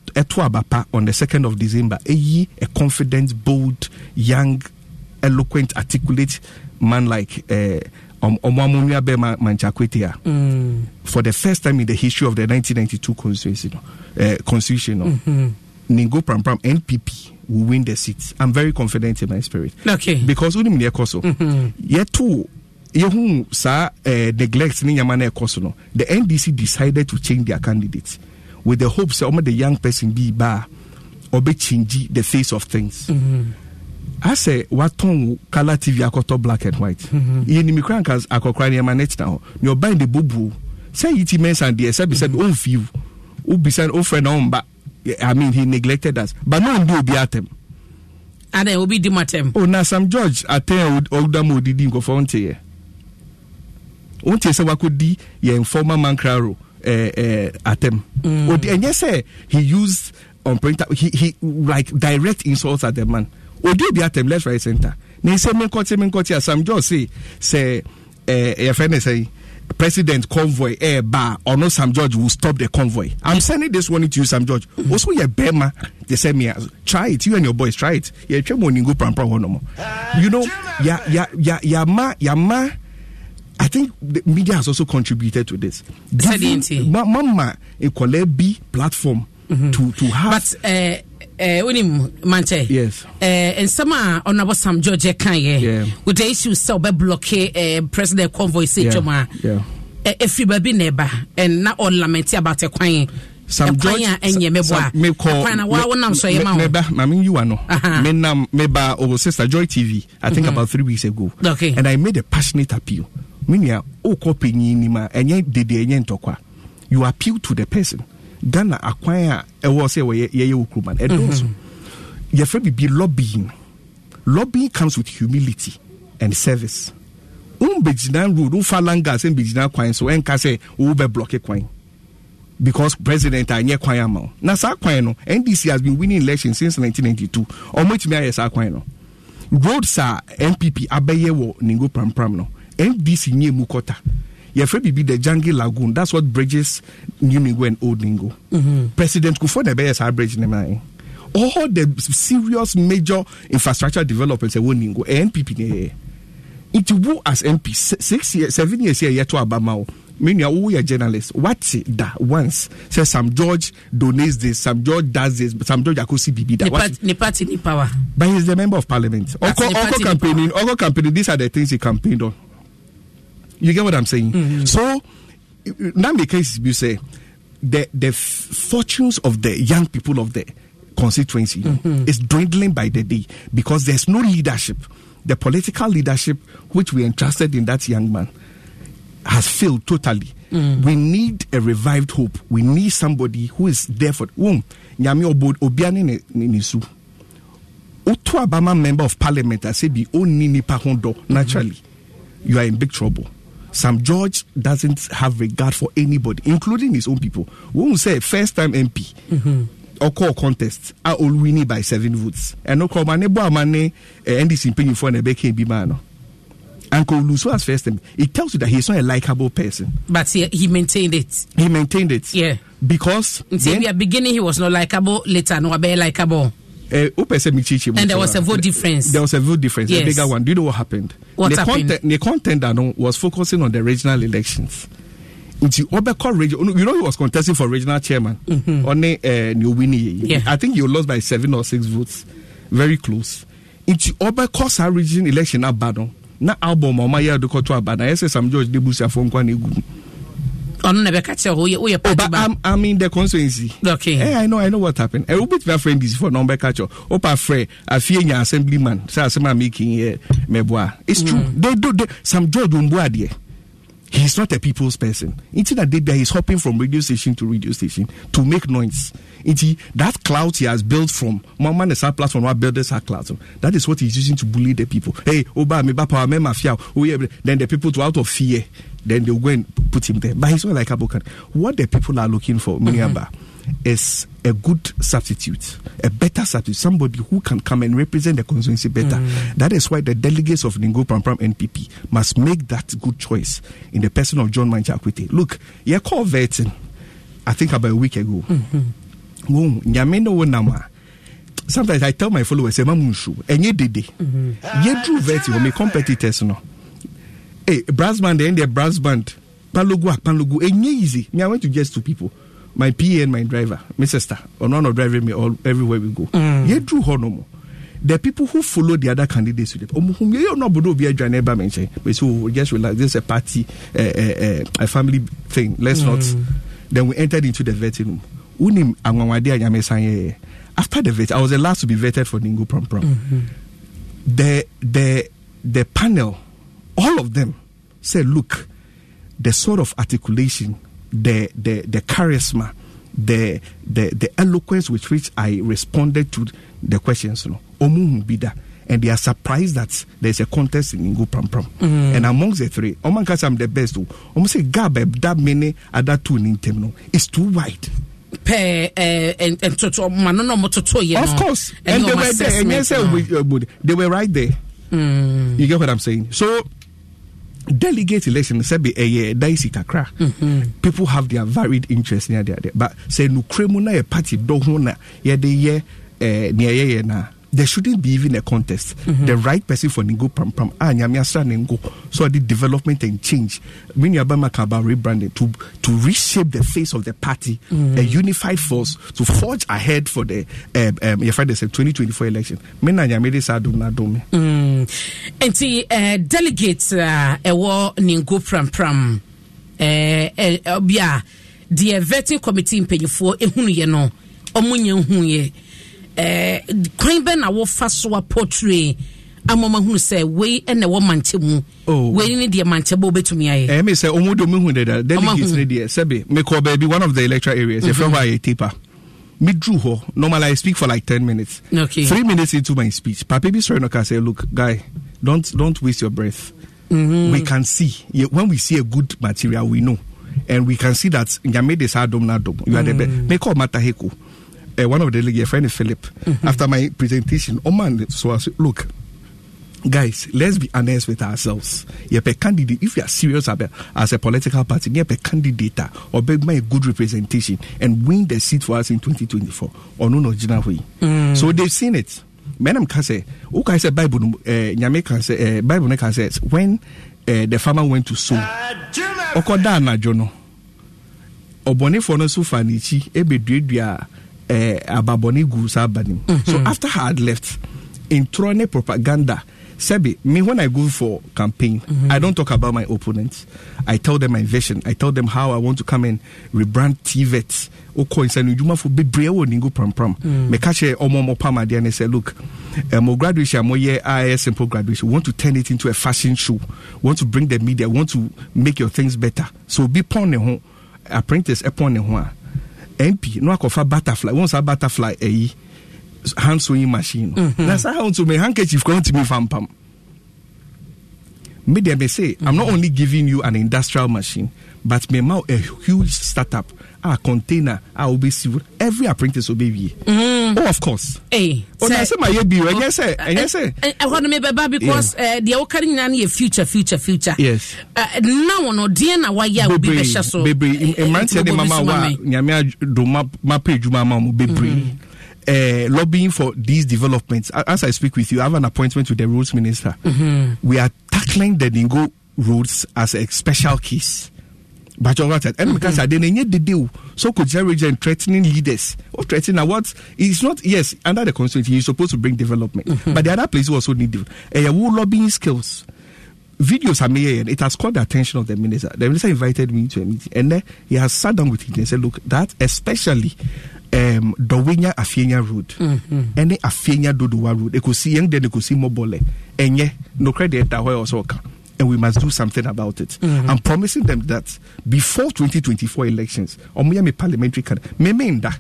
the 2nd of December, a confident, bold, young, eloquent, articulate man like Manche Akwete for the first time in the history of the 1992 constitution, Ningo Pram Pram NPP will win the seat. I'm very confident in my spirit. Okay. Because the NDC decided to change their candidates with the hopes that the young person be bar or be change the face of things. Mm-hmm. I say what ton color TV akoto black and white. You ni mikran cause akokra ni manage now. You buy the bubu. Say it immense and the said own view. O be send own friend on but I mean he neglected us. But no do be atem. And then obi di matem. Oh na Sam George atem olda mo didi nko for untie. Untie say wakodi your former man craro atem. And yes say he used on printer he like direct insults at the man. Odu bi atem left right center. Ni say me court Sam George say your friend say president convoy bar or no Sam George will stop the convoy. I'm sending this warning to you Sam George. Also your bema they say me try it, you and your boys try it. You try morning go pram pram ho no more. You know ya ma I think the media has also contributed to this. Mama a collab platform to have but Manche. Yes. And some honorable Sam George Kanye with the issue so be blockade president convoy say Joma. Yeah. If you be neighbor and not all lament about a coin. Sam George and ye meboa. Me call. I mean you are no. Meba or Sister Joy TV. I think about 3 weeks ago. Okay. And I made a passionate appeal. Minya o copy nima and ye dede yen tokwa. You appeal to the person. Ghana acquire a war say ye ukruman. And also your friend be lobbying. Lobbying comes with humility and service. Bejinan road, falangas and bejinan coin so and case ube block a coin. Because president I nye coin mao. Nasa coin NDC has been winning elections since 1992. Or much me as a coin. Roads are MPP abeye wo Ningo Pram Pram no. NDC nye mukota. Your friend be the Jangi Lagoon. That's what bridges New Ningo and Old Ningo. President Kufuor the best bridge in my all the serious major infrastructure developments are Ningo NPP. It will as MP 6 years, 7 years here to Abamao. Many are all journalists. What's it that once says Sam George donates this, Sam George does this, but Sam George Akosi Bibi that the party in power. But he's the member of parliament. Oko campaigning. These are the things he campaigned on. You get what I'm saying? So, now the case you say the fortunes of the young people of the constituency is dwindling by the day because there's no leadership. The political leadership which we entrusted in that young man has failed totally. We need a revived hope. We need somebody who is there for whom Nyame Obiani Nisu. Otu Abama member of parliament I say be oni nipa hondo naturally. You are in big trouble. Sam George doesn't have regard for anybody, including his own people. When we say first time MP or call contest, I will win by 7 votes. And no call my neighbor, my name, and this in paying for a baking be man. Uncle Luso as first time. It tells you that he's not a likable person. But he maintained it. Yeah. Because in the beginning, he was not likable, later, no, be likable. And there was a vote difference. Yes. A bigger one. Do you know what happened? The contender was focusing on the regional elections. You know he was contesting for regional chairman. I think you lost by 7 or 6 votes. Very close. It's Obercost region election at Badon. Now album Mamaya Dukotua Badon. I say Sam George Debusia from Kwanigu. I'm in the constituency. Okay. Hey, I know what happened. I will be my friend is for number catcher. Opa Frey, I fear your assemblyman. So I'm making here, meboa. It's true. They do. Sam George Umbuadie. He's not a people's person. It's that day he's hopping from radio station to radio station to make noise. It's that clout he has built from Mama Nessa platform, what builders are clout. That is what he's using to bully the people. Hey, Oba, me Bapa, me Mafia. Then the people to out of fear. Then they'll go and put him there. But he's not like Abokan. What the people are looking for, Miniaba, is a good substitute, a better substitute, somebody who can come and represent the constituency better. That is why the delegates of Ningo Pram Pram NPP must make that good choice in the person of John Manche Akwete. Look, you called vetting, I think about a week ago. Sometimes I tell my followers, "Mamushu, any dede, ye true verti or me competitors no. Hey, brass band, and their brass band, panlogu, any easy. Me, I went to guest two people, my PA and my driver, my sister, or none of driving me all everywhere we go. Ye true honomo. The people who follow the other candidates with them, you know, Bodo be a neighbor mention, but so just relax. This is a party, a family thing. Let's not. Then we entered into the vetting room. Unim amwadi anyamesanye. After the vet, I was the last to be vetted for Ningo Pram Pram. The panel, all of them said, look, the sort of articulation, the charisma, the eloquence with which I responded to the questions, you know, and they are surprised that there's a contest in Ningo Pram Pram. And amongst the three, I'm the best. I'm say Gabeb that many other two in terminal. It's too wide. Of course, and they were there, and they were right there. You get what I'm saying? So, delegate election, people have their varied interests near there, but say no a party don't there shouldn't be even a contest. The right person for Ningo Pram Pram so the development and change when you about rebranding to reshape the face of the party, a unified force to forge ahead for the 2024 election. And the delegates ewo Ningo Pram Pram the vetting committee in Penyufo ehunuyeno omunye hunye Queen our first portrait. I'm who say, we and the woman Timu. Oh, we need the Manchabo to me. I may say, Omudo Muhunda, delegates, Nadia, Sebi, Meko baby, one of the electoral areas, a friend by a tipper. Me drew her. Normally, I speak for like 10 minutes. Okay. 3 minutes into my speech, Papi Bisrenoka say, look, guy, don't waste your breath. We can see. When we see a good material, we know. And we can see that Yamede is Adom Nadom. You are the best. Meko Mataheko. One of the league, a friend is Philip. After my presentation, so I said, look, guys, let's be honest with ourselves. You're a candidate. If you are serious about as a political party, you're a candidate or beg my good representation and win the seat for us in 2024. Or no, so they've seen it. Madam Kase, okay, say Bible, Nyame Kase, Bible Neka says when the farmer went to sow, Okodana Jono, Obone for no sufanichi, Ebedria. So after I had left, in Trone propaganda, Sebi, me when I go for campaign, I don't talk about my opponents. I tell them my vision. I tell them how I want to come and rebrand TVET. Me catch omo pama there and say, look, my graduation, my year IS simple graduation. We want to turn it into a fashion show. We want to bring the media. We want to make your things better. So be pon home apprentice upon the MP, no akofa butterfly. Once a butterfly, hand sewing machine. That's how I want to make handkerchief come to me from Pam. Me they may say, I'm not only giving you an industrial machine, but me now a huge startup, a container, a obesive. Every apprentice obey. Oh, of course. Hey, oh, I say my baby. And yes, sir. And yes, sir. I want to make a baby because they are carrying any future. Yes. Now on Odina, why you will be special so. Baby, imagine the mama wa nyame do map page mama mu baby. Lobbying for these developments. As I speak with you, I have an appointment with the roads minister. We are tackling the Ningo roads as a special case. But you're right. And because I didn't need the deal, so could Jerry and threatening leaders or threatening what is not, yes, under the constitution, you're supposed to bring development. But the other place also need lobbying skills. Videos are made, and it has caught the attention of the minister. The minister invited me to a meeting, and then he has sat down with him and said, look, that especially. Dowenya Afienya Road, any Afienya Dodowa Road. They could see young, then they could see mobile. And yeah, no credit that way also. And we must do something about it. I'm promising them that before 2024 elections, or me parliamentary candidate,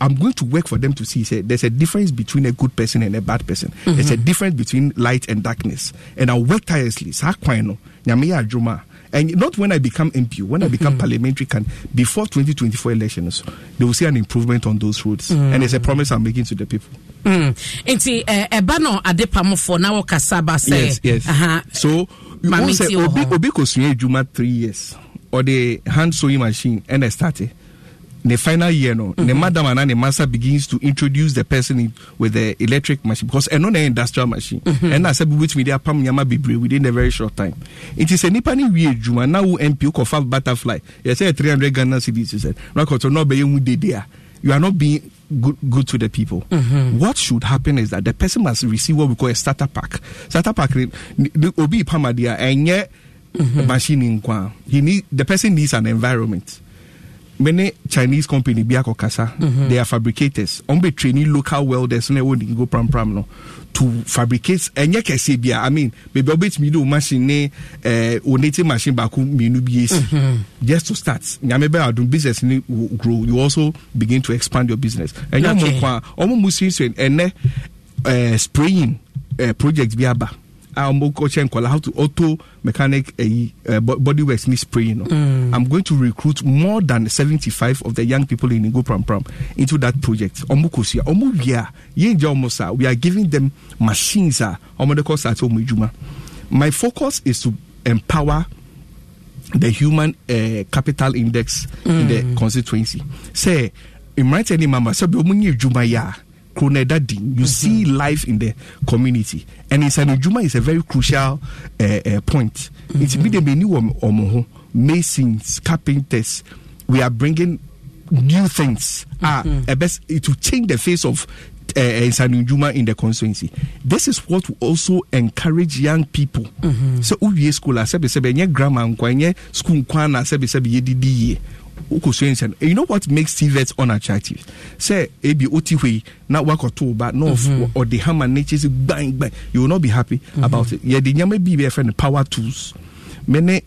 I'm going to work for them to see. Say, there's a difference between a good person and a bad person. There's a difference between light and darkness. And I work tirelessly. And not when I become MP, when I become parliamentary candidate, before 2024 elections, they will see an improvement on those roads. And it's a promise I'm making to the people. Inti ebano adepamo for now kasaba say. Yes. So you won't say Obi Kosunye Juma 3 years or the hand sewing machine and I started. the final year, no, the madam and the master begins to introduce the person with the electric machine, because and not an industrial machine. And I said, which media pam yama bibre within a very short time. It is a nipani weird juma now MP Kofab butterfly. You said 300 Ghana cedis. You said, no, be you are not being good to the people. Mm-hmm. What should happen is that the person must receive what we call a starter pack. Starter pack obi pamadia and yet machine in kwa. He need the person needs an environment. Many Chinese company biako kasa, they are fabricators. Ombe training local welders ne would go pram pram no to fabricate and yakasibia. I mean, maybe obit me do machine onate machine baku minubies just to start. Nyamebe do business ni grow. You also begin to expand your business. And yamukwa almost spraying projects biaba. How to auto mechanic body works need spraying. I'm going to recruit more than 75 of the young people in Ningo Pram Pram into that project. We are giving them machines. My focus is to empower the human capital index in the constituency. Say, in right any mama, so you see life in the community, and it's an Ijuma is a very crucial point. It's been the menu of masons, carpenters. We are bringing new things. Best to change the face of Ijuma in the constituency. This is what will also encourage young people. So, uye school, sebe nye grammar, nye school kwana, sebe yedidiye. You know what makes TVETs unattractive? Say, Abi Otiwe, not Wakoto, but North or the Hammer Natures, bang, bang. You will not be happy about it. Yeah, the Nyame BBF and Power Tools. Many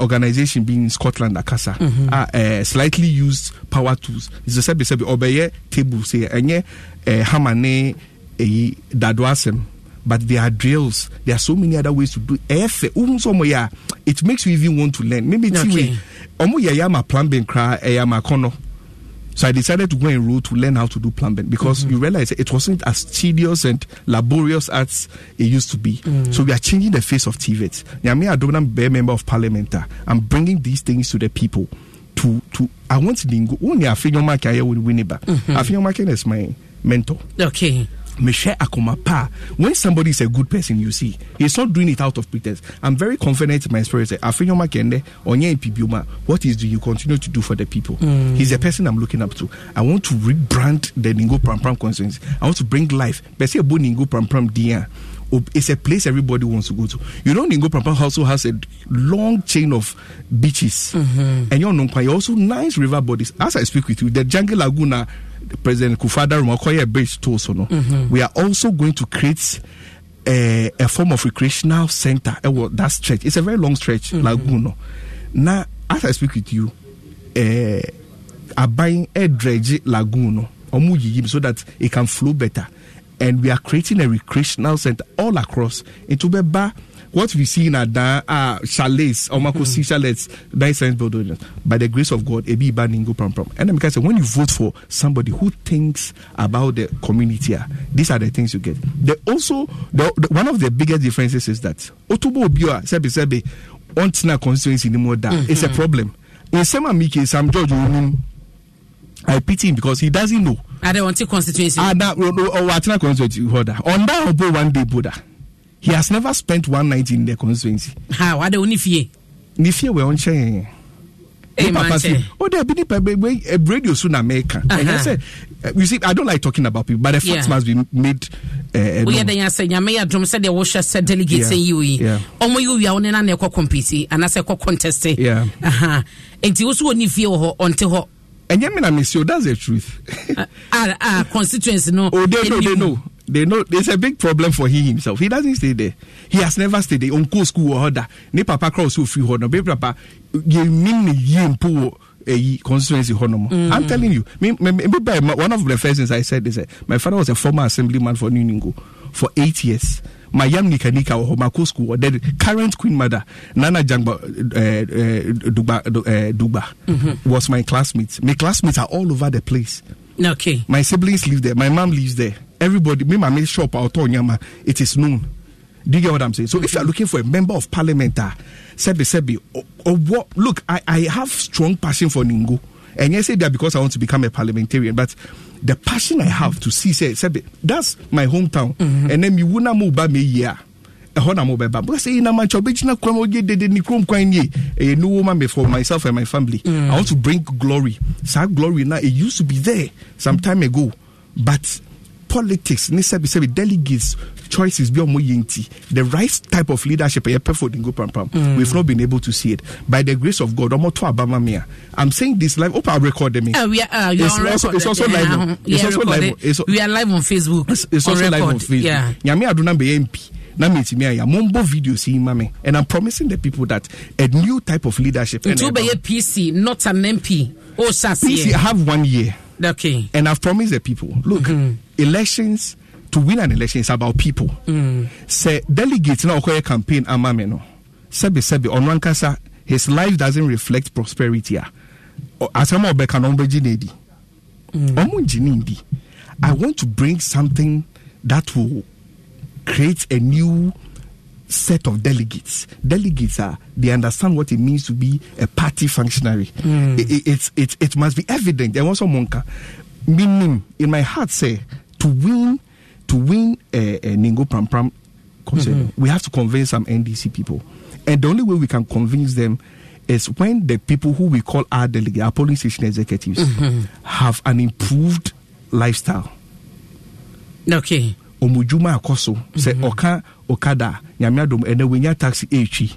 organizations being in Scotland, Akasa, are slightly used power tools. It's a sebi obeye table, say, and yeah, Hamane, Dadwasem. But there are drills. There are so many other ways to do it. It makes you even want to learn. Maybe so I decided to go and road to learn how to do plumbing, because you realize it wasn't as tedious and laborious as it used to be. So we are changing the face of TVET. I'm a member of parliament. I'm bringing these things to the people. To I want to go. I think your market I will win it. I think your market is my mentor. Okay. When somebody is a good person, you see, he's not doing it out of pretense. I'm very confident in my spirit. What is do you continue to do for the people? He's the person I'm looking up to. I want to rebrand the Ningo Pram Pram concerns. I want to bring life. It's a place everybody wants to go to. You know, Ningo Pram Pram also has a long chain of beaches. And you're also nice river bodies. As I speak with you, the Jungle Laguna, President Kufada Rumakoye Bridge to Osono. We are also going to create a form of recreational center. That stretch. It's a very long stretch, Laguno. Now, as I speak with you, I buying a dredge Laguno, so that it can flow better. And we are creating a recreational center all across. Into Beba, what we see in Adan are chalets, Omakosi chalets, nice science buildings. By the grace of God, Ebi Iba Ningo Pram Pram. And then because when you vote for somebody who thinks about the community, these are the things you get. They also, one of the biggest differences is that Otubo Obiwa, Sebi, Ontina constituency anymore. It's a problem. In Sema Miki, Sam George, I pity him because he doesn't know. I don't want to constituency. I don't want to constituency. On that, one day, Buddha. He has never spent one night in the constituency. How? Why do you fear? You fear we on change. Hey, there be the radio soon America. And I said, you see, I don't like talking about people, but the facts must be made. We had the answer. Nyame Adom said the washer said delegates in UE. Omo you are on an equal compete and as a contest. And you also only fear until her. And Yamina Miss you, that's the truth. Our constituency no. Oh, they know. They know. They know there's a big problem for him himself. He doesn't stay there. He has never stayed there. Uncle school or other. Ne papa cross who free honor. Baby papa, you mean you poor a constituency honor. I'm telling you. One of the first things I said is my father was a former assemblyman for New Ningo for 8 years. My young Nika or Homako school, the current Queen Mother, Nana Jangba Duba, was my classmates. My classmates are all over the place. Okay. My siblings live there. My mom lives there. Everybody, me my shop out on Yama. It is known. Do you get what I'm saying? So if you are looking for a member of parliament, Sebi, look, I have strong passion for Ningo. And I say that because I want to become a parliamentarian, but the passion I have to see, say, that's my hometown. Mm-hmm. And then you wouldn't move by me here. For myself and my family. Mm. I want to bring glory. So glory now, it used to be there some time ago, but politics, delegates, choices, the right type of leadership, we've not been able to see it. By the grace of God, I'm saying this live. Hope I recorded me. We are live on Facebook. It's also live on Facebook. Yeah. And I'm promising the people that a new type of leadership. It will be a PC, not an MP. PC, I have 1 year. Okay. And I've promised the people, look, elections, to win an election is about people. Say, delegates, now, a campaign, amameno. Sebi, on one kasa, his life doesn't reflect prosperity. Asama obeka nombe jinedi. Omu jinindi. I want to bring something that will create a new set of delegates. Delegates are, they understand what it means to be a party functionary. It must be evident. And also monka, meaning in my heart say to win a Ningo Pram Pram concern, we have to convince some NDC people, and the only way we can convince them is when the people who we call our delegate, our polling station executives, have an improved lifestyle. Okay. Omujuma akoso say oka okada nyame adom ene wenya taxi echi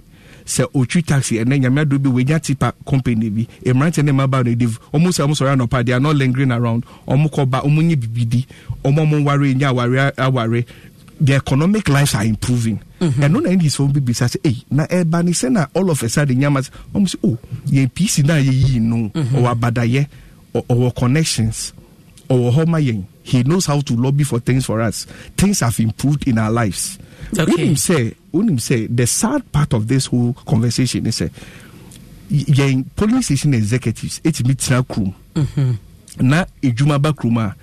say otwi taxi ene nyame adom bi wenya tipa company bi emrante ne maba no div omusamu sorry no pa they are not lingering around omukoba omunyi bibidi omomun ware nya aware the economic lives are improving and no na this one be say na ebani say na all of a sudden nyamas omusi oh ye PC na ye yi no or abadaye or connections or homa yen. He knows how to lobby for things for us. Things have improved in our lives. Okay. When him say, the sad part of this whole conversation is, polling station executives, it's midnight room. Na ejuma ba kruma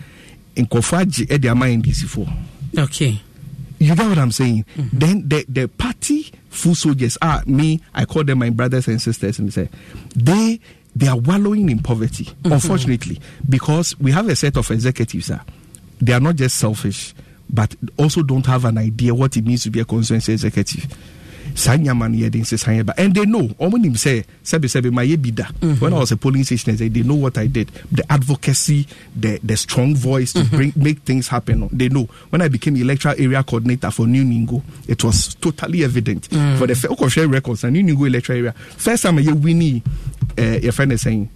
in kofaji e dia mind this for. Okay. You know what I'm saying? Then the party full soldiers are me. I call them my brothers and sisters, and say they are wallowing in poverty, unfortunately, because we have a set of executives. They are not just selfish, but also don't have an idea what it means to be a concerned executive. And they know. When I was a polling station, they know what I did. The advocacy, the strong voice to make things happen. They know. When I became electoral area coordinator for New Ningo, it was totally evident. For the Okoshare records and New Ningo electoral area, first time you win, your friend is saying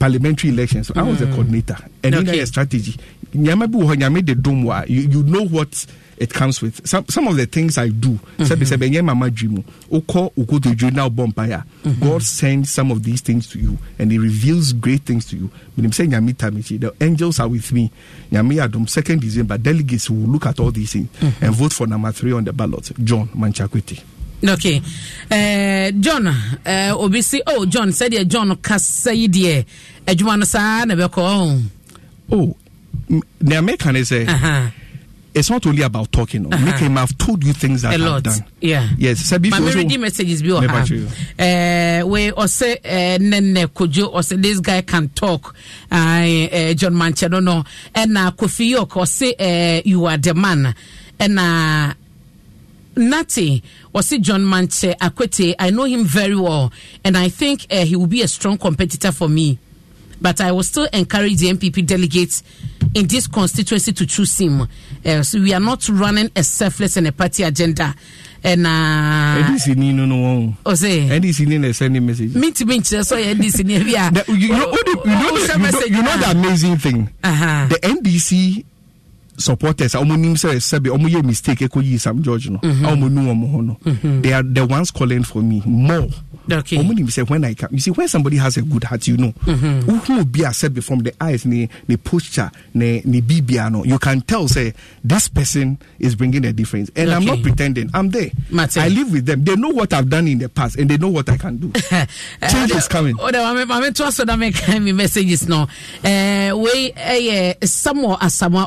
parliamentary elections. So I was the coordinator, and in a strategy. You know what it comes with. Some of the things I do. God sends some of these things to you, and He reveals great things to you. The angels are with me. 2nd December, delegates will look at all these things and vote for number 3 on the ballot. John Manche Akwete. Okay. John, obviously, John said, John Kasaidie, Edwanasa, Nebeko. The American is it's not only about talking. No. Make him have told you things that I've done. Yeah. Yes. So my reading messages be we also nene kojo also this guy can talk. John Manche, no no. And Kofi Yok also you are the man. And Nati or see John Manche Akwete. I know him very well, and I think he will be a strong competitor for me. But I will still encourage the MPP delegates in this constituency to choose him. So we are not running a selfless and a party agenda. And NDC need to send a message. You know the amazing thing. The NDC supporters, Sam George, they are the ones calling for me more. Okay. When I come, you see, when somebody has a good heart, you know, who be accepted from the eyes, the posture, the bibiano, you can tell, say, this person is bringing a difference. And I'm not pretending, I'm there. Martin. I live with them. They know what I've done in the past, and they know what I can do. Change is coming. I'm trust that my message is now. Someone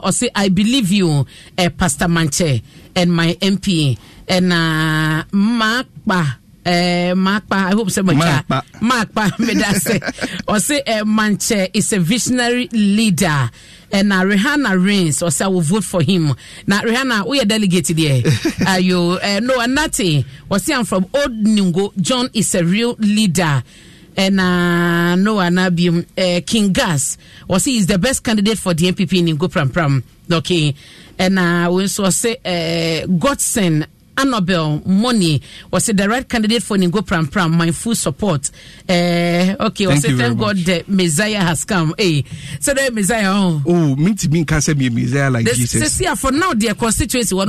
or say, I believe you, Pastor Manche, and my MP, and Makba. Makpa, I hope so much. Makpa, Medase, or say Manche is a visionary leader. And now Rihanna reigns, or say we vote for him. Now Rihanna, we are delegated here. Are you? No, and nothing. Or say I'm from Old Ningo. John is a real leader. And no, and I be King Gas. Or say he's the best candidate for the MPP in Ningo Pram Pram. Okay. And we also say Godson. Annabelle Money was the direct candidate for Ningo Pram Pram. My full support. Okay, I say thank God the Messiah has come. Hey, so the Messiah. Oh, means being cast be Messiah like Jesus. See, for now, their constituency. I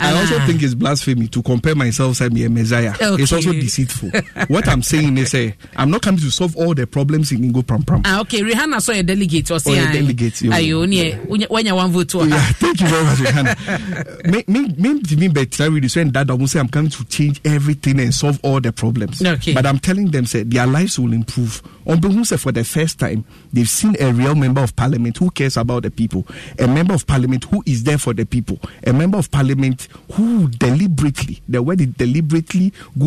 also think it's blasphemy to compare myself to a Messiah. Okay. It's also deceitful. What I'm saying is, I'm not coming to solve all the problems in Ningo Pram Pram. Okay, Rihanna saw a delegate. Or say, delegate. You when you want vote to. Yeah, thank you very much, Rihanna. I'm coming to change everything and solve all the problems. Okay. But I'm telling them say their lives will improve. For the first time, they've seen a real member of parliament who cares about the people, a member of parliament who is there for the people, a member of parliament who deliberately go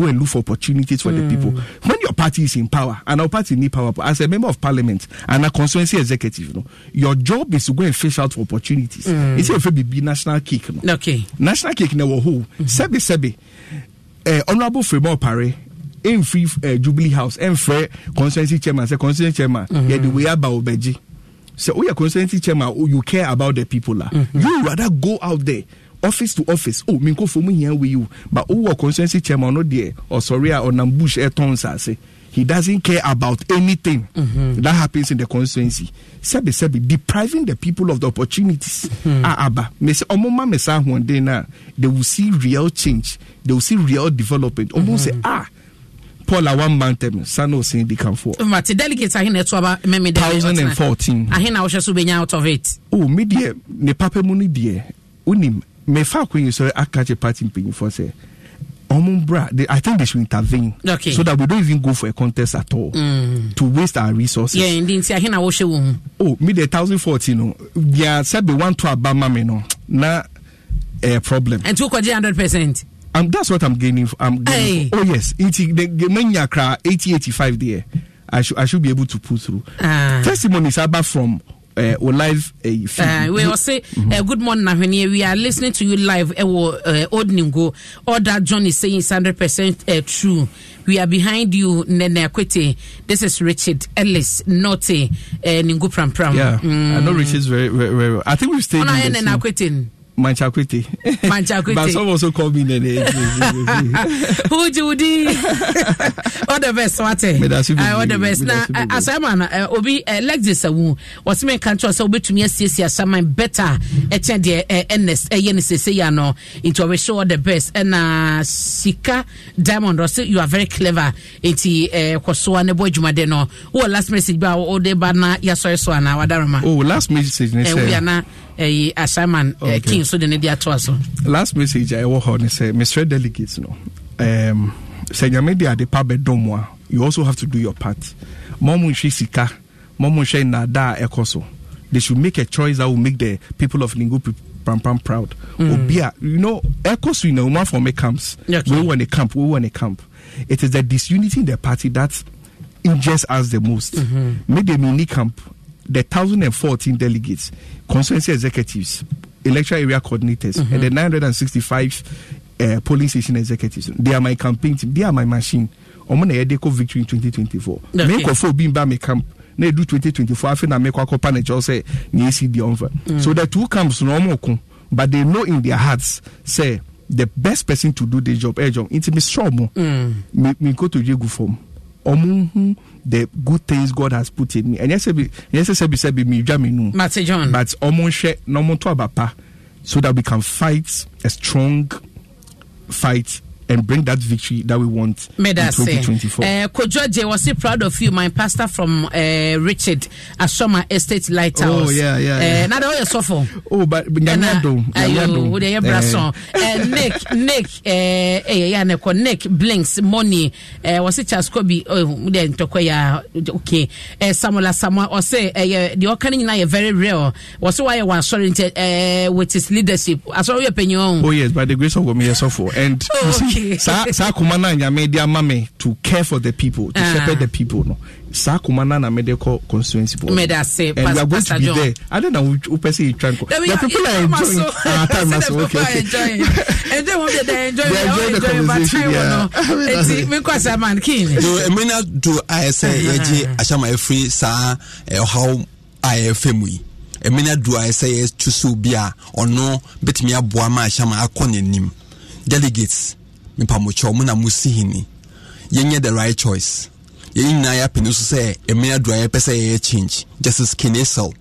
and look for opportunities for the people. When your party is in power, and our party need power, as a member of parliament and a constituency executive, your job is to go and fish out for opportunities. It's a be national kick. Okay. National kick. Honorable Fremont Paré in free Jubilee House and free constituency chairman. Say constituency chairman, we are Baobeji. So we are constituency chairman. You care about the people la. You rather go out there, office to office. Oh, minko fomu here with you, but who constituency chairman not there or sorry or Nambush Airtons say. He doesn't care about anything that happens in the constituency. Sebi, depriving the people of the opportunities. They will see real change. They will see real development. Paula one mountain, Sano saying they come for. Delegates are in 2014. I hear now should be out of it. Oh, media, ne paper money dear. Unim, me fa when you saw a catch a party in for say. I think they should intervene so that we don't even go for a contest at all to waste our resources. Yeah, indeed. I hear now. Oh, mid 2014. Yeah, said be one to Obama, na a problem. And 200%. That's what I'm gaining. Oh yes, the many 80-85 there. I should be able to pull through. Testimonies about from. Or live we will say good morning we are listening to you live Old Ningo. All that John is saying is 100% true. We are behind you, Nana Akoto. This is Richard Ellis, not Ningo Pram Pram. Yeah, I know Richard's very well. I think we've stayed in the same. Manche Akwete. But some also call me Nene. Who Judy? All the best, Wate. All the best. Now, Ashaiman, Obi, like this, what's my country? So, Obi, to me, Ashaiman, better. Etchen, dear, Ernest, Yeniseyano, into a show all the best. And Sika Diamond, also, you are very clever. Iti, Kosuane, boy, Jumadeno. Oh, last message, ba, oh, de, bana, Yasoyana, Wadarama. Oh, last message, Nese. Ashaiman King, so the media to us. Last message I walk on is Mr. Delegates. Media de pabe domwa. You also have to do your part. Momu shisika, momu she nada ekoso. They should make a choice that will make the people of Ningo Pram Pram proud. Obia, ekoso in a woman from a camps. We want a camp. It is the disunity in the party that injures us the most. Made a mini camp. The 1,014 delegates, constituency executives, electoral area coordinators, and the 965 polling station executives. They are my campaign team. They are my machine. I'm going to echo victory in 2024. Make a full beam by my camp. They do 2024. I think I make a couple and just say, "Yes, the over." So the two camps normal, but they know in their hearts say the best person to do the job. It's me strong. Me go to Jego form. The good things God has put in me, and yes, I said, me jaminu. Master John, but share no to abapa, so that we can fight a strong fight and bring that victory that we want in 2024. Kojoje was so proud of you, my pastor from Richard Ashoma Estate Lighthouse. Oh yeah. Now all your suffer. Oh, but Nick Blinks Money. Was it Chaskobi? Oh, then Tokoya. Okay. Samuel or say the Okani now very rare. Was so why was sorry with his leadership. I saw your opinion. Oh yes, by the grace of God, me suffer and. Sa kumana nya media mame to care for the people, to shepherd the people. No, sa kumana na medical constituency board. And we are going to be there. I don't know who person is trying to. The people are enjoying. And then when they enjoy, they enjoy. Emina do I say yes to subia or no bet me a boama shama akonenim. Delegates me pamucho muna musihini. Yenye the right choice. Yen na ya penusu say emina do I say change. Justice King Essiel.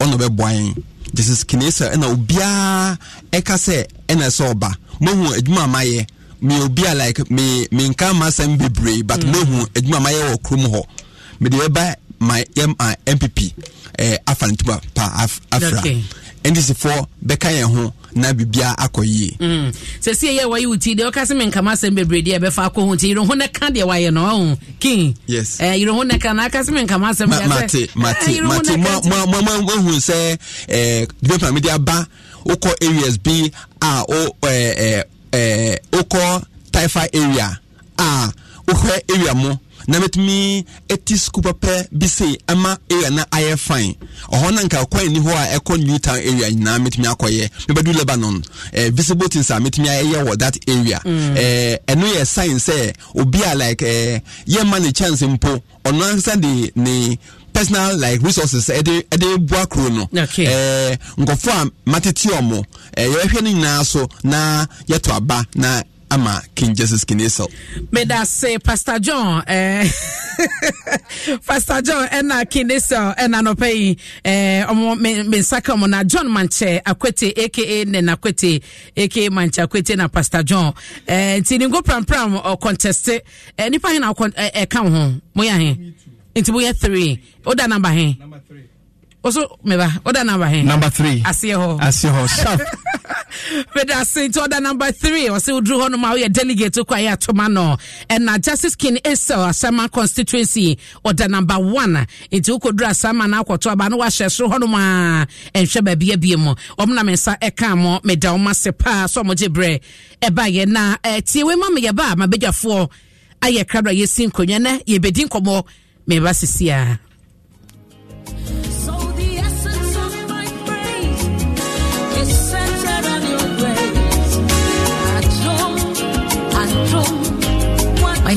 Ono be boyin. Justice King Essiel and obia eka se ena soba. Mohu eduma maye. Me obia like me nka masem bebre but mohu eduma maye wo krum ho. Me de ba my MPP afantuma pa afra and this is for beka ye ho na bibia akoyie se se ye wayi uti de okase men kama sembebre de be fa akohu ti ro ho na ka de waye no king yes you ro ho na ka na akase men kama sembebre mate ma hu se development media ba okọ ASB a o okọ Taifa area a okọ area mo na metumi etis kupa pe bise ama area na aye fine ohona nka kwa ni ho a eko new town area na metumi akoye mebedu Lebanon visible things are metumi aye wo that area eno ye sign say obi a like ye man chance mpo ono understand the personal like resources ede buakro no ngofo a matete omo ye hwe ni na so na yeto aba na ama King Jesus King Essiel. Me da say Pastor John, Pastor John ena King Essiel ena no pay me saka mo na John Manche Akwete aka Nana Akoto aka Manche Akwete na Pastor John. Nti Ningo Pram Pram or contest nipa hin na account ho mo ya hin. Nti mo ya 3. Oda number hin. Number 3. Also meba oda number hin. Number 3. Asiye ho sharp. But I say to order number 3 or say drew on my delegate to Kwaya Tomano and now Justice King Essiel Ashaiman constituency order number 1 into Kodra Sama now Kotobano washes Honoma and Sheba Biabimo Omnamensa Ekamo Medauma Sepa Somojibre Ebaye na Tiwe Mammy Yaba my bigger 4 Aye Crabra Ye Sin Kunyana Ye Bedinkomo Mebasisia. My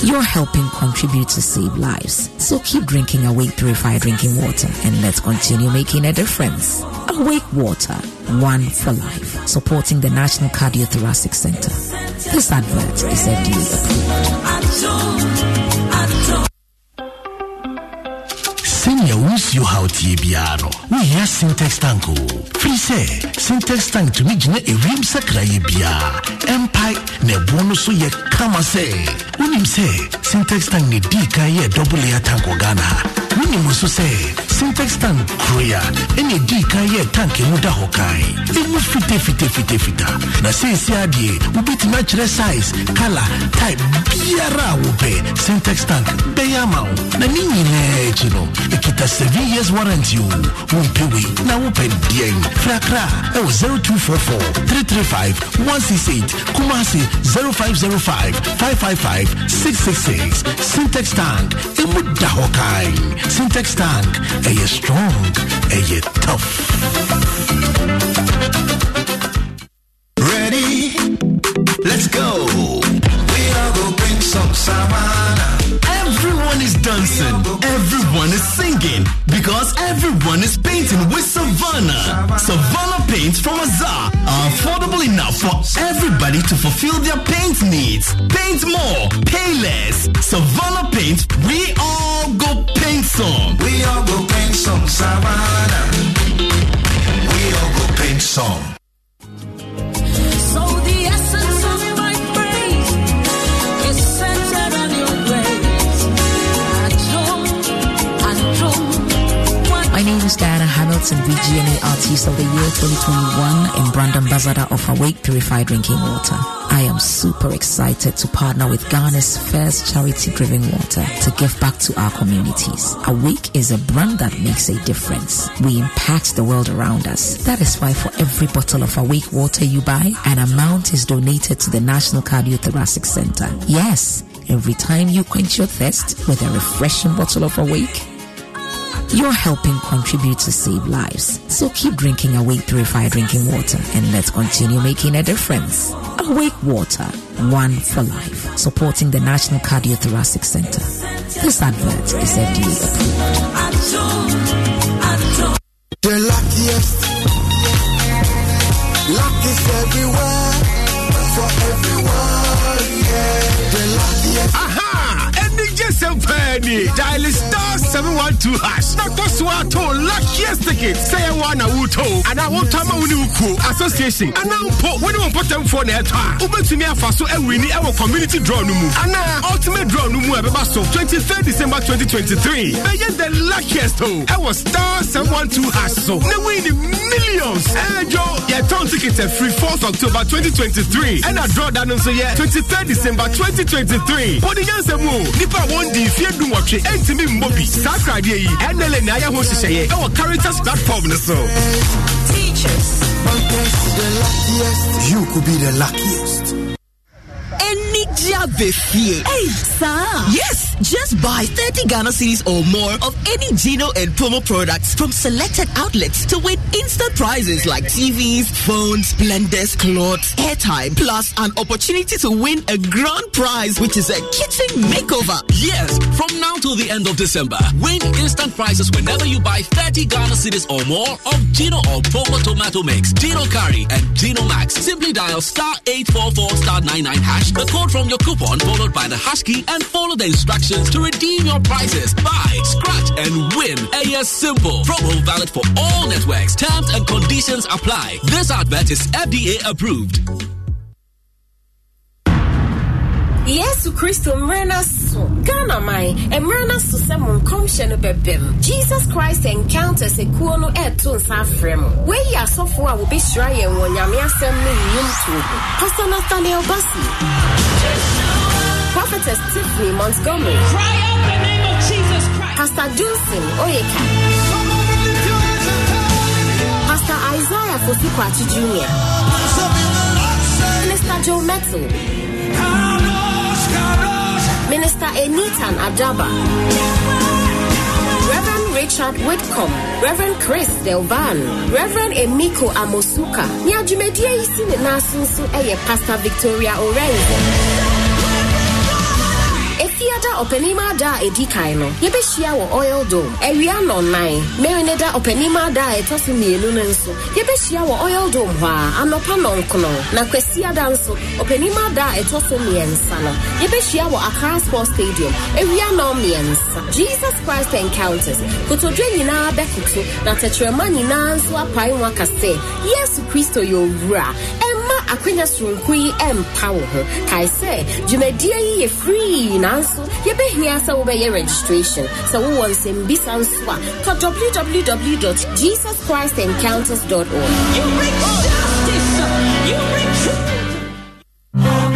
you're helping contribute to save lives. So keep drinking Awake Purified Drinking Water and let's continue making a difference. Awake Water, one for life. Supporting the National Cardiothoracic Center. This advert is FDA approved. Senior who's you how tibiano? We hear Syntex Tanko. Free say Syntex Tank to me jine a rim sacra yibia. Empire ne bonusu ye kama say. Unim say Syntex Tank ne dika ye double ya tanko Ghana. Unimusu say Syntex Tank Korea. Any dika ye tanki muda hokai. Imu fite. Na say siadi ubit natural size, color, type, biara upe. Syntex Tank beyamao. Na nini ne chino. Kita 7 years warranty. Won't pay we now open DM. Frakra 0244 335 168 Kumasi 0505 555 666. Syntex Tank Emuda Hokai. Syntex Tank a ye strong, a ye tough. Ready? Let's go. We are gonna bring some Savannah. Everyone is dancing, everyone is singing, because everyone is painting with Savannah. Savannah Paints from Azar are affordable enough for everybody to fulfill their paint needs. Paint more, pay less. Savannah Paints, we all go paint some. We all go paint some, Savannah. We all go paint some. So the essence of my praise is Awards and VGNA Artist of the Year 2021 and Brand Ambassador of Awake Purified Drinking Water. I am super excited to partner with Ghana's first charity-driven water to give back to our communities. Awake is a brand that makes a difference. We impact the world around us. That is why for every bottle of Awake water you buy, an amount is donated to the National Cardiothoracic Center. Yes, every time you quench your thirst with a refreshing bottle of Awake, you're helping contribute to save lives. So keep drinking Awake Purified Drinking Water and let's continue making a difference. Awake Water, one for life. Supporting the National Cardiothoracic Center. This advert is FDA approved. The luckiest. Luck is everywhere. For everyone, yeah. The luckiest. Aha! Dial star 712 hash. Dr. Swato, luckiest ticket. Say I want a wuto. And I want Tama Uniku Association. And now, we don't put them for their time. Open to me a faso and we need our community draw no move. And now, ultimate draw no move. 23rd December 2023. But yet the luckiest ho. I was star 712 hash. So now we need millions. And Joe, your town tickets are free 4th October 2023. And I draw that on so yeah, 23rd December 2023. What the answer move? Nipa won the fear do watch it and to me Mobi Sakra Day and Lenaya Hoshaye, our characters platform. So teachers, the luckiest. You could be the luckiest. Any job befie. Hey, sir. Yes. Just buy 30 Ghana cedis or more of any Gino and Pomo products from selected outlets to win instant prizes like TVs, phones, blenders, clothes, airtime, plus an opportunity to win a grand prize, which is a kitchen makeover. Yes. From now till the end of December, win instant prizes whenever you buy 30 Ghana cedis or more of Gino or Pomo tomato mix, Gino curry, and Gino Max. Simply dial star 844 star 99 hash. The code from your coupon followed by the hash key and follow the instructions to redeem your prizes. Buy, scratch and win. A simple. Promo valid for all networks. Terms and conditions apply. This advert is FDA approved. Yes, Christo Mrena so Ghana mai Mrena so semon commission bebem. Jesus Christ encounters a kuono eto safrem. Where ya sofo a wo be sure ye won nyame asem ne nyum to. Pastor Nathaniel Bassi. Prophetess Tiffany Montgomery. Cry out the name of Jesus Christ. Pastor Dulcin Oyeka. Pastor Isaiah Fosikwachi Jr. Minister Joe Metal. Minister Enitan Adaba, Reverend Richard Whitcomb, Reverend Chris Delvan, Reverend Emiko Amosuka, Nyajumedie Isine Nasunsu Eye Pastor Victoria Orengo. Efiada Openima Da Edikaino, Yebeshia wo Oil Dome, Elian Online, Merineda Openima Da Etosumi Lunensu, Yebeshia wo Oil Dome Wa, Anopanon Kono, Nakwesia Danso, Openima Da Etosumi Ensano, Yebeshia wo Accra Sports Stadium, Elian Omians, Jesus Christ Encounters, Kotodwe Nina Bekutu, Natetremani Nansu Apainwa Kase, Yesu Christo Yovra, Akwenyasunkuyi empower her. Kaise, Jumedia ye free nanso. Yebe here sa ube ye registration. Sa wu wansembi sanswa. Ka www.jesuschristencounters.org. You bring justice. You bring truth.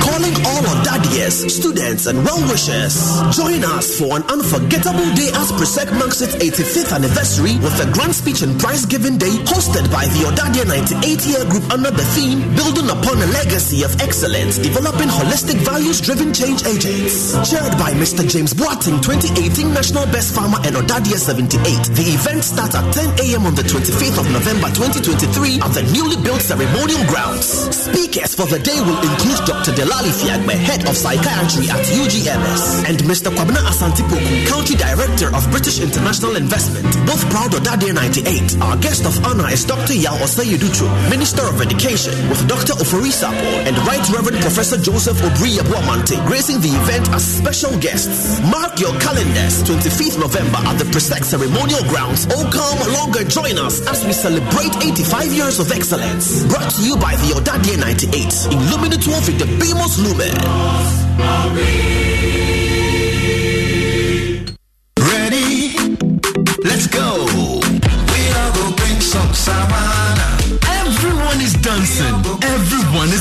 Calling all our daddies, students, and well-wishers. Join us for an unforgettable day as Prusek marks its 85th anniversary with a grand speech and prize-giving day hosted by the Odadia 98-year group under the theme Building Upon a Legacy of Excellence, Developing Holistic Values-Driven Change Agents. Chaired by Mr. James Boating, 2018 National Best Farmer and Odadia 78. The event starts at 10 a.m. on the 25th of November 2023 at the newly built ceremonial grounds. Speakers for the day will include Dr. Delali Fiagbe, Head of Psychiatry at UGMS, and Mr. Kwabena Asantipoku, Country Director of British International Investment, both proud Odadia 98. Our guest of honor is Dr. Yao Oseyeducho, Minister of Education, with Dr. Oforisapo and Right Reverend Professor Joseph Obriyabuamante, gracing the event as special guests. Mark your calendars, 25th November at the Prusek Ceremonial Grounds. Oh, come along and join us as we celebrate 85 years of excellence. Brought to you by the Odadia 98, illuminated with the Beamos Lumen. Ready? Let's go. We are going to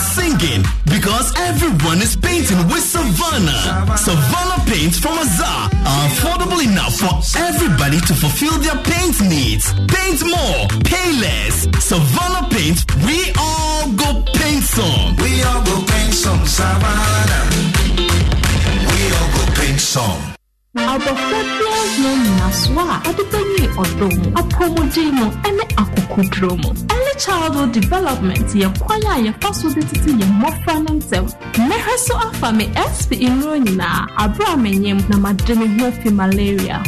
is singing because everyone is painting with Savannah. Savannah Paints from Azar are affordable enough for everybody to fulfill their paint needs. Paint more, pay less. Savannah Paints, we all go paint some. We all go paint some, Savannah. We all go paint some. Abofebia's no minaswa, adipeni odomo, apomodemo, ene akukudromo. Early childhood development, ya kwaya ya fasodetiti ya mofranemtem. Neheso afame espi inronina, abramenyem na mademi hofi malaria.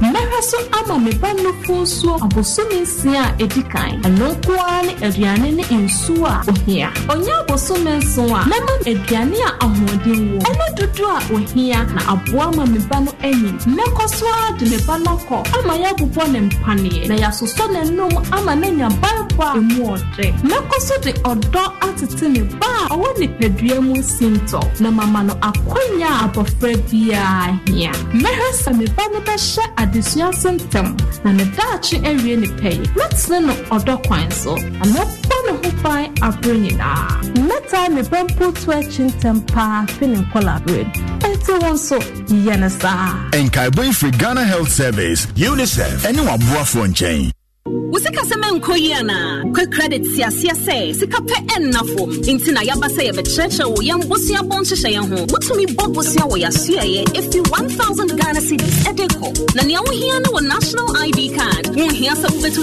Neheso ama mebano fonso abosome sia edikan, anokuane ediane ne insua ohia. Onya abosome soa, mema ediane a ahodiwo. Ene dudua ohia na abuama mebano enyi mekoswa de mebanoko ama ya bubo ne mpane na ya soso ne nom ama ne nya baibwa emu odre mekoso de odo atete ne ba owo ne pedua mu sinto na mama no akonya abofra bia hia mehasa mebano be she adesua sentem na ne daachi ewie ne pei metle no odo kwan so ama bano ho ban abrenyi na meta ne bampo twetchin tempa feeling collaborate eto won so yenesa and Kaiboy Free Ghana Health Service, UNICEF, and you are Vodafone chain. Usika semen koyana Quick Credit siase sika pe ennafo nti na yabasa ye betreche wo ye mbosia bonchehye ye ho wutumi bobosia wo yasua ye if you 1000 Ghana cedis edeko na ne wo hia na wo national ID card wo hia sabetu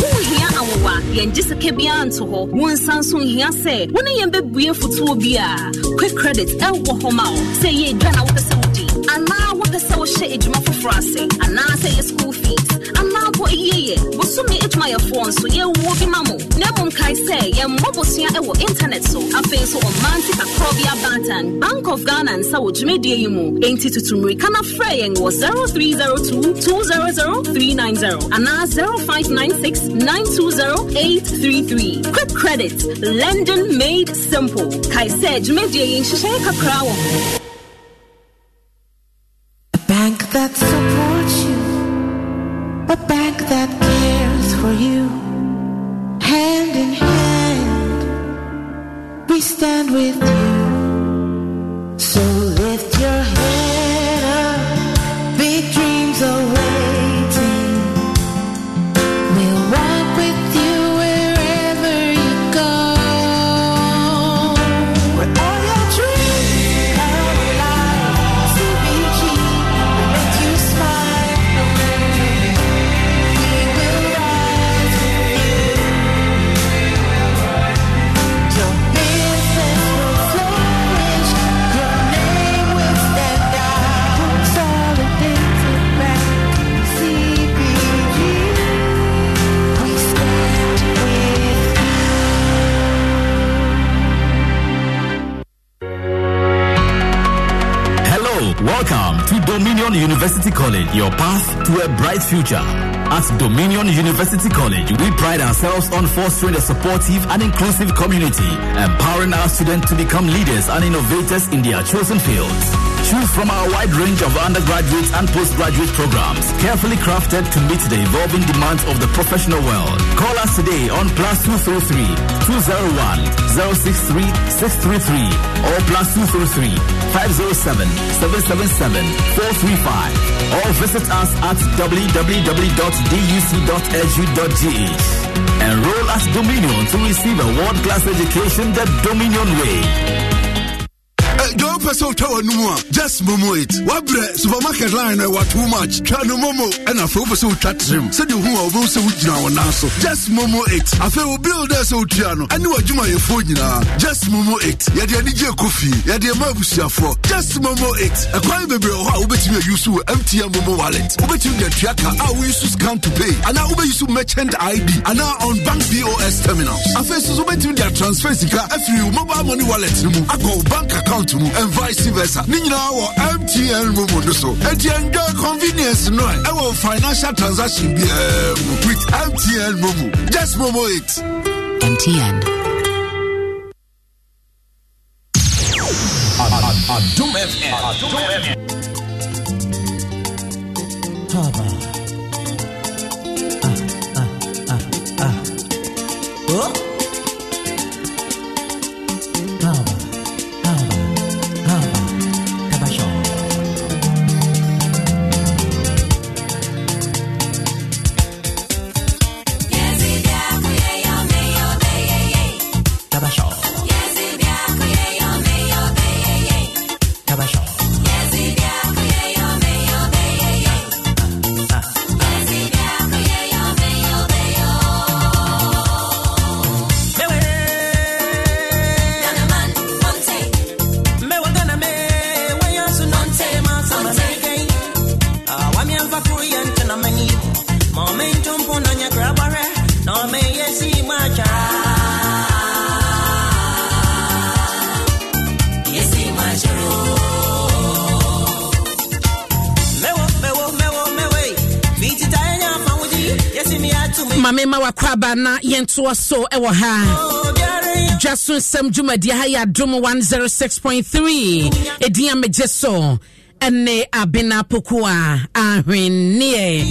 wo hia awowa ye ngiseke bia nto ho wo nsanso hia se wo ne ye bebue futuo bia Quick Credit elwo homa wo se ye dwana wo se wudi ana wo se wo hye edwuma fofrase ana se ye school fees ana bo ye Busumi itmaya phone so ye wobi mamu. Nemo kai say ye mobosia ewo internet so afenso on manti akrobia bantan. Bank of Ghana and Sawo Jumedie mu. 82 kana freyeng was 0302200390 and 0596920833. Quick Credit, lending made simple. Kai say Jumedie in Shisha Kakrawo. A bank that supports you. A bank that cares for you. Hand in hand, we stand with you. So lift your head up, big dreams are waiting. We'll walk with you wherever you go. Where all your dreams are alive. CBG will make you smile. Welcome to Dominion University College, your path to a bright future. At Dominion University College, we pride ourselves on fostering a supportive and inclusive community, empowering our students to become leaders and innovators in their chosen fields. Choose from our wide range of undergraduate and postgraduate programs, carefully crafted to meet the evolving demands of the professional world. Call us today on +233 201 063 633 or +233 507 777 435 or visit us at www.duc.edu.gh. Enroll at Dominion to receive a world-class education the Dominion way. Don't pass out our number. Just momo it. Wabre supermarket line were too much. Try no momo and I feel so chat him. Said you who are going to win our naso. Just momo it. I feel build us out piano. I knew what you might phone. Just momo it. Yet the DJ coffee. Yet the Mabusia for. Just momo it. A crime baby or how bet you use MTN momo wallet. Ubet you get tracker. I will use scan to pay. And I will use merchant ID. And now on bank POS terminals. I face between their transfer sika. If you mobile money wallet, I go bank account. And vice versa. Nina our MTN Momodoso. MTN convenience no. Our financial transaction be with MTN Momo. Just Momo it. MTN. Adom FM. Adom FM. Mamma Wakwaba na Yentua so ewaha. Just soon Sam Juma Dihaya Adom 106.3 Edia Mejeso. Ene abina pokua ahwennie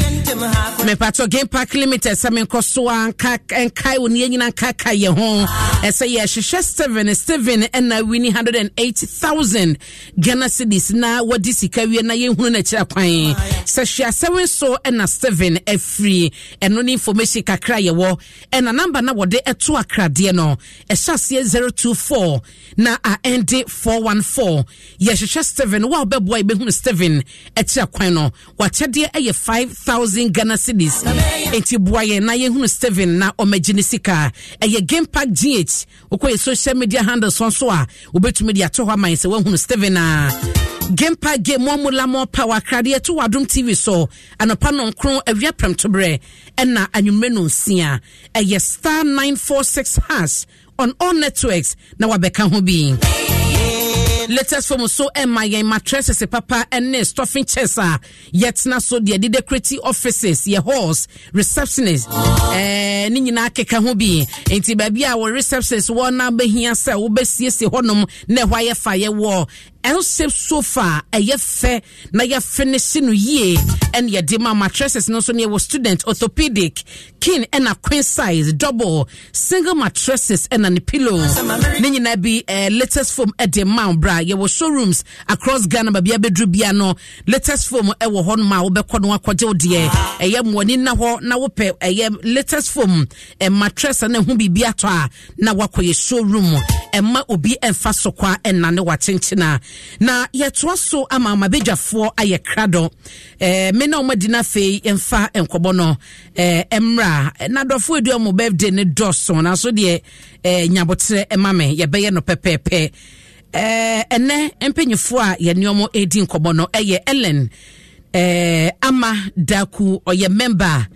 me pato Game Pack limited samen kosoa nkai woni nyina kaka ye ho ese ye hwehwe Steven ena wini 180,000 Ghana cedis na wodi sika wie na ye hunu na kira kwan se hwea seven so ena Steven free eno ni information kakra ye wo ena number na wode eto akrade no ehase 024 na end 414 ye hwehwe Steven wa obeboy Steven etia kwan no wachede eye 5,000 Ghana cedis enti boye na ye hunu Steven na omagine sika eye Game Pack gh okoye social media handles on so a obetumi dia to ho aman se wahunu Steven na Game Pack game mo la mo power crade to Adom TV so anopa no nkron awia prem to bre na anwumre no nsia eye star 946 hash on all networks na wabeka ho bi. Letters from so my mattresses, papa, and stuffing chesa. Yet na so the decreti offices, your horse, receptionist, Ninina Kekahubi, and Tibabia, our receptionist, one number here, sir, Obesius, Honum, ne wire fire war. Else so far, a ye fair, na ye finishing ye, and ye dema mattresses, no so near was student, orthopedic, king, and a queen size, double, single mattresses, and an pillow. Ninina be letters from Edema, bra. Ye was showrooms across Ghana, but be a bedroom piano. Letters from Ewa Honma, Obekonwa Quadio, dear, a yam one in Naho, Nawope, a yam letters from a mattress and a humbi biatra, Nawako showroom, and ma ubi and Fasokwa and Nana Watinchina. Na yet was so ama mabeja for a crado, Mena Medina Fay, and Fa and Kobono, Emra, and Nadofu de Mobev de Nedoson, and so dear, Nyabotre, and Mame, Yabayano Pepe. Ene empenyufua ya nyomo edin kobono eye Ellen Ama Daku or ye member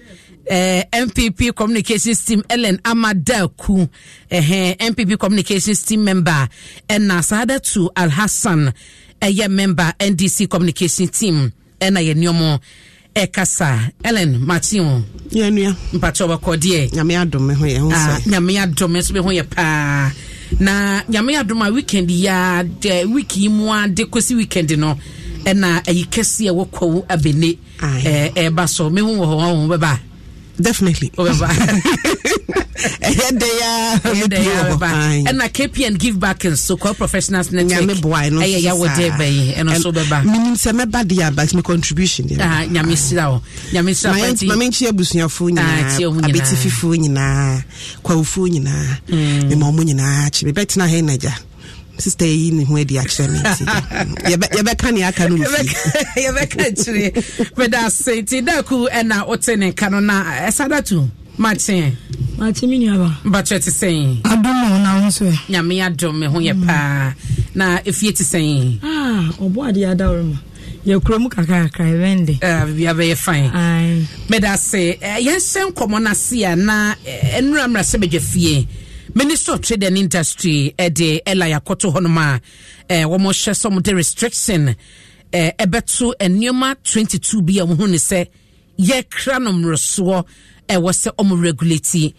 MPP communications team Ellen Ama Daku MPP communications team member and Nasadatu Al Hassan eye member NDC communications team and ye nyomo Ekasa Ellen Martin Yenya Mpachoba Kodie Nyamia Dome Hoye Nyamia Dome Sube Hoye Pa na nyame adoma weekend ya de wiki mwa de kosi weekend no na ayikese ya wokwu abene baso me hu ho beba definitely beba and na KPN give back and so called professionals na nyame boy no ya wo de be and so beba minim se me ba dia but me contribution there nyame sira o nyame sira party ma menchi abusuafo nyina abeti fifo nyina kwawfo nyina me momo nyina chi be betina he naja sister yi ni ho edi akshemi ye be kan ya kanu ye be kan chiri but that say ti daku and na otene kanu na esadatu Martin, me never. But you're saying, I don't know now, sir. Yamia don't me home your pa. Now, if you're saying, ah, or what the other room, your cromukaka, Wendy, we are very fine. I made us say, yes, some common asia na and Ram Rasabejefie, Minister of Trade and Industry, Eddie Elia Koto Honoma, one more share some of the restriction, Ebetu and Numa 22 be a woman, say, ye cranum roswo. Was regulati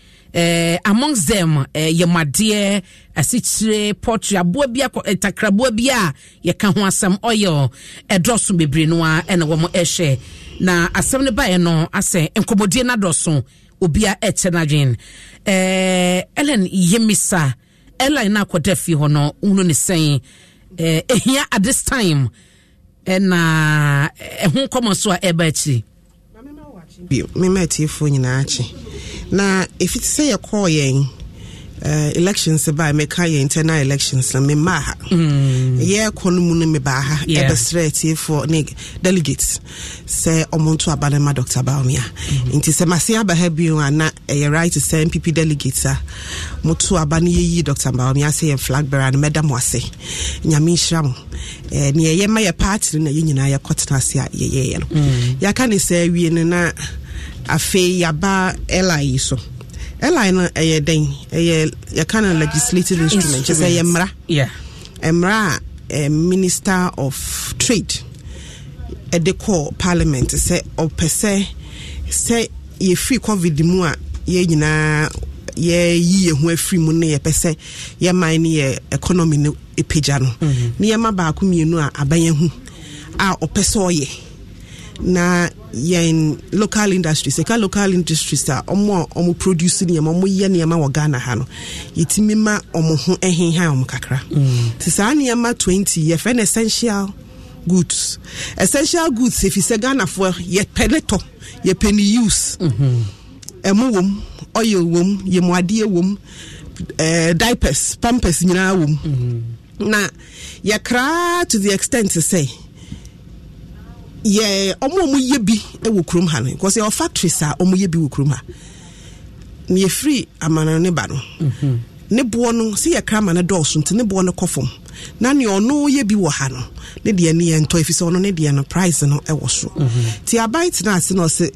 amongst them Yamadier, Asitre, Portria, Bobia, Takrabobia, Yakan some oil, a drossum be brinoa, and a woman eshe. Na assembly by no, I say, and Comodiana drosson, Ubia etenagin. Ellen Yemisa, Ella na Quadefi Honor, Ununi saying, here at this time, and a home common so eberti. Me met you for Yinachi. Now, if it's say a coin elections by Mekaya internal elections, and me maha, yeah, Konumuni me baha, ever for delegates, say Omontua Banama Doctor Baumia. It is a Masia Bahabu and not a right to send PP delegates, Motua Bani, Doctor Baumia, say a flag bearer and Madame Wase, Yamisham. Near Yemaya party in the Union, I cottonasia, ye. Yakani say we in a fe yaba Eli so. Eli a day, a Yakana legislative instrument, just a Emra, yeah, Emra, a minister of trade, a decor parliament, say, or per se, say, ye free COVID de moa, ye na ye huwe free mune ye pese ye maini ye economy ne epejano ni ye maba akumi enu a abanye hu a opeso ye na ye in local industries eka local industries a omo produce ni ye omo ye ni ye ma wagana hano yitimi ma omo hu ehinha omo kakra tisa ni ye ma 20 ye fen essential goods. Essential goods, if you say Ghana for your peleto, your penny use, a womb, oil womb, your more dear womb, diapers, pampers in your womb. Now, your cry to the extent to say, yeah, omo ye be a wukrum honey, because your factories are omo ye be wukruma. Near free, a man on a battle. Nebuono, see a cram and a dorsum to Nebuono coffum. None your no ye be wahano. Lady and near and toy is on a lady and a prize and a wash. Tia bites nuts and say,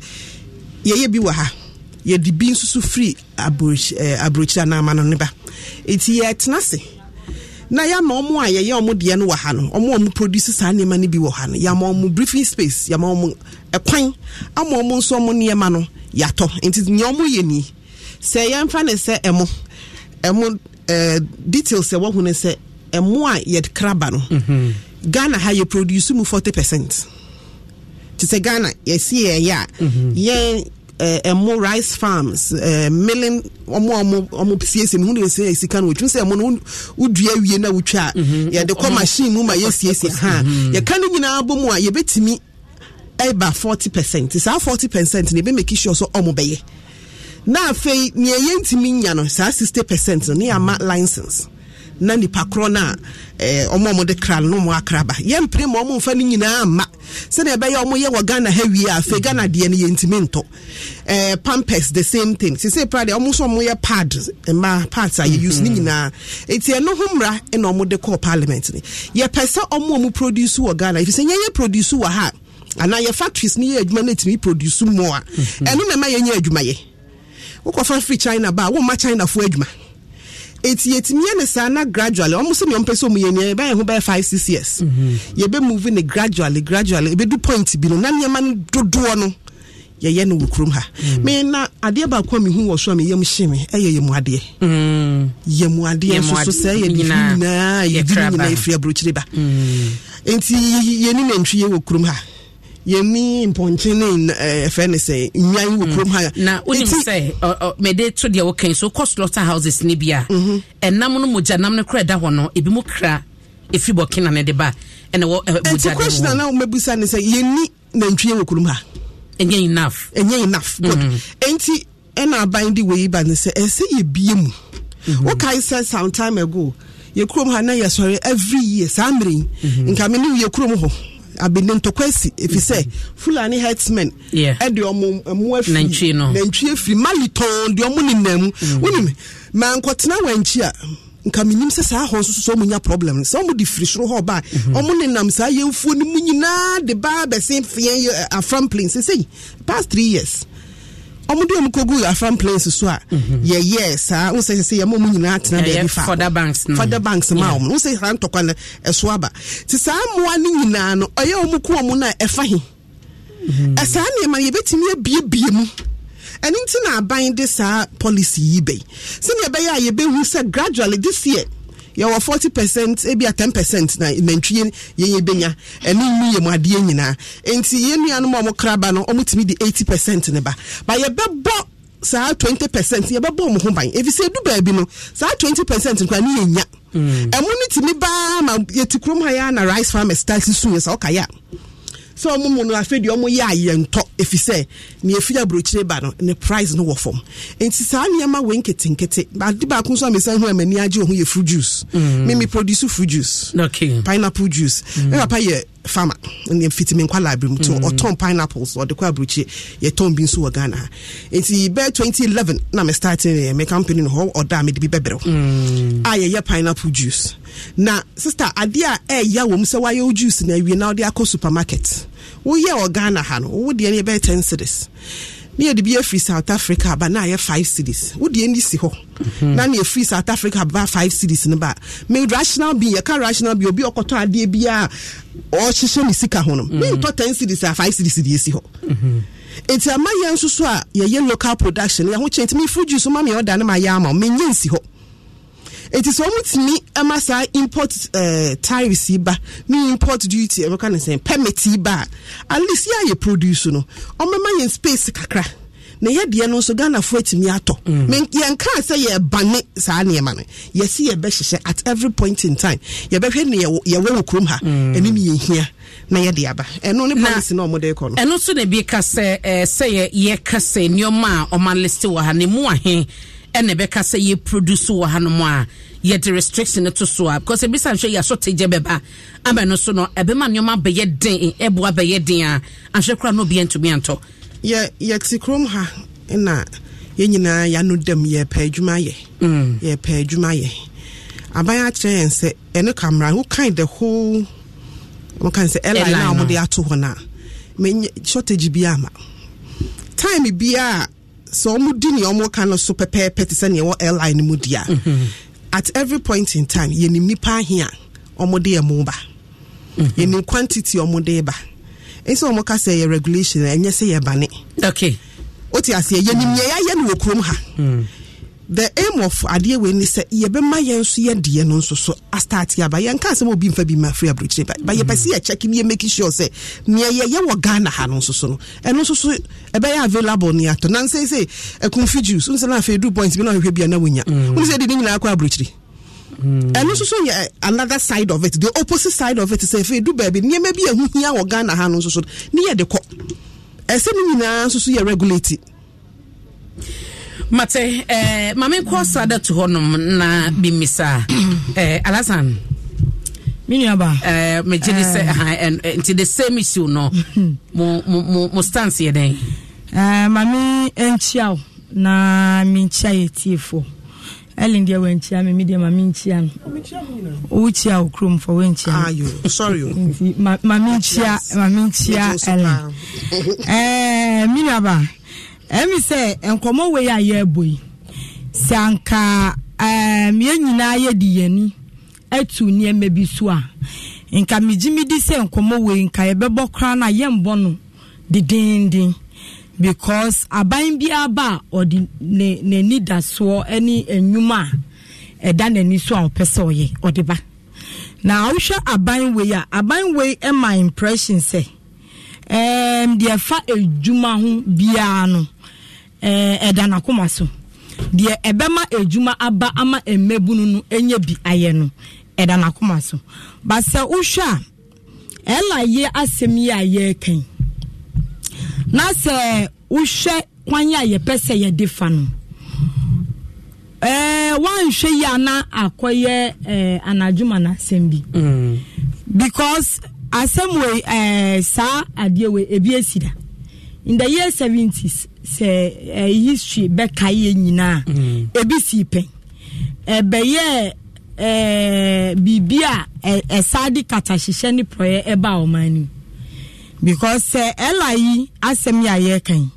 ye be waha. Ye de beans so free, a bridge and a man on neba. It's yet nothing. Naya momo, ye modian wahano, or mom produces any money be wahano. Yamom briefing space, yamom a pine, a momon so many a mano, yato, and it's nyomu yeni. Say, I'm fine and say, Emo. Emo details say what when I say emo yet crabano. Ghana how you produce 40%. To say Ghana, yes, more rice farms, milling or more PCS in who say Sikan, which you say, Moon would ye na ucha, yeah, the call machine, yes, ha. You can't even album, you bet me about 40%. It's our 40%, and they make sure so omobey. Na fe ni yenti minyano sa 60% ni ama license na ni pakro na omo de kra no mo akraba ye mpre mo mo fa ni nyina ama se na be ye omo ye wo Ghana hawi a fe Ghana de ni yenti minto pampers the same thing se say pra de omo so mo ye pad ma parts are you use ni nyina etie no humra e na omo de call parliament ni ye pese omo produce wo Ghana if say ye produce wo ha ana ye factories ni ye adwuma na timi produce mo a eno na ma ye nya adwuma ye Ukwafa free China ba wo ma China for adwuma eti etimi ene sa na gradually almost me mpeso mu yeni ba ho ba 5-6 years ye be move ni gradually be do point bi no na nyama dodo no ye ye no wukrum ha me na ade ba kwa me hu wo so me yem hyeme eye yem ade so say ye nyina ye nyina free abrochire ba enti ye ni nantwie wukrum ha Yemi impontine FNC nyan wo krom ha na unim say me dey to dey working so cost lot houses ni bia enam no moja nam no kra da ho no ebi mo kra efi bokin na ne de ba ene wo moja dey the question na mebusa ne say yeni nantwie wo krom ha enye enough good enti ena abandi we iba ne say ese ye bie mu wo kai say some time ago ye krom ha na ye sorry every year samre nka me ni ye krom ho I've been into Kwesi. If you say Fulani headsmen, yeah, and your mum, Nanchino, free Maliton, your money name, women, man, Quatina Wenchia, Caminim Sasa, so many problems. Somebody free show her by Omun and Namsa, you fool, Munina, the barb, the same thing, a farm plains. They say, past 3 years. Omudium Kogu, a farm plains, so yes, I will say a moment for the banks, ma'am. Who say Rantokan a swabber. Tisam one in Nan, Oyomukuamuna, a fahi. A son, you bet me a beam. And into now buying this policy eBay. Senior Bayer, you be who said gradually this year. You are 40%, maybe a 10% na mention ye benya, and me ye madienina, and see any animal crabano, almost me the 80% neba. By a bebo, sir 20%, ye babom homebine. If you say do baby no, sir 20% in Grania. And when it's me bam, yet to crum hayana rice farm as starts soon as Okaya. So, Momo, I fed your moya and talk if you say near Fia Bruchere Banner and the prize no form. And Sisaniama winketinkete, but the Bacunsa is somewhere many ajo who you fruit juice. Mimi produce fruit juice, okay, pineapple juice. Pay a farmer and then fit him in Qualabim to or Tom pineapples or the Quabruche, your Tom Binsu or Ghana. It's the bear 2011. Now I'm starting a company hall or damn it be better. I ya pineapple juice. Now, sister, idea a ya woman, so why you juice and we now the Aco supermarket. We ya or Ghana Hano, would the any better 10 cities? Near the beer free South Africa, but now 5 cities. Would the any see ho? None your free South Africa, about 5 cities in the bar. May rational be a car rational be a beer or debia or Shishon is sicker home. May 10 cities are 5 cities. It's a my young Suswa, your local production, and which ain't me food you so mammy or done my yama, Minyansiho. It is almost me, a massa import tariffs, but me import duty, and what can I say, permit bar. At least, yeah, you produce, no. On my mind in space, kakra. Na ye de no so Ghana fo atimi ato men ye nka say ye bane saa ne ma no ye si ye be hye at every point in time ye be hwe ne ye wo krom ha eni me ye hia na ye de aba eno ne policy na omo de ko no eno so na bi ka say ye ka say nyoma o man list wa ha ne mu ahe ene be ka say ye produce wa ha no mu a ye the restriction to so because e bi san hwe ye so teje beba aba no so no e be ma nyoma be ye den e bo aba ye den a ahwe kra no bi entumi anto ye tikrom ha na ye nyina ya no dam ye pa adwuma ye ye pa adwuma ye aban a kire en se eno camera who kind the whole what can say ela na mo de ato ho na me shortage bi ama time bi a so mo di ne omo kan so pepepe ti se ne wo ela ni mo dia at every point in time ye ni nipa hia omo de e mo ba ye ni quantity omo de ba. It's almost as a regulation, and you say a banner. Okay. What I say, the aim of idea when you say, you be my young, see a dear non so. I start here by young cousin will be for being my free abridged. But you see a checking me making sure, say, near your Ghana had also so. And also, so a bay available near to Nancy, say, a confused, soon as I do points, we know you be a no winner. Who said it in our abridged? And also, so yeah, another side of it, the opposite side of it is if you do baby, near maybe a Munia or Ghana Hanon, so near the court. A seminar, so you regulate it. Mate, Mamma Quasada to Honum, na be Missa, Alasan, Miniaba, Majidis, and to the same issue, no, Mostansia day. Mammy and Chow, na Minchai Tifo. Elindia wenchia me media ma minchia no uchiya okrom for wenchia ayo sorry ma minchia ela minaba emi say enkomo we ya ye boy sanka me nyina ye di yani etu ne me bi so a nka mejimi di say enkomo we nka ye bebọ kra na ye mbo no didindin because aban bi aba or the ne need that so any enuma dan ani so a pese oye or the ba na awhwe aban we e my impression say the fa ejuma ho bia no dan akoma so the ebema ejuma aba ama emebunu no enye bi aye no dan akoma so but say uhwa ela ye asem ye aye kan na se uhwe kwanya ye pese ye defa no wan hwe ya na akoye anadwuma na sembi because asemwe sa adewe ebi esida in the year 70s se history be kaye nyina ebi sipen be ye bibia esadi katahihye ni proye eba omani because say elai asem ya ye kan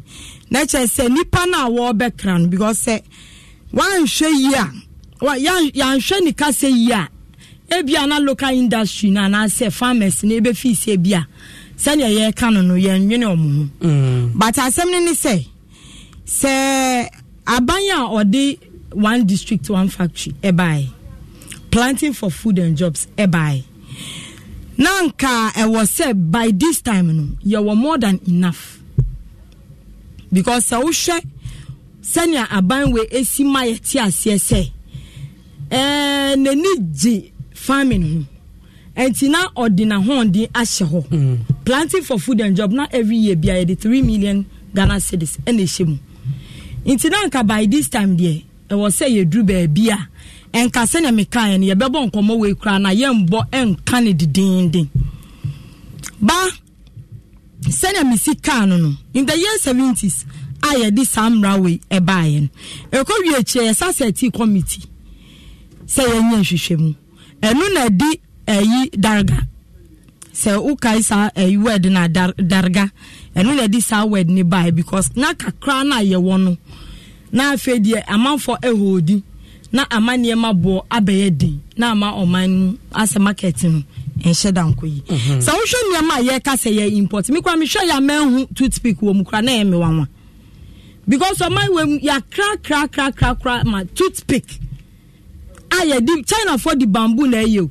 na che say nipa na wo be kran because say wan hwe yi a yan hwe ni ka say yi a ebia na local industry na na say farmers na ebe fi say bia say na ye kan no yan nwene omu but asem ni say abanya odi one district one factory ebai planting for food and jobs ebai Nanka, I was said by this time, no, you were more than enough. Because Sausha, Senya Abanwe, Esimaya Tia, CSA, and the Niji farming, and Tina or Dinahon, the Ashaho, planting for food and job, not every year, be the 3 million Ghana cities, and the Shimu. In Tinanka, by this time, dear, I was say you drew a beer. And Cassena Mekai and Yabon Comoe Cran, a young boy and canny dinding. Ba Senna Missy Canon in the year 70s, I had this Sam Rawe a buying. A courier chair society committee. Say a young shishemu. A luna di a ye darga. Say Ukaisa a word na darga. A luna this our word nearby because Naka crana ye won. Now fed ye a man for a hoodie. Na ama niema bo abeyedi na ama oman ase marketing and share down kui. So show me my ye case ye import. Me kwa me show ya men toothpick wo mukra na e me wanwa. Because of my way ya crack my toothpick. Aye di China for the bamboo na you.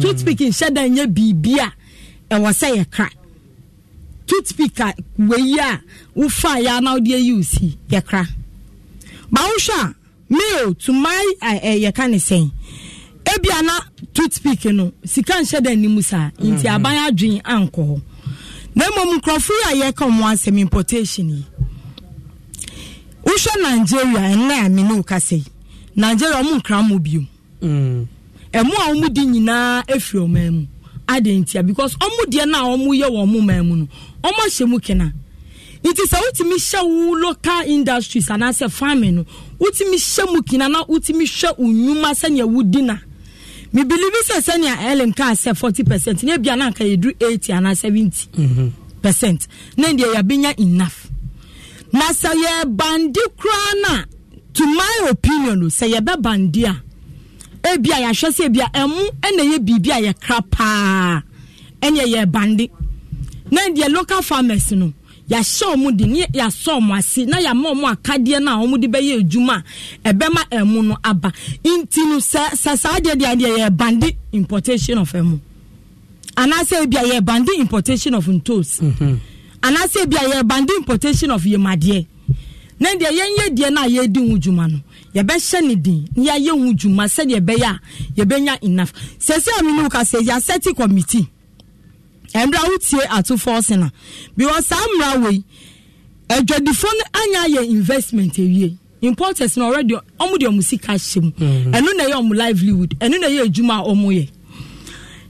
Toothpick in share down ye bibia and was say a crack. Toothpick we ya wo fa ya now dey use ye crack. Ba wo sha me to my ye can say Ebiana toothpick no sikan sheda ni musa nti aban adwen anko na mom nkrofo ya come once importation yi usho Nigeria na me no kasei Nigeria mum kram obiom emu a omudi nyina efri omam adentia because omudi na omuye wo omam no omo hyemu kena nti sa utimi hyewu local industries and as farming no utimi hyemu kena na utimi hye unyuma sanya wudina. Me believe it's a Ellen can say 40%. Nebiana can do 80% and 70%. Then they are being enough. Now say bandikrana. To my opinion, say ye be bandia. Ebia ya shase ebia emu ene ye bibia ye krapa. Enye ye bandi. Then the local farmers no. Ya show mu di ni ya so mu ase na ya mo mu akade na omu di be ye ejuma ebema emu no aba intinu sa de ye bandi importation of emu ana say bia ye bandi importation of ntos ana say bia ye bandi importation of yemade na de ye de na ye di hujuma no ye be hye ni din ya ye hujuma se de be ya ye benya enough sese aminu ka se ya setting committee Embra utie atu force na because amra we adwadifo anya ye investment ewie importers na already omu de musika shem enu na ye omu livelihood enu na ye adwuma omu ye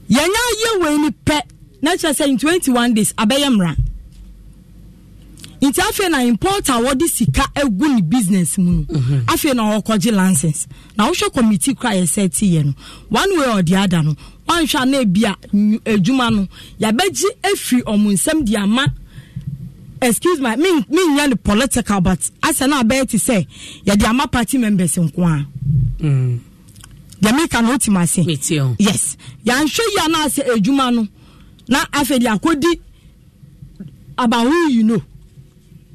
yenya ye we ni pe na che say in 21 days abeye mra intafe na importer wo di sika egu ni business mu afi na okoji license na wo committee cry set ye no one way or the other no one shall na bia adwuma no ya beji efri omunsem di ama excuse my me yan political but as na be ti say ya di ama party members nko a the make an ultima say yes ya nhwe ya na say adwuma no na afi di akodi about who you know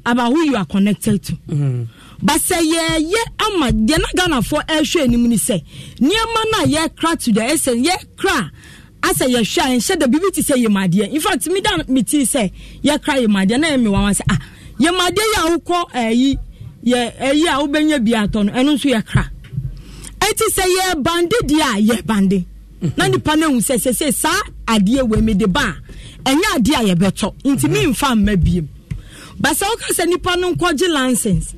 about who you are connected to. But say ye ama de na Ghana for ehwe enim ni say niamma na ye kra to the essence ye kra asa ye hwa en hye the bibiti say ye made. In fact me dan me ti say ye kra ye made na me wan say ah ye made ya wukọ ayi ye ayi a obenya biato no enu so ye kra. Eti say ye bande dia ye bande. Na nipa na hu say sa ade we me de ba enya ade a ye beto. Ntimi mfa ma biem. But so ka say nipa no kwaji license.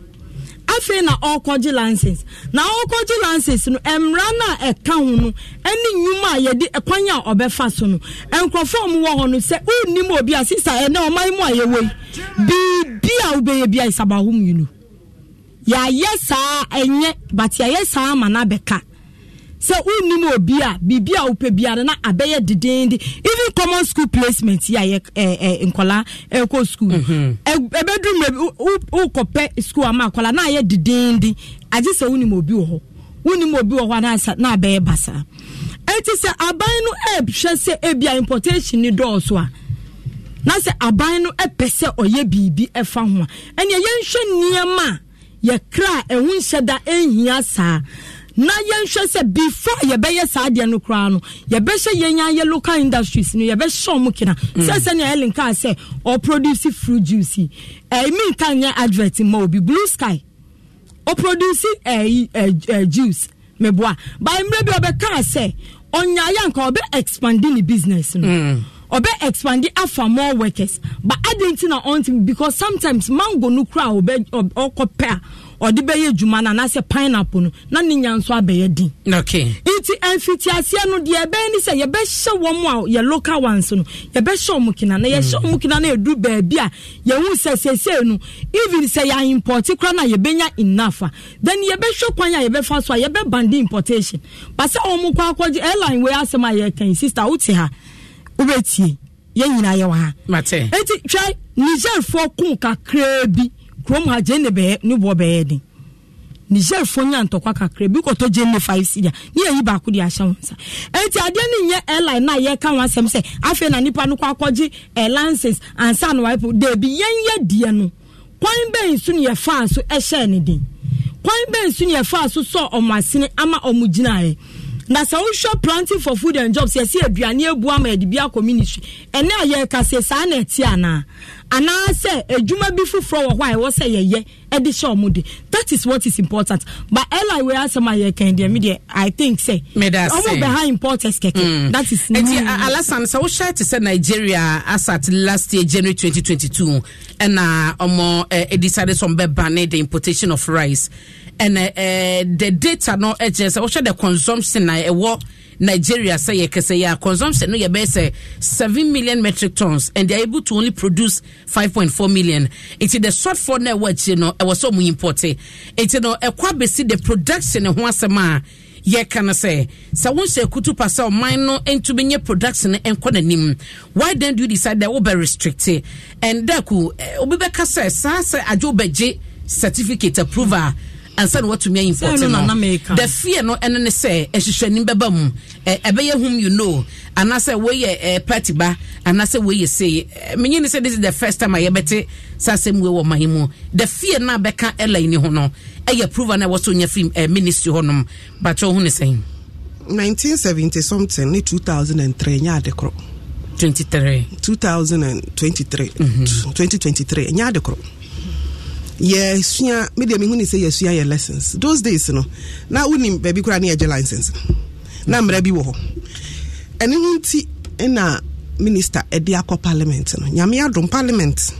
Afe na okoji license na okoji license no emra na eka ho no eni nyuma ye de ekwanya obefa so no enkrofom wo ho no se unim obi asisa ene oman mu ayewei bibia obeye bia isabahum you know ya yesa enye but ya yesa mana beka se unim obi a bibia ope bia na abeye dedende even common school placement ya ye nkola eko school ebedrum ukope school ama akola na ye dedende aje se unim obi ho na abeye basa enti se aban no ebhwe se ebia importation ni doso a na se aban no epese oye bibi efa ho a ene ye nhwe niema ye kra ehun sheda enhia saa na yenhwe se before ye be ye saade no kra no ye be hye yenya ye local industries no ye be hye omu kina se na Ellen ka se or produce fruit juice me kan ye advert ma obi blue sky or produce juice me boa by mre bi obeka se onya ya nka obe expanding the business no obe expandi afa more workers but adentin na ontim because sometimes mango no kra obe okopa or the beye juma na se pineapple no na ninya nso abeye din okay iti enfiti ase no de ebe ni se ye be hye wo ye local ones no ye be hye omukina na ye hye omukina na edu ba bia ye hu sesese no even say ya import kra na ye benya enough then ye be hye kwan ye be fa so ye be bandi importation but say omukwa kwaji airline we asema ye kan sister uti ha ubeti ye nyina ye wa ha mate iti try Niger for kun kakra bi Chrome had Jenny Bear, New Bobby. Niger Fonya and Tokwaka Krebu to Jenny 5 Senior. Near Ibaku the Ashawansa. And Tadian ye airline, now ye can once say, I feel an Ipanukakoji, Lances, and San Wipo, there be yen ye diano. Quine Ben soon ye fast to Eshanidin. Quine Ben soon ye fast to saw on my sin Ama or Mujinae. Nasa usho planting for food and jobs yesi aduane buama edibiako ministry ene aye ka se saa na tiana ana se edwuma bi fufro wo hwan wo se yeye edition mode. That is what is important, but eli we ask my can dey me dey I think say omo behind importers keke. That is enti alasan se wo share to say Nigeria as at last year January 2022 and omo decided some ban the importation of rice. And the data no edges also the consumption I what Nigeria say you can say yeah consumption no you best 7 million metric tons and they're able to only produce 5.4 million. It's the shortfall network, you know, it was so important. It's you know a quabesi the production once a man. Yeah, can I say? So once you could pass out minor and to be your production and quantity, why then do you decide that will be restricted? And that could be because say I do be certificate approver. And said what to me important the fear no and then say a shishani babam a whom you know and I say way a party ba and I say way you say meaning say this is the first time I bet same way or my the fear na beka ela in hono a proven I was on your film ministry honum but you're saying 1970 something 2003 nyadekro 23 2023 2023 nyadekro. Yes, yeah, media me say yes, yeah, lessons. Those days, you know. Now we baby cry near your license. Now baby woho. And you see, a minister at the parliament, you know. Yamia don't parliament.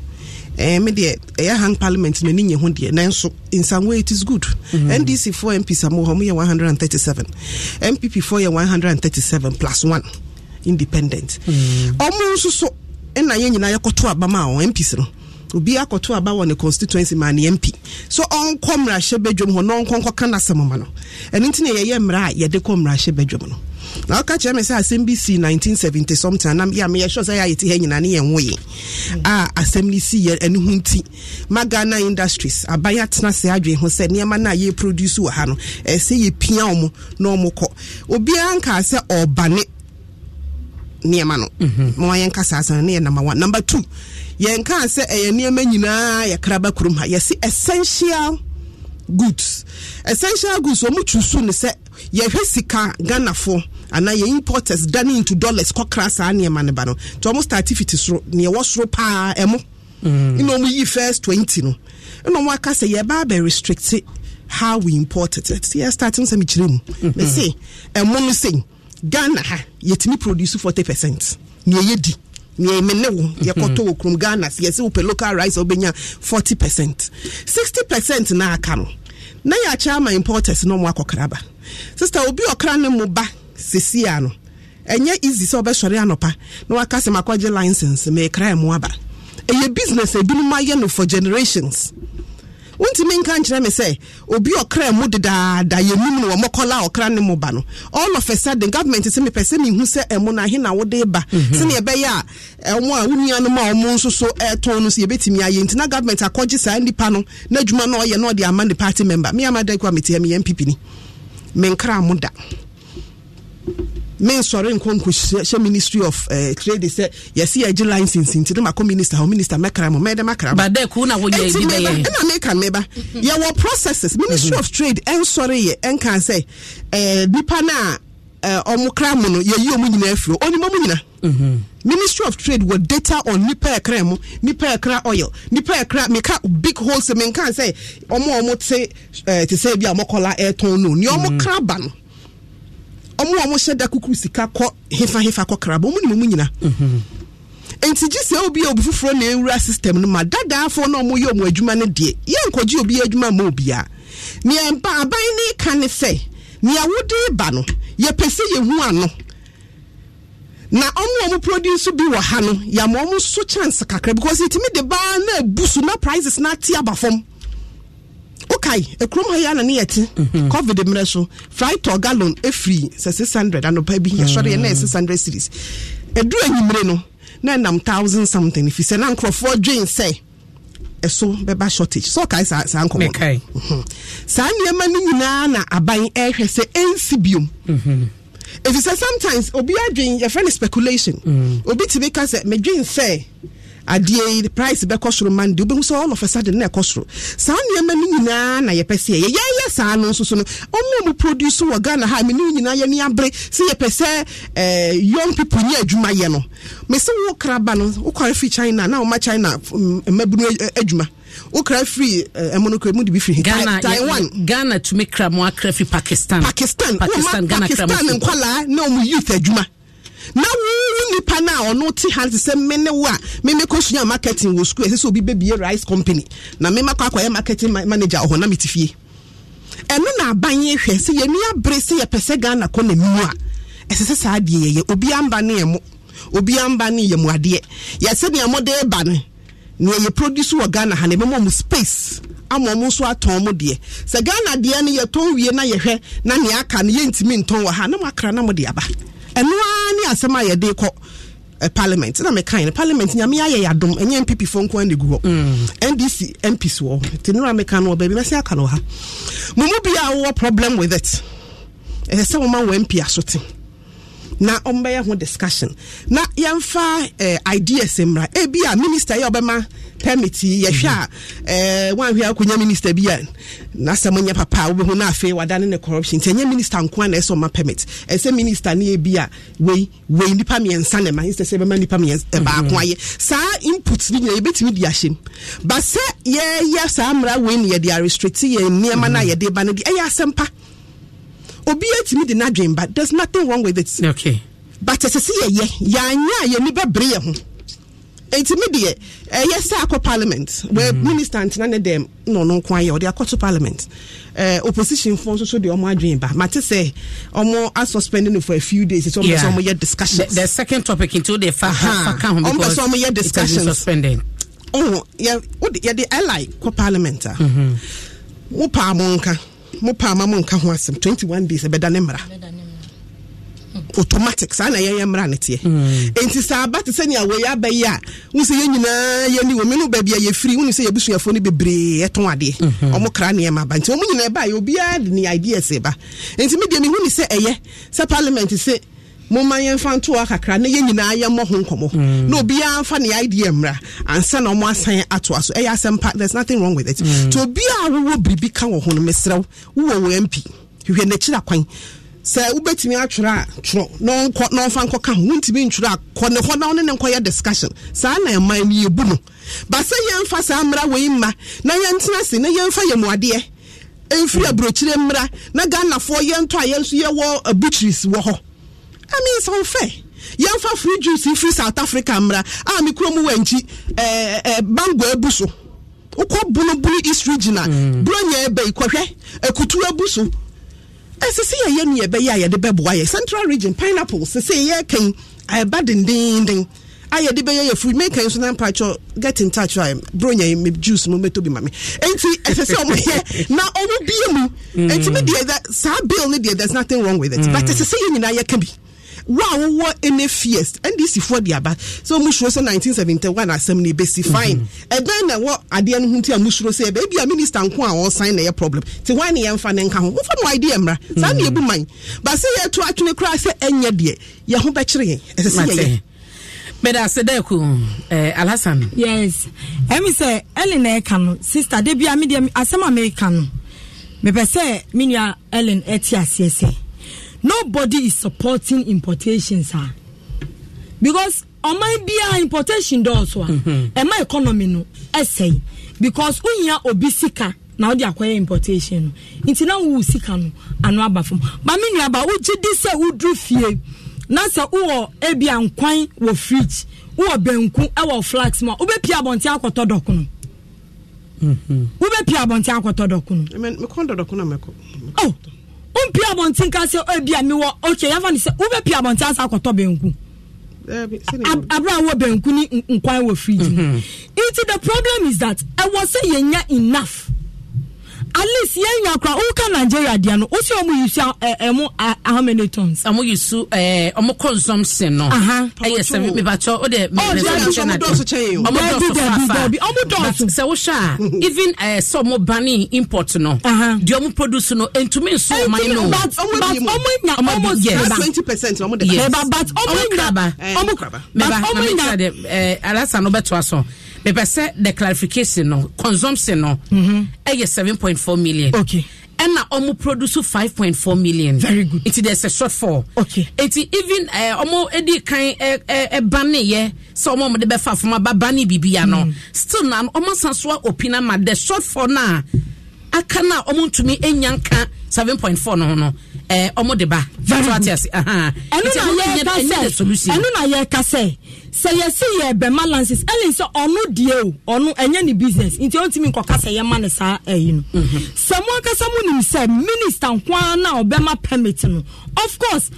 Media, hang parliament in the Ninja Hundia. So in some way it is good. NDC 4 MPs are more 137. MPP 4 137 plus 1 independent. Almost so. And I ain't a cotua bama or MPs. Be a to about one constituency man MP. So on comra she bedroom non concana samano. And intina ye mra ye de comra she bedroom. Now catch me say SMBC 1970 sometime I'm ya me sure say I ti hen nani en we. Ah assembly see and hunti. Magana Industries, a bayat na se adwe ho se niam na ye produce wo ha no. E se ye pia omo no mo ko. Obi anka se obane niamano. Mo yen kasa san na number 1. Number 2. Yen can say a near menina, a crabba crumha, yes, essential goods. Essential goods, so much soon say, ye hesica, Ghana for, and I importers done into dollars, cockras, and near manabano, to almost activities near washroom pa, emo. You know, we first 20, no. And on what I say, ye barber restricted how we imported it. Yes, starting some dream. They say, and one thing, Ghana, yet me produce 40%. Near ye di. Nye menewo ye koto okrum Ghana yes upe local rice obenya 40%. 60% na akano. Na ya chama importers no mu akokraba. Sister obi okra ne mu ba sisi ano. Enye easy so obesore anopa. No akase makwaje license me crime mu aba. Eye business e binu maye no for generations. Unti men kan kire me say obi okra mu deda da yemu no mokola okra ne mu ba no all of a sudden government say me person me hu say emu na he na wo de ba say na ebe ya emu a wunua no ma omu nso so eton no say betimi aye nti na government akogye sa nipa no na adwuma no ye no de ama the party member me amada kwa metia me MPP ni men kra mu da men sorry nkonko ministry of trade say yes ye agile license nti na minister or minister makra mo me de makra ba de ku na wo ye di be na make am meba ye wo processes ministry of trade en sorry ye en kan say nipa na omukra mo no ye yi omu nyina afro oni mo nyina ministry of trade with data on nipa ekra mo nipa ekra oil nipa ekra make big holes men kan say omo say to say bia mokola eton no ni omukra ba no omo sheda kuku sika ko hefa ko krabo omo ni mo nyina enti ji se obi obufufro na ewura system no ma dada afo na omo ye omo adwuma ne de ye nkoji obi adwuma ma obi a ne empa aban ni kan ne se ne awode ba no ye pese ye hu ano na omo produce bi wo ha no ya ma omo so chance kakra because it me de ba na busu na prices na tie abafom. Okay, a crumb higher than yet. Cover the measure. Fry to a gallon, a free, 600, and a baby, a short and 600 cities. A doing, you know, 9,000 something. If you sell uncle for Jane, say, so beba shortage. So kai sa anko. Mekai. Sa nyema ni nyina na aban ehwe se ensibium. Mhm. If you say sometimes obi adwen your friend speculation. Obi ti make say me dwin say adie the price be kosoro man de obi so all of a sudden na kosoro. Sa nyema ni nyina na ye pese ye ye sa no so no. Omo mu produce wo Ghana ha me ni nyina ye ni abre se ye pese young people ni adwuma ye no. Me se wo kraba no wo kware fi China na wo ma China mabunu adwuma. Ukra free monoko mu di free Ghana, Taiwan Ghana to make crab more free Pakistan Ghana crab Pakistan nkwala na mu youth adwuma na wo nipa na ono ti hands say me ne wo a me make osunya marketing wo school say obi baby rice company na me make akwa marketing manager ho na metifie eno na abanye hwe say ye nua brese ye pese Ghana ko na mu a esese saa die ye obi amba ne ye mu ade ye se ne amode ba ne no ye produce wo Ghana ha ne mom space amom so aton mo de se Ghana de ne ye ton wie na ye hwe na ne aka ne ye ntimi nton wo ha na makra na mo de aba eno a ne asem a ye de ko parliament na me kan parliament nya me aye yadom enye mpp fo nko ande guho ndc mps wo te no me kan wo baby me se aka no ha mumu bia wo problem with it e se wo ma wo mp asote na ombe ho discussion na yemfa ideas emra e bia minister ye obema permit ye hwa wanhwe akonya minister bia na samanya papa wo behu na afi wadane ne corruption tenya minister nko na eso ma permit ese minister na ye bia we nipa miensa ne ma instead se be ma nipa miensa ba ko aye sa inputs ni ye betimi di ahye ba se ye sa mra we ni ye di restrict ye niema na ye de ba ne di e ya sempa Obi etimi de na dream but there's nothing wrong with it. Okay. But as I see ye yanya ye ni bebre ho. Etimi de yes say akọ parliament where minister antina na dem no kwan ye o de akọ to parliament. Opposition for so de omo adwen ba. Mate say omo are suspending for a few days it's almost omo ye discussion. The second topic into the fa kan home because omo ye discussion suspended. Oh yeah the ally akọ parliament. Wo pa monka. Mopa mama nka ho asem 21 days ebeda ne mra automatic sana ye mra ne tie enti sa abate sani awoye abaye a wo se ye nyina ye ni wo me no ba bia ye free wo se ye busuafo ne bebre ye ton ade omo kra ne ma ba enti omo nyina ba ye obi a ni ideas e ba enti me de me hu ni se eye se parliament se mo man ye fan to akakra na ye nyina ye mo ho nkomo na obi a fa ne idea mra ansa na omo asan ato aso eye asempa there's nothing wrong with it to obi a wo bribi ka wo ho no mesrew wo wo mp hwe na kira kwan se ubetimi atwora tworo no nko no fa nko ka ho ntimi ntwora ko ne ho na ne nko ye discussion sa na man ye bu no ba se ye mfa sa mra we mma na ye ntina se na ye mfa ye mo ade en free abrochire mra na Ghana fo ye nto a ye nso ye wo abuchris wo ho I mean, it's unfair. Young for free juice in free South Africa, Mra, Amikromu Wenchi, Bango Busu, Uko Bunobuli East Regional, Brunye Baykore, a Kutua Busu. As I see a Yemi Baya, the Bebway, Central Region, Pineapples, say Ye King, I bad in ding. I had the Baya free makers and Pacho get in touch. I am Brunye juice, Mumeto be mammy. And see, as I saw here, now all be a moo. And to me, dear, that Sabil, dear, there's nothing wrong with it. But as I say, you know, I can be. Wow, what any fiest and this is for the abba. So Mushro 1971 as many basic fine. And then what I didn't want to Mushro say, baby, a minister and Kwan or sign a problem. So why am fan and come? What for my dear Mra? Some you mine. But say I try to cry, say, and your dear, your home battery. But I said, Alasan. Yes. Emi say, Ellen Ekan, sister, Debbie, medium as an American. Maybe say, Minya Ellen Etias, yes. Nobody is supporting importations, sir. Because on my beer importation does one, and my economy no essay. Because when you obisika now they acquire importation, it's now who sika no and waba from. But mean you about who this who drew fear. Now say who or ebi and coin will fridge, who or benku our flax more. Ube pia bonti akoto dokuno. Ube pia bonti akoto dokuno. I mean, me kondo dokuno me ko. Oh. Pia Bontinka say, oh, be a me walk. Okay, I want to say, over Pia Bontas, I got to be uncle. Abra will be uncle, free. It's the problem is that I was saying enough. At least yenya kwa uka Nigeria diano. Osi omu yusia emo how many tons? Omu yusu omu consumption no. Aha. Yes, me bacho ode me. Oh, omu dosu cheyo. Omu dosu. Se osha. Even so mo banning import no. The omu produce no entumi so my no. But omu na almost 20% omu de. But omu na omu kraba. But omu na de alasa no beto aso. But said the clarification no consumption no. Mhm. 7.4 million. Okay. And now omu produce 5.4 million. Very good. It is a shortfall. Okay. It even omu edi kind banny yeah. So omu de befa from ba banny bibia no. Still na omu sanswa opina ma the shortfall na aka na omu ntumi enyanka 7.4 no no. Omu de ba. Very good. Aha. Enu na ye solution. Enu na ye ka say. Say you see your balances. Ellen so ono deal ono enye ni business. Inti onti mi nko kasa ye mane sa you know. Someone kasa mu ni say minister kwa na obema permit no. Of course,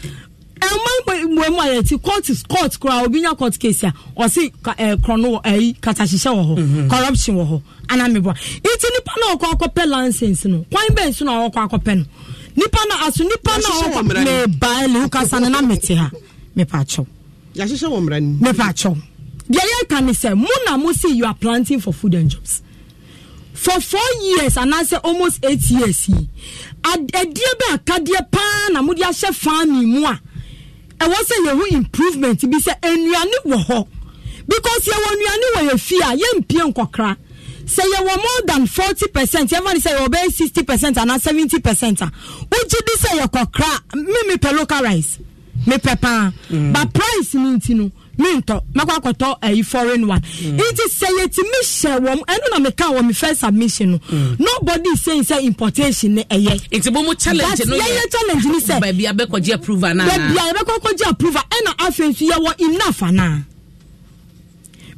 man court kwa obinya court case ya or say chrono katashisha wo corruption wo anamebo. Inti nipa na okwa pe license no. Kwan be so na okwa akopɛ no. Nipa na aso nipa na me ba le kasa na mete ha. Me pa cho. Yashisha womran. Mepacho. The area can say, Mona Musi, you are planting for food and jobs. For 4 years and I say almost 8 years. A dear Kadia Pan, a Mudia chef family, moi. I was saying your improvement to be said, and you are new. Because you are new, you fear, young Pion Cocra. Say you were more than 40%, everyone say obey 60% and 70%. Would you be say your Cocra, Mimi Peloka rice? Me papa, but price mintino, minto, makwakwato a foreign one. It is say it me share one and on me can one first submission. Nobody is saying say importation a ye. It's a bomo challenge. That's challenge ni say baby abekoje approver na. Baby abekoje approver and afensu ye won enough na.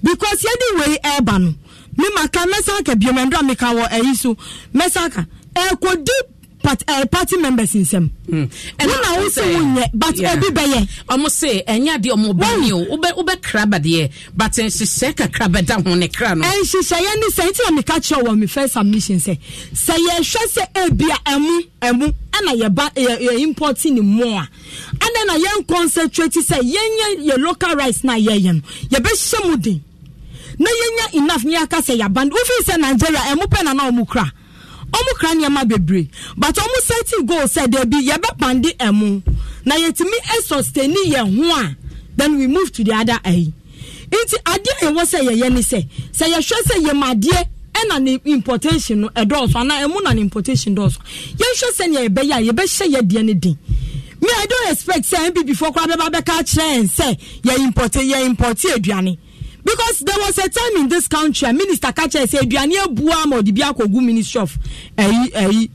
Because anyway ebanu, me maka mesaka biomendra me ka wo ayiso. Mesaka e ko deep but party members in them. And I also say, but everybody, almost say, and ya the omobano, Uber crabber dear, but she shake a crabber down on a crown. And she say, any sense on me catch your one, me first submission say, I shall say, Ebia, and I importing more. And then a young concentrated say, Yen, your local rice, na yen, your best shamudding. No yen enough near Cassia, but who is Nigeria, and open an omukra. Omukra niyama bebre. But omu setting goal said there be yaba pandi emu. Na yetimi sustaini ye huwa. Then we move to the other eye. Inti adie ewo se ye yeni se. Se ye shwe se ye madie ena ni importation no edoso. Ana emu na ni importation doso. Ye shwe se ni ebe ya yebe she ye di anything. Me I don't expect say MP before kwa beba beka chlen se ye importe eduani. Because there was a time in this country, Minister Kacha said, "Bianiye buam or dibiako gu Ministry of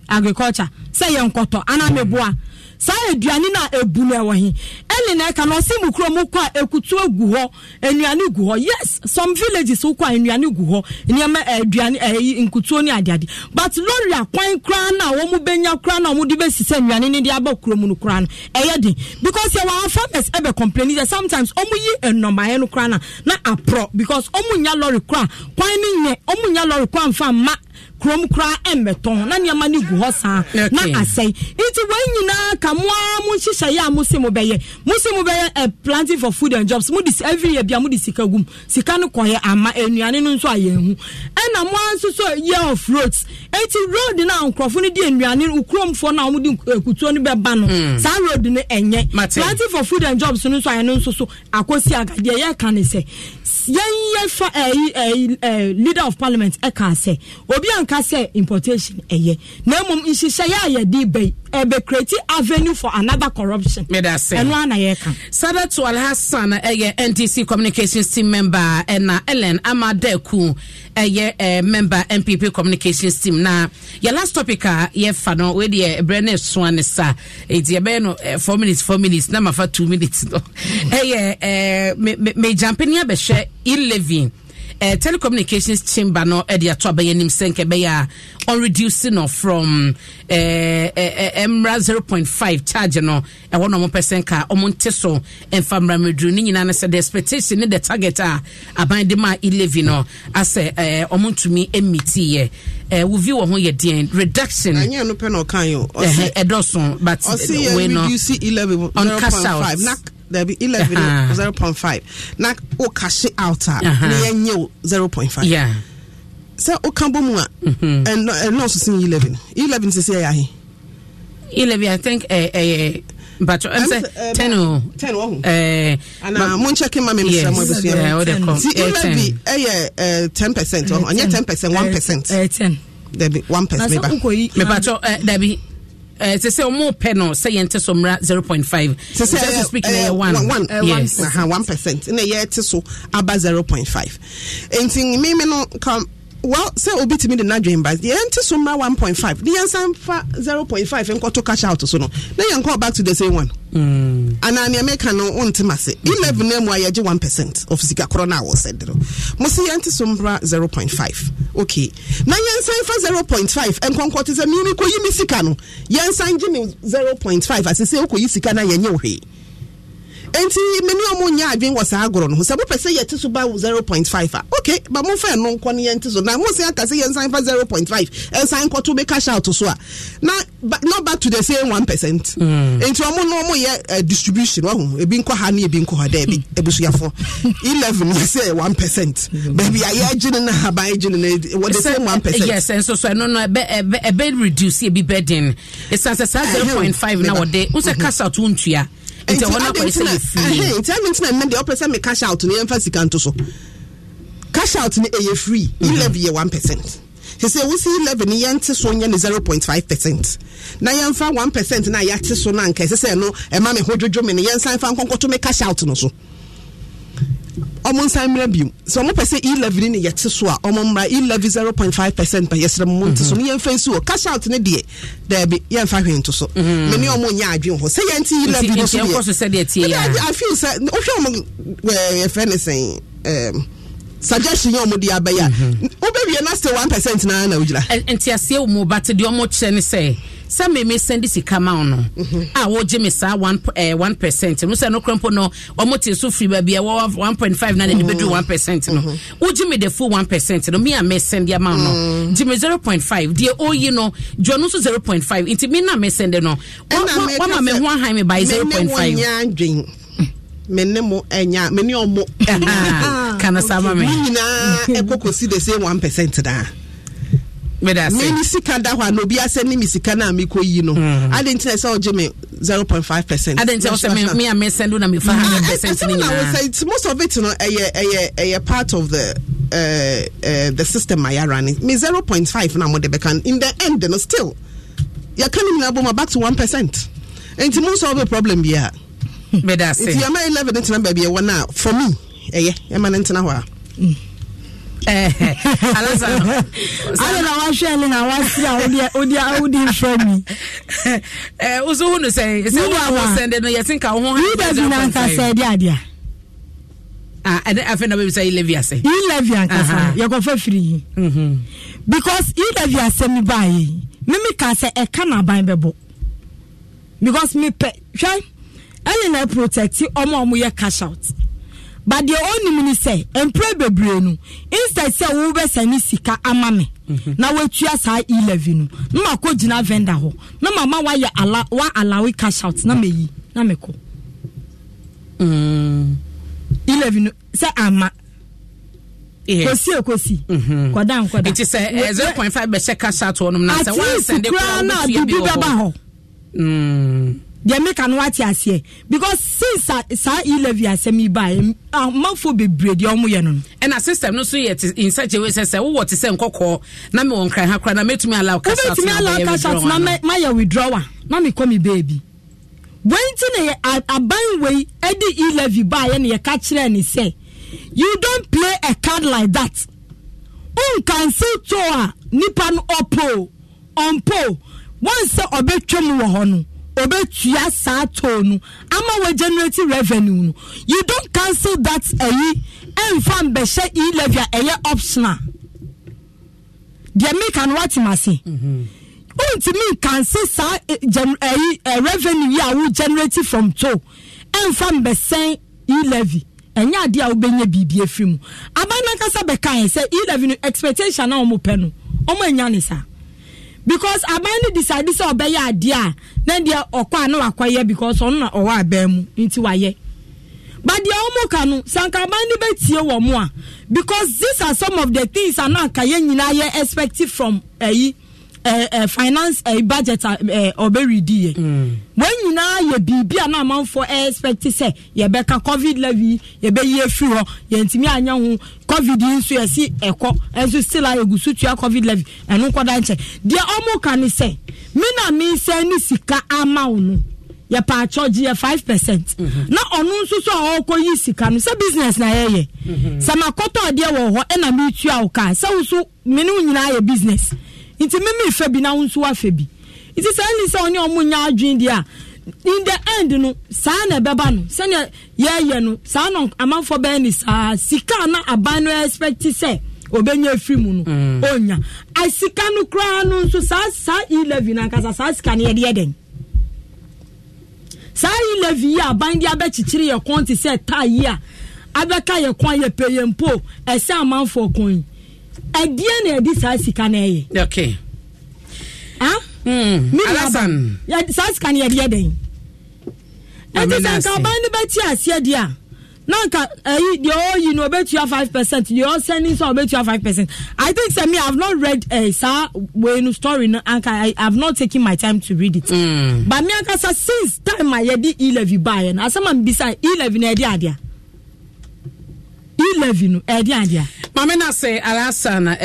Agriculture." Say yankoto, aname bua. Say biani na ebune wahi. Elena kanosi mukromo kwa ekutuo guho, enyani guho. Yes, some villages ukwa enyani guho. Enyama biani ekutuo ni adiadi. But lori akwa krana, omu benya krana, omu dibe sisi enyani ni diabo kromo nukrana. Eyadi because our farmers ever complain that sometimes omu yi enoma enu krana na apro because omu nya lori kwa ni ne omu nya lori kwa mfam ma. Krom kra embeton na nyama ni gu hosa na asai inti wanyina kamwa mu hihye ya mu se mo beye planting for food and jobs mu dis every year bia mu dis sikagum sika no koye ama enuane no nso ayehu ena mo anso so year of roads enti road na nkrofo no di enuane ukromfo na omudi ekutuo no beba no sa road no enye planting for food and jobs no nso ayeno nso so akosi agade ye kan se yen for a leader of parliament e kan se obi an say importation eye na mum nhihye ya yedi bay ebe create avenue for another corruption me that say eno ana ye kan Sadatu Alhassan eye NTC communications team member ena Ellen Amadeku eye member MPP communications team na your last topic ye fa no we dey brene so anisa e dey be no 4 minutes na mafa 2 minutes no eye me jumping ya be share 11 telecommunications chamber no edia to abayenim senke be ya on reducing no from mra 0.5 charge no e wono mo percent ka o mo nteso emfamra medru ni nyina na se the expectation ni the target a aban de ma 11 no ase o mo ntumi emiti ye we view ho ye den reduction anya no pe no kan yo o se edoson but we no reduce 11 0.5 na there be 11 0.5 na o cash out na yenye 0.5 yeah so o kan bo mu a and no so see 11 say ya he 11 I think but I'm saying 10 and I'm checking my memory some of the 10% or 10% 1% 10 there be 1% me but there be say say more penal say enter some 0.5 say just speaking 1 yes 1% in a year to so about 0.5 anything me no come well say obi to me the nadwin but the enter some 1.5 the answer 0.5 and got to cash out so no then you go back to the same one and an American on timase 11 name why 1% of sika corona was said no must enter some 0.5 okay na yan sign for 0.5 and concord is a mini ko yimi sika no yan sign 0.5 as say ko yisika na yenye ohwe enti meni omo nya adwen wo saa goro no ho sabo pese yete so ba 0.5 a okay ba mo fa no nko ne yente so na mo se aka se yensan fa 0.5 ensan ko to be cash out so a na not back to the same 1% enti omo no mo ye distribution wa ho ebi nko ha na ebi nko ha da ebi ebusu yafo 11 say 1% baby aye gin na ha ba gin na what the same 1% yes enso so no no be reduce ebi burden it's as 0.5 na what dey wo se cash out untua it's a one-off person. The opposite may cash out in the emphasis can't so cash out in a free 11.1%. He said, we see 11 yantis so 0.5%. Now, you 1% now yantis so now. He said, no, a mammy hold your drum and yansan found to make cash out no so. Almost time review. So, no per se 11 in yet so are almost 0.5% by yesterday. So, me and face cash out in a day. There be young 500 or so. Many or more yard, you say, and 11 years ago. I feel so. If anything, suggestion your moody abaya. Oh, baby, you're not still 1% now. And Tiasio more, but your more chenny say. Some may send this Kamano. I will Jimmy Sa 1%. Musa no crumpo no, or Motin Sufi baby, a war of 1.59 and you do 1%. No, would Jimmy the full 1%? No, me, I may send the amount. No, Jimmy 0.5. Dear, oh, you know, Jonusu 0.5. It's me, I may send the no. One man, one high me by 0.5. Menemo and ya, many or more. Can I summon me? See the same 1% there. Many sicker that one will be sending me Sikana Miko, you know. I didn't tell Jimmy 0.5%. I didn't tell me I may send on me 500%. It's most of it, you know, a part of the system I are running. Me 0.5 now, what they can in the end, then still you're coming back to 1%. And most of the problem here. But that's it. If you're my 11th number, be a 1 hour for me. I'm an internal. I don't know how Shannon I would from me. Was who say, it's no one sending me. I think I won't. Who doesn't answer the idea? I think I will say, Livia say, you love your go for free. Because you love your semi by me, can say I cannot buy the book because me pay. Elena protect you omo ye cash out. But the only mini say and pray bebrenu. Instead say we be send sika amame. Na wetua say 11 no. Na ko gina vendor ho. Na mama wa ye ala wa alawi cash out na meyi na meko. 11 say ama. Kosi. Kwadan. It is 0.5 be check cash out on na say one send the they make an what you say because since I 11 years semi by mouthful be bread your moyan and a system no so yet in such a way says what is saying cocoa na me won cry ha cry na me to me allow cash out na my withdrawer na me call me baby when tin a ban way edi 11 by and you catch and say you don't play a card like that un can say toa nipan opo onpo once obetwem wo ho no obetua saa tonu ama we generate revenue. You don't cancel that and from Beshe E. Levia, a year optional. The American what you must see. Until me can say a revenue ya will generate from two and from Beshe E. Levy. And ya dear obey BBA film. Abanaka Sabekai said E. Levy expectation now mopeno. Omanyanisa. Because abani decided to obey your idea, then they are okwa no acquire because on or abemu into waye. But the Omokano, Sankabani Betio or Moa, because these are some of the things are not Kayeninaye expected from a finance a budget or very dear. When you know you be an amount for expected, say, you better COVID levy, you be a few, you intimate and young COVID in so you see a cop as you still are a good your COVID levy and uncle dancer. The Omokani say, Mina means any sika amount. Ya pa charge ya 5%. Na onu nso so a okọ yi sika no se business na yeye. Sam Akoto ade wo ho e na me tua oka. Se wo so me ne nyina ya business. Nti me me fa bi na wo nso afa bi. Nti se ani se oni omunya adwen dia. In the end no sa na beba no. Se na yeye no sa na amanfo be ni sa sika na aban no expect se obenya afri mu no. Onya. Ai sika no kra no nso sa 11 na kasa sa sika na ye den. Say levy ya bandi abechichiri your konti say ta year abeka your kwan ye peyempo e say amount for coin e die na e di say sika na ye okay me alasan ya say sika na ye die den e di say ka bandi beti asie dia na nka the all you know bet you have 5% you all sending so bet you have 5%. I think say me I have not read sir when story no anka I have not taken my time to read it but me anka sir since time I dey E-levy buy and asama me beside E-levy na dey adia E-levy no dey adia mama na say alasana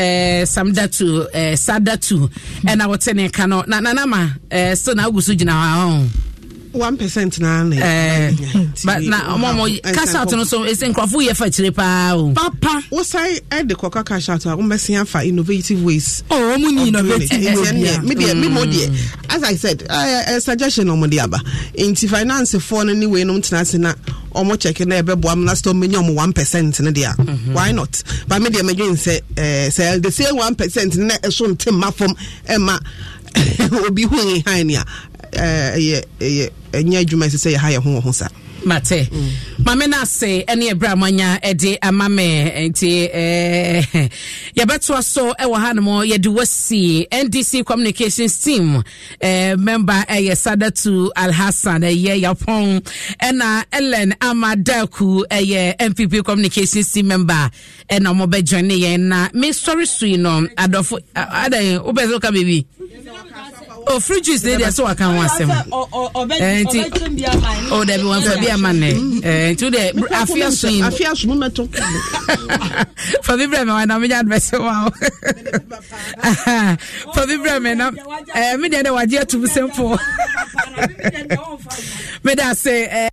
samda to sada to and I was saying can no na na ma so na ogusu gina ho 1% na but na omo cash out no so it's in crafo ye fa chire pa papa we say the coca cash out we mean for innovative ways oh we need innovative me mo dey as I said a suggestion omo dey aba into finance for no anyway no tenase na omo check na e be boam na store me 1% na dey why not but me dey me dey say the same 1% na e so ntim ma from e ma obi hu hin hania enya adwuma se ya ha ye ho ho sa mate mame na se ene ebra manya e de amame enti ye beto so e wo hanmo ye de wasi NDC communications team member ye Sadatu Alhassan ye yapon ena Ellen Amadaku ye MPP communications team member ena mo be join ye na me story sui no adofo adan obezo ka baby oh, fridges they are so I can want them. Oh, they want to be a man. Today, I feel seen. I feel smooth. For the Bremen, I'm not best. Wow. For the Bremen, I'm made an idea to be simple. But I say,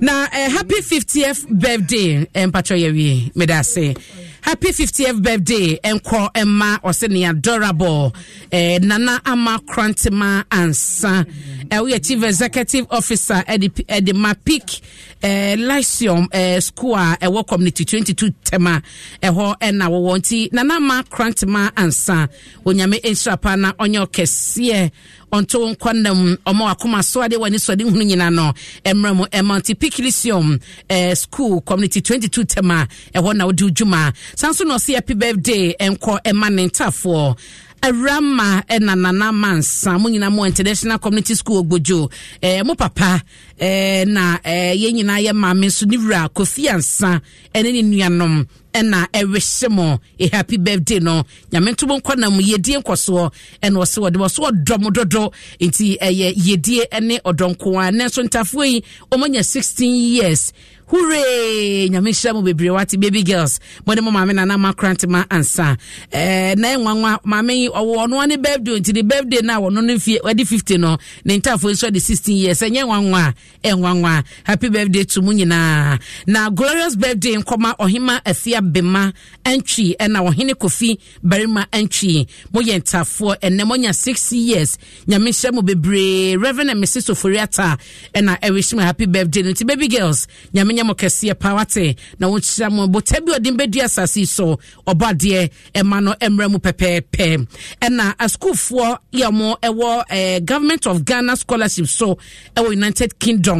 now a happy 50th birthday, and Patrick, may I say. Happy 50th birthday, Enko Emma or Senior Adorable, Nana Ama Krantima Ansa, we are Chief Executive Officer at the MAPIC Lyceum School, War Community 22 Tema, Ho Enna Wanti, Nana Ma Krantima Ansa, Wonyame Ensrapana on your Kessie. Onto kwandam omo akoma soade wani sode hunu nyina no emremu emanti piclisium school community 22 tema eho na wodi djuma sanso no se happy birthday enko emanentafo Rama and Nana Mansa, Munginamo International Community School, Bojo, Mopapa, na Yenina, Mammy, Sunivra, Kofi Ansa, and any Nyanum, and na Erishimo, a happy birthday, no, Yamentum Quanam, Yedian Koso, and was what was what Dromododo, inti Yedia, Ene or Donkoa, Nelson Tafway, Omania 16 years. Hooray! Nyamisha mube brewati baby girls. Mwede mo mame na nama kranti ma ansa. Na mwa mame wano birthday. Nti di birthday na wano ni wedi 50 no. Na inta fwe so di 16 years. Nye mwa enwanwa. Happy birthday to munyina. Na glorious birthday nkoma ohima afia bema entry na ohine kofi barima entry. Moye ntafo enemonya 60 years. Nyamehye mo bebre Reverend and Mrs. Oforiata na ewishim happy birthday nti baby girls. Nyamenya mo kese pawate na wonchira mo botabi odimbedu asasi so obade emano emremu pepepe. Na askufo yamo ewo Government of Ghana scholarship so ewo United Kingdom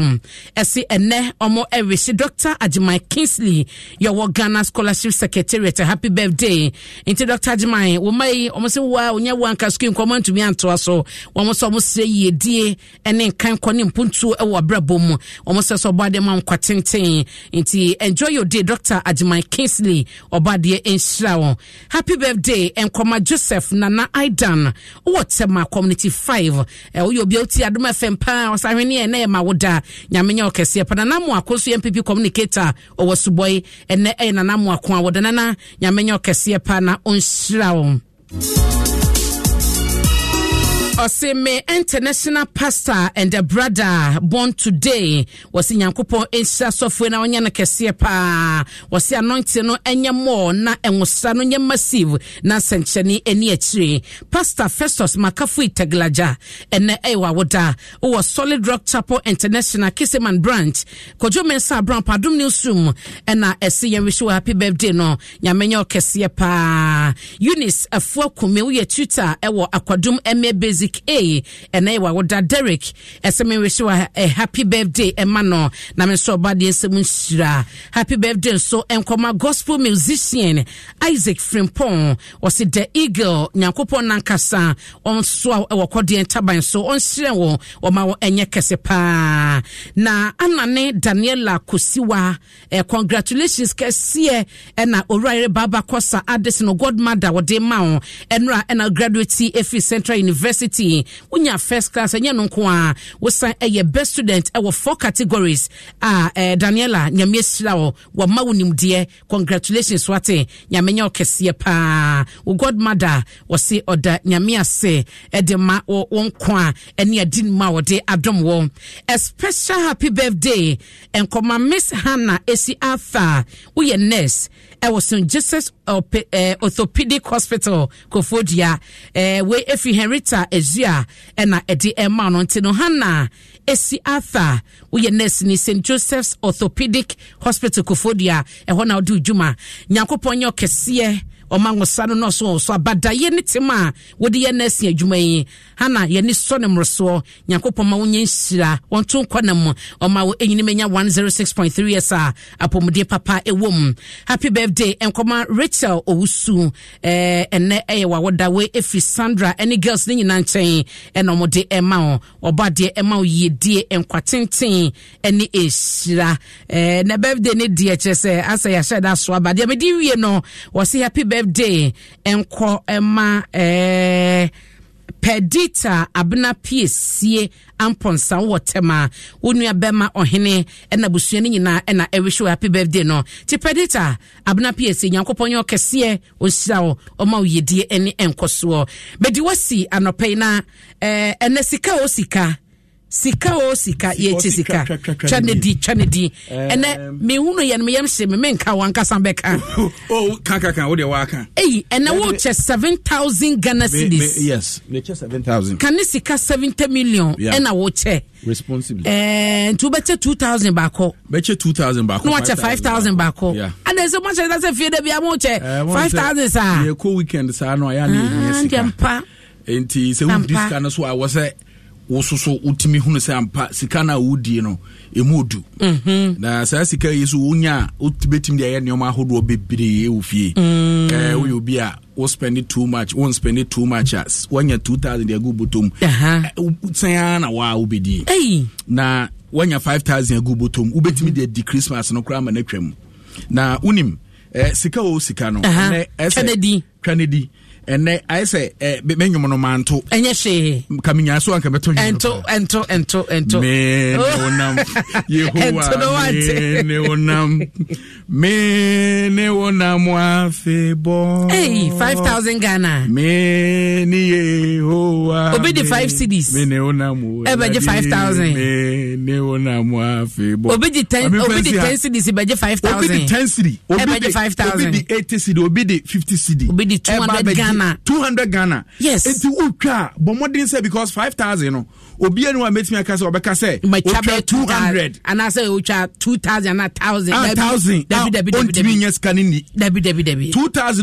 ese ene omo ewisi Dr. Ajimai Kingsley your Ghana scholarship secretariat happy birthday into Dr. Ajimai we may omo se wa onya wanka school come to me anto so omo so omo se ye die ene kan koni mpuntu ewo abrabom omo se so bade ma kwatenten into enjoy your day Dr. Ajimai Kingsley obade enhyrawo happy birthday enkoma Joseph Nana Aidan wotema community 5 uyo beauty Adom FM pa osahwene ene ma woda nyamenya okese pa Nana Akoto MPP communicator owosuboy ene e Nana Akoto woda nana nyamenya okese pa na onhyirawo Oseme international pastor and a brother born today was in Yankupo Asia software na onya na kese pa was anointing no enya more na enwosa no nya massive na sencheni eni achire pastor Festus Makafu Itaglaja ene ewa woda who was Solid Rock Chapel International Kiseman branch Kojomensa Brown Padum Newsroom ena ese yen wish happy birthday no nyamenyo kese pa Eunice Afuakume uye tutor ewo Akwadum Eme Base A and I would that Derek as a wish you a happy birthday and mano namiso body semunshira happy birthday so and come gospel musician Isaac Frimpong was it the eagle nyankopon nankasa on swa our codien taban so on shrewo or maw enye kesepa na anane Daniela Kusiwa congratulations kesie and na Orire Baba Kosa Adesino godmother or de mao enra and a graduate Efi Central University unya first class enya nkoa wo san eye best student ewo four categories Daniela nyamesira wo ma wonimde congratulations wate nyamenya okese pa wo godmother wo se oda nyame ase edema wo nkoa ene adin ma wo de adom wo a special happy birthday enkoma Miss Hannah Esi Arthur uye nurse ewo St. Jesus Orthopedic Hospital Kofodia we Efi Henrietta Ezia na edi ema no ntino Hannah Esi Arthur we nurse ni St. Joseph's Orthopedic Hospital Kofodia na odi juma nyankopon nyo kese omanwosa no so so abadaye ne tema wodi ye nurse adwuma yi Hannah ye ni sone mroso nyankopon ma wonye nsira wonto kwanam oma wo enyini menya 106.3 esa apomde papa ewom happy birthday enkoma Rachel Owusu ene ewa woda we Efi Sandra any girls ni nyina nchen eno mode ema o obade ema o yedie enkwatenten ene esira na birthday ne die chese asa ya sheda so abade me di wie no wo se happy birthday enko ema Pedita abna piesie amponsa wotema onua bema ohene ena busuani nyina ena ewisho happy birthday no ti Pedita abna piesie nyankopon okese osirawo oma oyedie ene enkoso bedi wasi anopai na ena sika osika sika osika yechi sika chanedi ena me hunu ye me yem hye me nka wankasa beka oh kan wo de waka ei ena wo che 7000 Ghana cedis yes me che 7000 kan sika 70 million ena wo che responsibly to beche 2000 bako beche 2000 bako no che 5000 bako and there's so much that say fie da bia mo che 5000 sa ye ko weekend sa no ya na yes sika enti se wo dis kan so I was say wososo utimi hunu se ampa sika na wudie no emudu na sa sika yesu unya utibetim de ya nyoma hodo bebire ofie uyo bia wo spend it too much won't spend it too much as wanya 2000 ya gubutum utsaya na wa ubedi na wanya 5000 ya gubutum ubetimi de Christmas no kra ma na twam na unim sika o sika no na ese Kennedy And I say, Benumanto, and yes, she coming as one can and to Meonam, hey, 5,000 Ghana, many obey the 5 cities, Meonam, ever the 5,000, Meonam, obey the 10 cities, by the 5,000, obey the 10 city, obey the 5,000, obey the 80 city, obey the 50 city, obey the 200 Ghana. 200 Ghana. Yes. It's Uka. But more didn't say because 5,000, no. Obian who made me a castle, Obeka say, my child 200. And I say, Ucha 2,000, not 1,000. 1,000. Debbie. 2,000,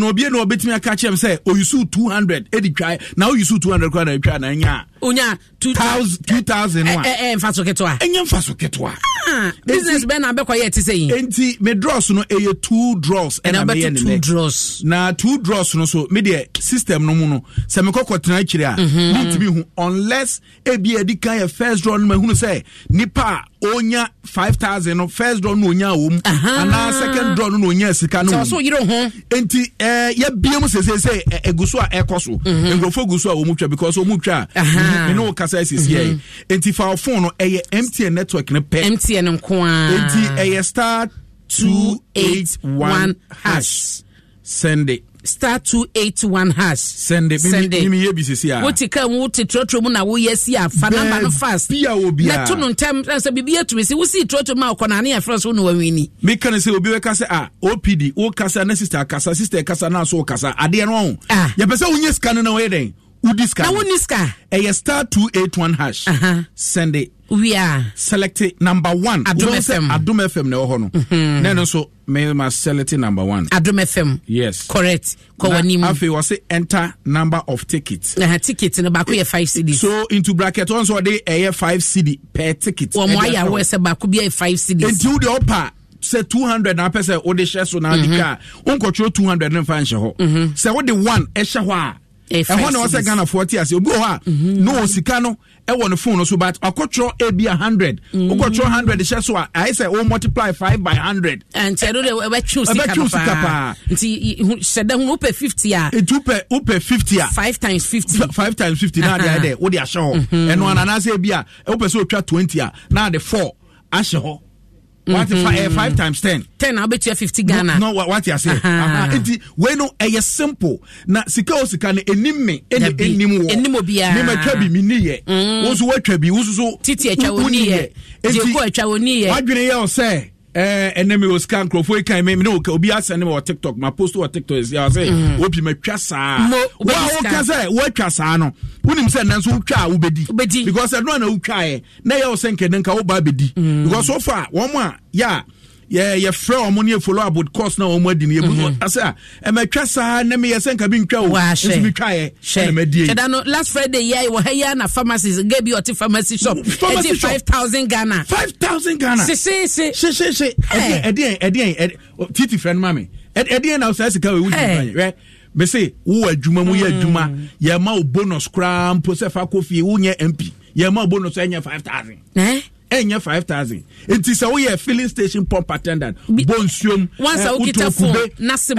Obian who made me a catch him say, oh, you sue 200. Eddie cry. Now you sue 200 Ghana. Unya. 2,000. And Fasoketoa. And Fasoketoa. Business Ben Abekoye is saying. Enti, me draws, no, a 2 draws. And I bet 2 draws. Now 2 draws, no, so, media. System no mono semekoko tena chiria not be hu unless ebia di kan first draw no ma hu say nipa onya 5,000 no first draw no onya wo and second draw no onya sika no so you don't hu enti ya biam say eguso a ekoso engrofo guso a wo mutwa because wo mutwa me no kasa sisi ye enti fa phone no eye MTN network ne pe MTN nko a enti eye *281# send it *281# send it. Mimi yebisiya. What you come? What you try to na? What you see? Fanamba no fast. Pia obi. Let you know time. So bibi to me. See, we see try to ma okonani a France no wini. Make can say obi we kasa a OPD. O kasa na sister kasa na so kasa. Adi ano. Ya pesa unye scan na weden. Udi scan. Na wuni scan. Eye *281# send it. We are selected number 1. Adom FM. Adom FM ne oho no. Neno so me must select number 1. Adom FM. Yes. Correct. Kowanimu. Afi was say enter number of tickets. Na tickets no baako ye 5 cedis. So into bracket once we dey eye 5 cedi per ticket. Wo mo ya we say baako be 5 cedis. Until the upper say 200 na person o dey share so na the car. Unko tro 200 na fan she ho. Say what the one e she ho a. E ho na we say Ghana 40 as obi ho a. No sika no. I want to phone so but I control a be 100. Control 100 so I say oh multiply 5 by 100. And said we choose kapa. Nti said them who pay 50 ah. It who pay 50 ah. 5 times 50. 5 times 50 now they there. What they show. And one and say be ah. Who pay so 20 ah. Now the 4 asho. What 5 times 10? 10 I bet you 50 Ghana. No what you say. It we no e simple. Na sika o sika ne enim me enim wo. Enim obia. Me matwa bi me niye. Wo so watwa bi wo so titi atwa woni ye. Ejiko atwa woni ye. Wadwene ye o say enemi o scan crofo kan me no obi asane me o TikTok. Ma post o TikTok is ya say obi matwa saa. Wo o ka say wo atwa saa no. Unim say nanso utwa wo bedi because no na utwa e na ye o senke nka wo ba bedi because so far one more yeah fro money follow up with course na o madi na yebu asa e matwa saa na me ye senka bi ntwa wo nso bi twa e na me die no last Friday yeah wo here na pharmacies gave you to pharmacy shop 5,000 Ghana 5,000 Ghana se e dey titi friend mami e dey na say sika we wudi fanye right. Me say, who adwuma mu ye adwuma, ye ma o bonus cram, process fa coffee, who nye MP, ye ma o bonus enye 5,000. Eh? Enye 5,000. It is a ye filling station pump attendant. Bonsium. Once a ukita phone, nasim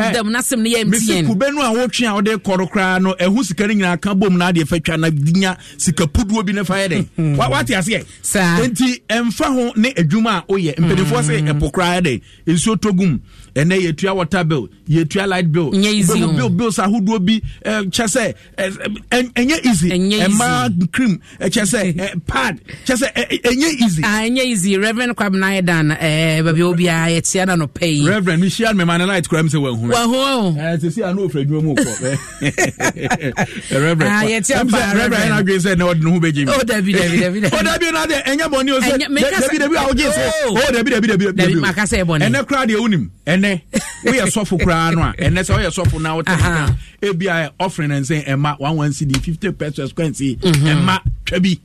ni MTN. Mr. Kube no a watching out there korokra no, who sikering na kabom na de fetcha na dinya sikapudu bi na fire dey. What you say? Sir. Enti emfa ho ne adwuma o ye, mpedefo say epokra dey, nso togum. And ye tua water bill, ye tua light bill, bills are who do be chase and ye easy, and ma cream, a chase pad, chase and ye easy. And ye easy, Reverend Kwabnaidan, Babobia, Etiana no pay. Reverend Michelle, my man, light crimes away. Well, as you see, I know Fred Romo. Reverend, I guess I know who begging. Oh, David, another, and your money was make us a bit. Oh, David, Macasabon, and a crowd you own him. We are soft for Kranoa, and that's all you're soft for now. ABI offering and saying, Emma, 1 CD, 50 pesos, Quincy, Emma, Trebi,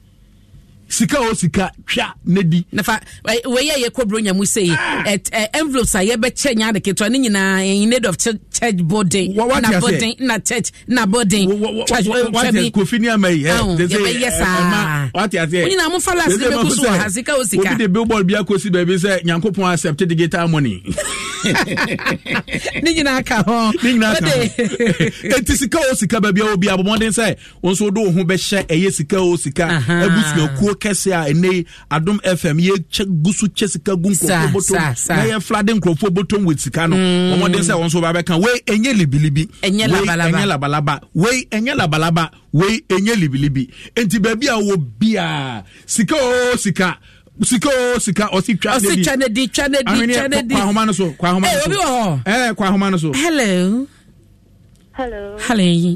Sika, Cha, Neddy. Nafa, where you could bring and we say, at envelopes, I ever change the Ketonina in need of church boarding, not church, not boarding. What is Kufinia may? Yes, sir. What is it? You know, Mufalas, the Billboard Biacosi, baby, said, Yanko accepted the guitar money. Sika or si chanedi. Kwa humano so. Hello. When they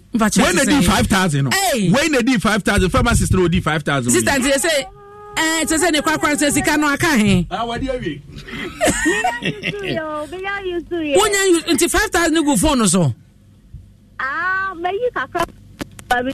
do 5,000. Hey. When they do 5,000, famous sister will do 5,000. Sister, they say, ne kwa kwa nse sika no aka he. Ah, wadi awi. Be ya you do. Unya you 5,000 go phone so. Ah, me you kakra. Okay.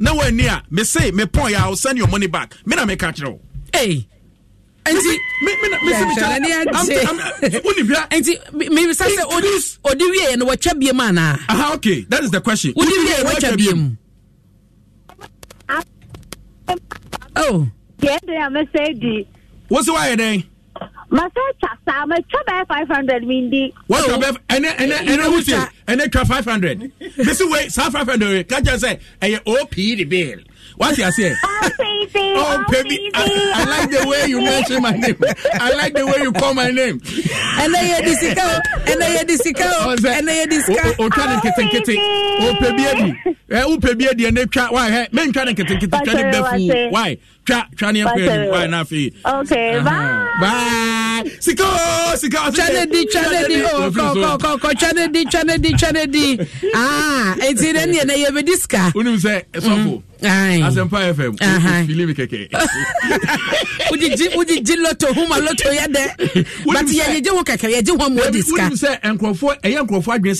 Nowhere near. Me say, me point. I'll send your money back. Me na me catch you. Hey, auntie, me say me catch. Me say Odiwe and Wachabi man. Ah, okay. That is the question. Odiwe and Wachabi. Oh. Yeah, they are Mercedes. What's the wire then? Master, Chaba 500 Mindy. What Chaba? And who say? And then 500. This way, 500. Can't you say? And OP the bill. What you say? Oh, baby, I like the way you mention my name. I like the way you call my name. And I discount. Oh, trying to get it. Oh, baby, and they try. Why? Men trying to get it. Why? Why not? Okay, bye. Siko. Chanedi. Oh, go. Chanedi. Ah, it's in any and I have a discount. Who say? As Empire FM, Philip Keke. Would you lotto whom a lotto yade? But you don't work. You do one more discount. Say and Crawford, a young Crawford, a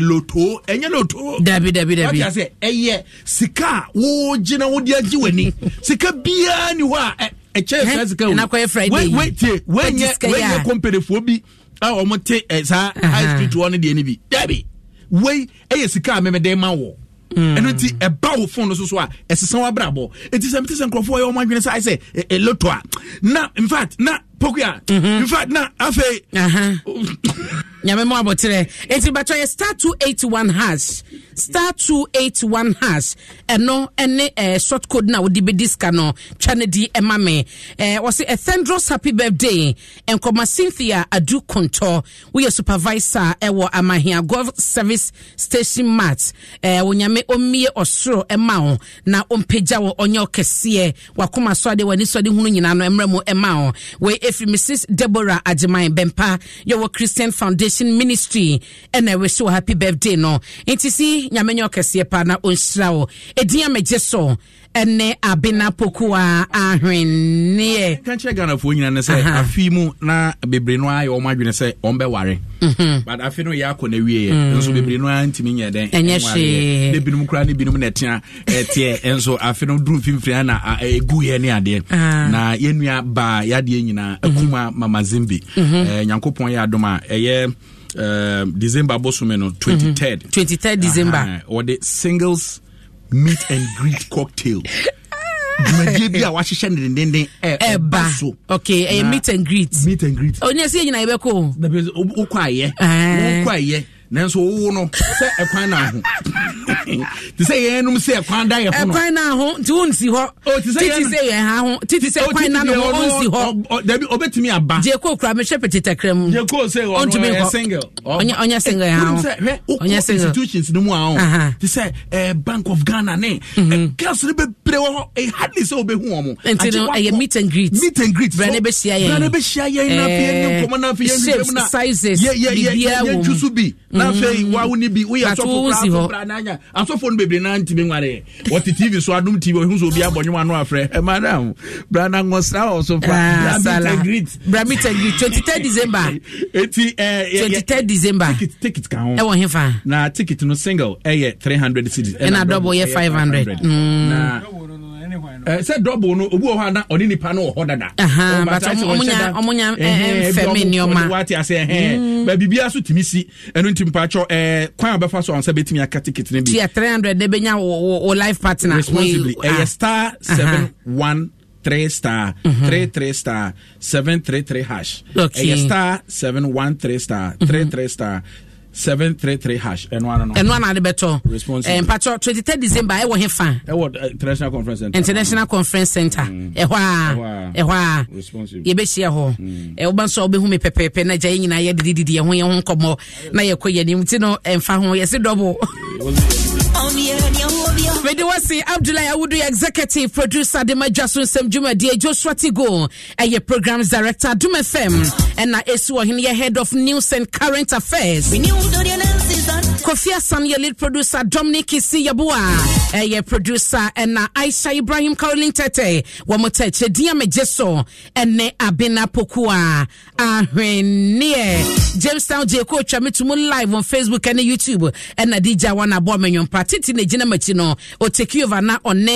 lotto, and your lotto. Debbie. I say, a Sika, oh, Gina, what you doing? Sika, beer, you are a chance. And I'm quite afraid. Wait, you're company for me. I almost take as high street to one of the enemy. Debbie, wait, a Sika, meme de maw. And it's a bow phone as well. It's a summer bravo. It is empty and crop all my goodness. I say a lotwa. Now, in fact, not Pokia. In fact, now I say, Yamamabo today. It's about *281#. *281#. And no, any short code now would be discano. Chanedi and Mame. Was it a Thendros happy birthday? And Koma Cynthia Adu Contour. We are supervisor. Ewa Amahia Golf Service Station Mats. Wonyame Omie Osro Emao. Na Ompejawo Onyo Kesie. Wakuma Swade Waniswadi Hununyinano Emremo Emao. We if Mrs. Deborah Ajimai Bempa. Your Christian Foundation Ministry. And I wish you a happy birthday no. Intisi nyamenyo kese pa na onsrawo. Edian mejeso ene abina pokua ahwenne. Kan che Ghana fo nyina ne se afi mu na bebre no aye o madwene se on be ware. But afi no ya akona wiye enso bebre no antimi nye den. Enye she. Ne binum kra ne binum na tia tie enso afi no dru fimfiri na egu ye ne ade. Na yenua ba ya de nyina akuma mama Zimbi. Nyankopon ya adoma eye December Bosumeno 23rd. 23rd December. Or the singles meet and greet cocktail. Okay, meet and greet. Oh, yes, you know, you're cool. Okay. Nanso wo no se ekwan na ho ti se ye num se ekwan da ye ho ekwan na ho ti won si ho ti se ye ha ho ti se ekwan na no won si ho da bi obetimi aba je ko kra me hwepete takram je ko se on to be single onya single ha onya single institutions no mu ha ti se Bank of Ghana ne gas ne be pre ho e hardly se obehu omo until a meet and greet brane be shia ye na bi en ko na fi ye na sizes yeah Now say why wouldn't be we are so for Prananya. I'm so phone baby nan Timare. What the TV so I don't TV who's will be up on you one friend. Madam Branang was also Bramit 23rd December. 23rd December. Ticket count. I want him fine. Nah, ticket no single. A 300 cedis. And a double 500. Said double no Obuana or any panel or that. Aha, but Omonia Feminioma. What I say, hey, baby, be a suitimisi and Untimpacho, a quite a fast on Sabetia ticket. Maybe 300 Debena or life partner responsibly. A star 713 star 33 star 733 hash. A star 713 star 33 star. 733 hash and one and one are the better response. And Patrol 23rd December, I was here fan. International Conference Center. International Conference Center. Ewa. Responsive. Yebesia ho. Euban so be hume pepe na jayin na ye didi ho ye ho nkomo na ye koye ni mtino emfa ho ye se double. Mediwasi Abdullah Awudu, executive producer de Majasun Sam Juma de Joshua Tigo, a programs director Dum FM, and na Esu Ohini, head of news and current affairs. Kofi Asan, your lead producer Dominic Isi Yabua, a producer, and na Aisha Ibrahim Caroline Tete, Wamoteche Diame Jeso, and ne Abena Pokua, Ahwenie, Jamestown J. Coach, Amitumun live on Facebook and YouTube, and Nadija Wana Bomenyon Party, Tinejina Machino, or Tekiova na One,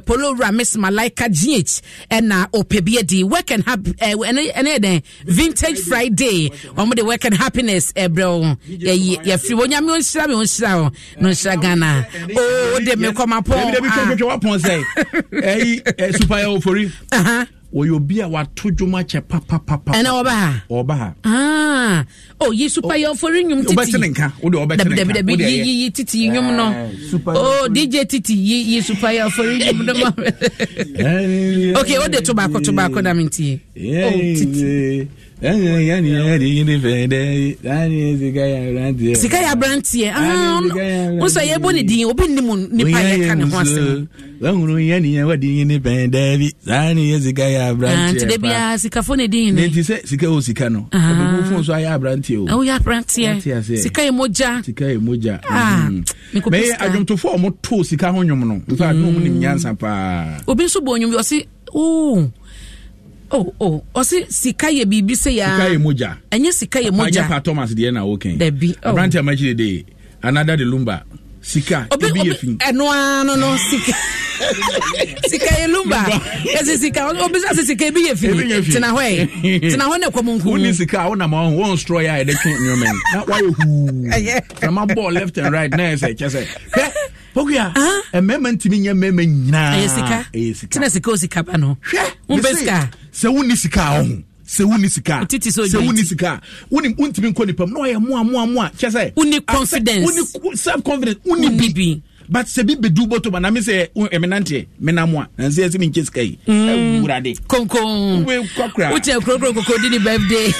Polo Ramis Malaika GH, and na Opebedi, work and happy, and Vintage Friday, on the work and happiness, bro. Yeah, free when you're on Shabby on Shao, no Shagana. Oh, they may come upon super for you. Or you'll be a what too much a papa and oba or baha. Ah, oh, you super for you, Betanka, or the Titi, you know. Oh, DJ Titi, you super for you. Okay, all the tobacco, I mean, tea. Oh, Titi. Sikaya Brantier, ah, also a bonny deal, Benimun, Nipayan, Master. Longuiani, what the independent David, Zani, Sikaya Brantier, and Debia Sikafone Dean, it is Sikao Sikano. Oh, yeah, Brantier, Sikay Moja, Sikay Moja. Ah, may I jump to form two Sikahonum, if I know Yansampa. Obisubon, you will see, oh. Oh, or see, Sikaye Bibi say, Sikaye Moja, and yes, Sikaye Moja, Thomas Diana, okay, there be a branch of Magic Day, another the Lumba, Sika, and no, Sika, Sikaye Lumba, as a Sika, or business as a KB, in a way, in a one of common who is Sika, one among one destroyer, I don't know, man. Not why you from a ball left and right, now, I just say. Pokia, a memento to me, a memento. Tinasicosicapano. Umbesca, Sewunisika, Sewunisika. Unim Conipum, no, I am one, Chase, Uni confidence, self confidence, Uni BB. But Sebi Bedubo to Manami say, Eminante, Menamwa, and says in Chiskay. Concon, well, Cockra, which a crocodile did birthday.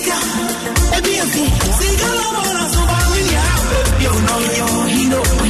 Sika, ebi ebi, sika la mona so ba wini awo, yo no yo, he no.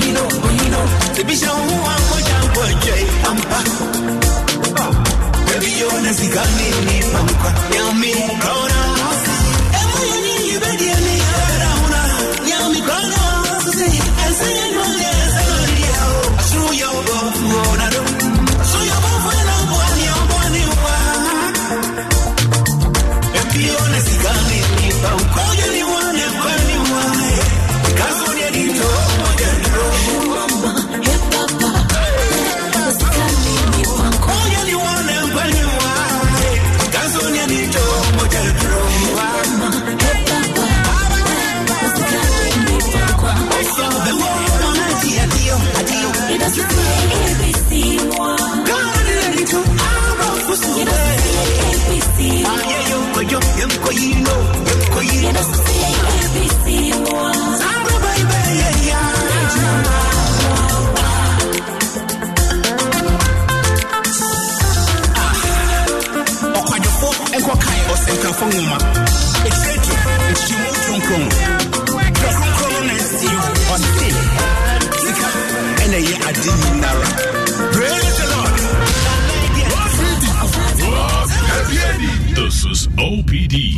This is OPD.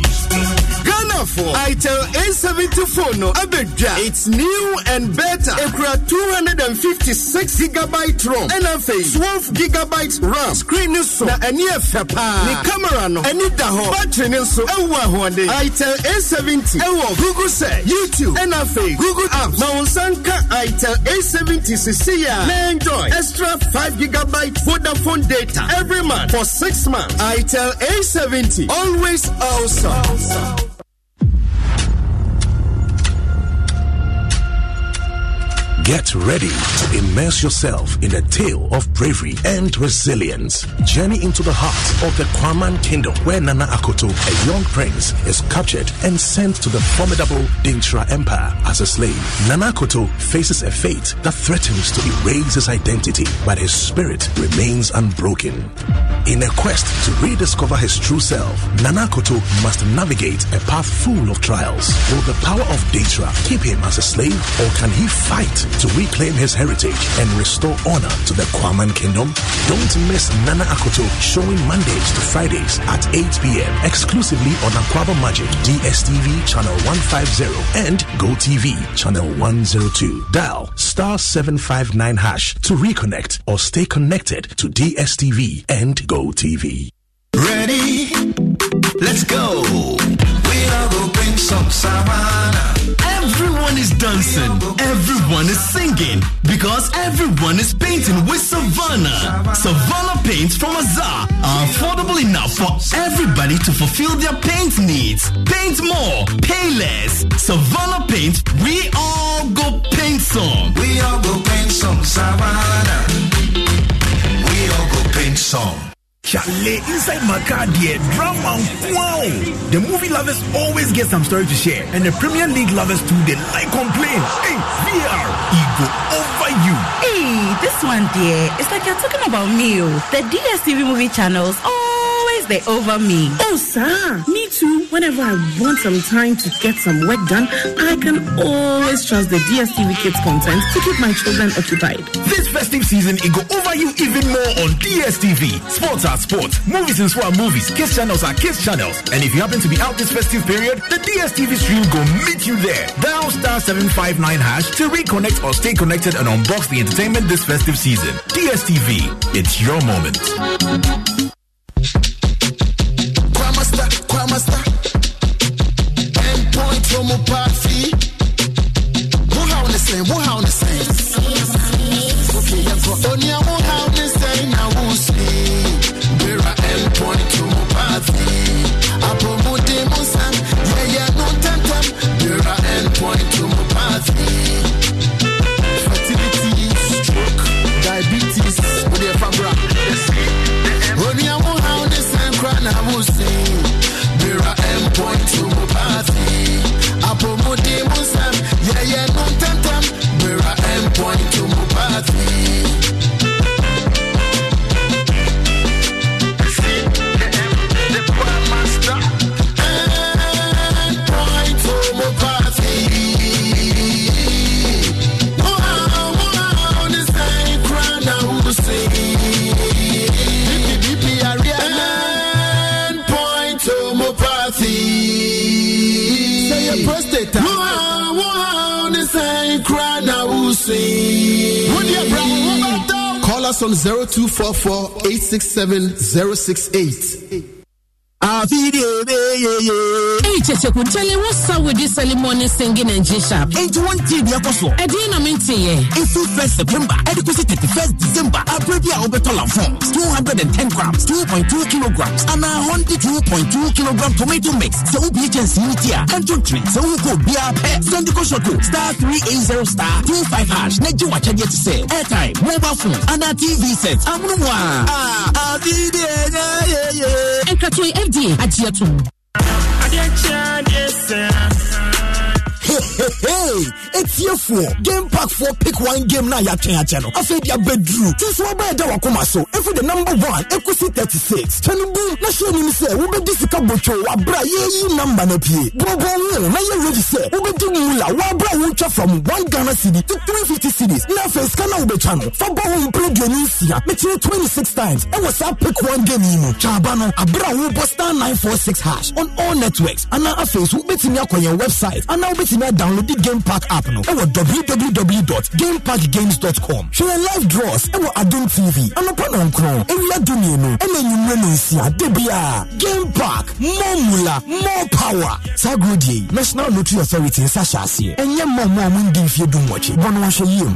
Ghana for Itel A70 phone no Abedja. It's new and better. Ekra 256 gigabyte ROM. NFA 12 gigabyte RAM. Screen is so. Na any F-Pac. Ni camera no. Any daho. Battery is so. Ewa huande. Itel A70. Ewa Google say. YouTube. NFA. Google apps. Maunsanka Itel A70 CCR. May enjoy. Extra 5 gigabyte Vodafone data. Every month. For 6 months. Itel A70. Always awesome. Get ready to immerse yourself in a tale of bravery and resilience. Journey into the heart of the Kwaman Kingdom, where Nana Akoto, a young prince, is captured and sent to the formidable Dintra Empire as a slave. Nana Akoto faces a fate that threatens to erase his identity, but his spirit remains unbroken. In a quest to rediscover his true self, Nana Akoto must navigate a path full of trials. Will the power of Dintra keep him as a slave, or can he fight to reclaim his heritage and restore honor to the Kwaman Kingdom? Don't miss Nana Akoto, showing Mondays to Fridays at 8 p.m. exclusively on Aquaba Magic, DSTV channel 150 and GoTV channel 102. Dial *759# to reconnect or stay connected to DSTV and GoTV. Ready? Let's go. We are going to bring some Savannah. Everyone is dancing, everyone is singing, because everyone is painting with Savannah. Savannah Paints from Azar are affordable enough for everybody to fulfill their paint needs. Paint more, pay less. Savannah Paints, we all go paint some. We all go paint some Savannah. We all go paint some. Chalet inside my car, dear. Drama, wow! The movie lovers always get some story to share, and the Premier League lovers too, they like complain. Hey, VR, ego over you. Hey, this one, dear, it's like you're talking about me. The DSTV movie channels, they over me. Oh, sir. Me too. Whenever I want some time to get some work done, I can always trust the DSTV Kids content to keep my children occupied. This festive season, it go over you even more on DSTV. Sports are sports. Movies and swam movies. Kids channels are kids channels. And if you happen to be out this festive period, the DSTV stream go meet you there. Dial *759# to reconnect or stay connected and unbox the entertainment this festive season. DSTV. It's your moment. Kwamasta, endpoint promo pack fee. Who how the same? Okay, that's what. Only who how the same now who sleep. There are endpoint promo pack fee. I promote them on some. Yeah, no time. There are endpoint promo pack fee. Fertility, stroke, diabetes, whatever fabra. Only who how the same crown now who sleep. Point to my party. I promote them on Sam. Yeah, no time. Where I am, point to my party. See, the prime master. And point to my party. Wow, this ain't crying out to see. BP, area. And point to my party. Say a prostate. Wow, this ain't cry now who see. Call us on 0244-867-068. Chekutele what's up with this early morning singing and G-sharp? 81 TV apostle. Edina Mintier. If 1st September, Educacy 31st December, I break your obetola forms. 210 grams, 2.2 kilograms, and 102.2 kilogram tomato mix. So BHS Media and Country. So who could be our pet? Send the Koshoku *380*25#. Neju watch yet to say. Airtime, mobile phone, and our TV sets. I'm no one. Ah, and Katui FDA at G2. Hey, Hey, it's here for Game Pack for Pick One Game na ya channel. I said ya bedroom. Since we buy that wakoma so, if the number one, equity 36. Channel boom, na show me say we be this kabocho wa bra ye number na pie. Bro bro, na ye ready say we be do mula wa bra we try from one Ghana city to 350 cities. Na face kana we be channel. For boy we play the Tunisia, me 26 times. I was up Pick One Game imo. Chabano, abra we posta 946 hash on all networks. And na face we be timi akwa your website. And now we be timi download the Game Pack app now. Our www.gamepackgames.com. Show live draws. Our Adom TV. I'm not on crown. We are doing you know. And you know Nancy. Debia. Game Pack. More mula. More power. Sagudi. National Lottery Authority. Sasha see. And your mom won't give you do much. One wash a year.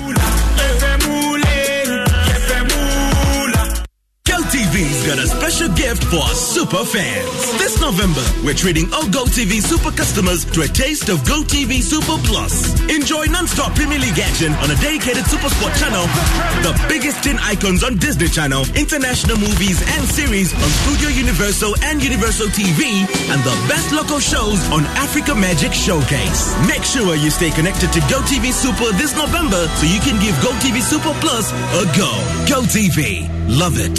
GoTV's got a special gift for super fans. This November, we're treating all GoTV Super customers to a taste of GoTV Super Plus. Enjoy non-stop Premier League action on a dedicated SuperSport channel, the biggest tin icons on Disney Channel, international movies and series on Studio Universal and Universal TV, and the best local shows on Africa Magic Showcase. Make sure you stay connected to GoTV Super this November so you can give GoTV Super Plus a go. GoTV. Love it.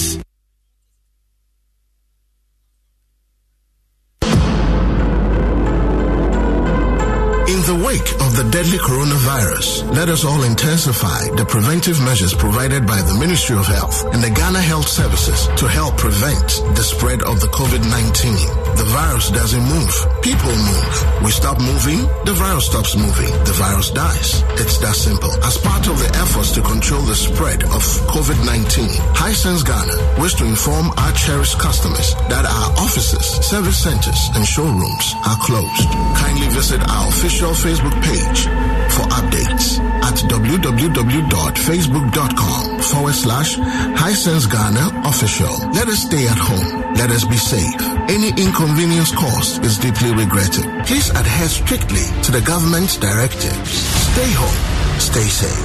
In the wake of the deadly coronavirus, let us all intensify the preventive measures provided by the Ministry of Health and the Ghana Health Services to help prevent the spread of the COVID-19. The virus doesn't move. People move. We stop moving, the virus stops moving. The virus dies. It's that simple. As part of the efforts to control the spread of COVID-19, Hisense Ghana wishes to inform our cherished customers that our offices, service centers, and showrooms are closed. Kindly visit our official Facebook page for updates at www.facebook.com/HisenseGhanaOfficial. Let us stay at home. Let us be safe. Any inconvenience caused is deeply regretted. Please adhere strictly to the government's directives. Stay home. Stay safe.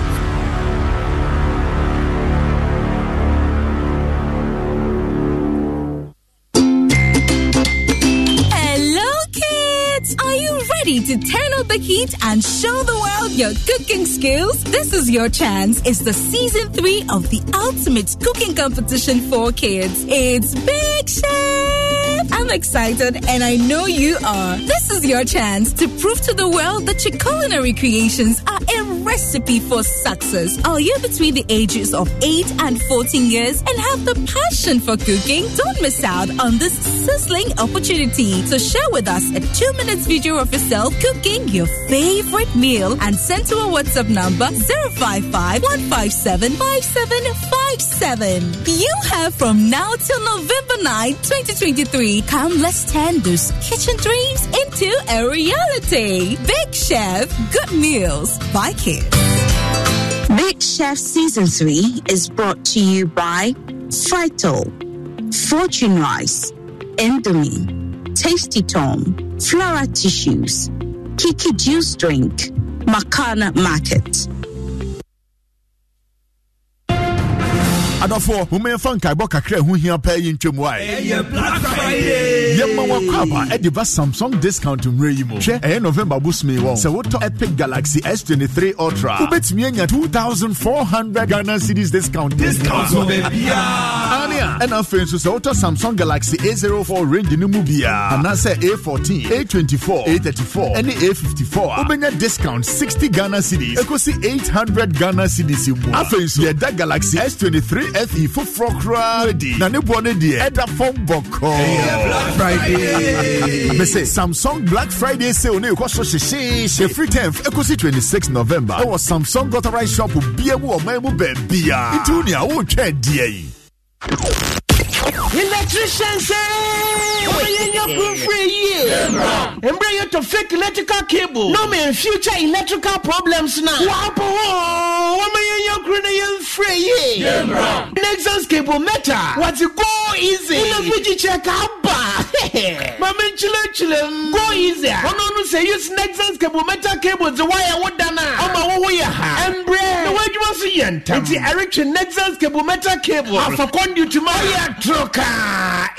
To turn up the heat and show the world your cooking skills, this is your chance. It's the season 3 of the ultimate cooking competition for kids. It's Big Chef! I'm excited and I know you are. This is your chance to prove to the world that your culinary creations are a recipe for success. Are you between the ages of 8 and 14 years and have the passion for cooking? Don't miss out on this sizzling opportunity. So share with us a 2-minute video of yourself cooking your favorite meal and send to our WhatsApp number 055-157-5757. You have from now till November 9, 2023. Come, let's turn those kitchen dreams into a reality. Big Chef, good meals by kids. Big Chef Season 3 is brought to you by Frital, Fortune Rice, Indomie, Tasty Tom, Flora Tissues, Kiki Juice Drink, Makana Market. Adofo, who may find Kaiboka Kre who here pay in Chumwai. Black Friday. Yamawa Kaba, Ediva Samsung discount in Raymo. Che, November boost me one. Sewoto Epic Galaxy S23 Ultra. Who bets me 2,400 Ghana cities discount. Discounts of Ania. And our friends who Sewoto Samsung Galaxy A04 range in Mubia. And I say A14, A24, A34, and A54. Who benya discount 60 Ghana cities. Ekosi 800 Ghana cities. Our friends who that Galaxy S23. FE for Frog Radi. Nanibone de Edda Phone Boko. Black Friday. I say Samsung Black Friday sale on Ekoshishi. Free 10th, Ekosi 26 November. Our Samsung authorized shop will be a woman bia. Itunia won't care, dear. Electrician say, Embrace to fake electrical cable. No man, future electrical problems now. Nexans Cable Meta. What's it go easy? Vigi Check Abba. Mama Chile, go easy. One say use Nexans Cable Meta cable. The wire would done. Oh, my way. Embrace. It's Eric Nexans Cable Meta Cable. I forgot you to my troca.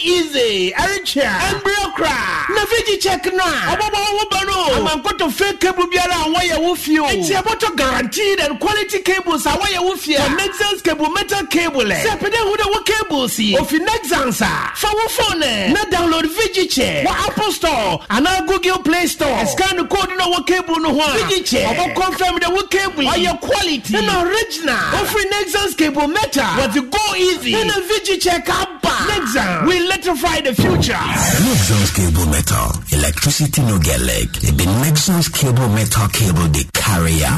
Easy. Eric Embryo Cra. Na Vigi Check na. I'm going to fake cable biara and wire woof you. It's about to guaranteed and quality cables are wire woof you. Nexans Cable Meta Cable. Sepeda who the cables see. Of Nexans. Fow phone. Now download Vigi Check. Apple Store and now Google Play Store. Scan the code no what cable no one. Vigi Check. I confirm the what cable. Your quality and original. Offering Nexans Cable Meta. But to go easy. Then a Vigi Check up. Nexans. We electrify the future. Nexans Cable Meta. Electricity no get leg. It be Nexans Cable Meta cable the carrier.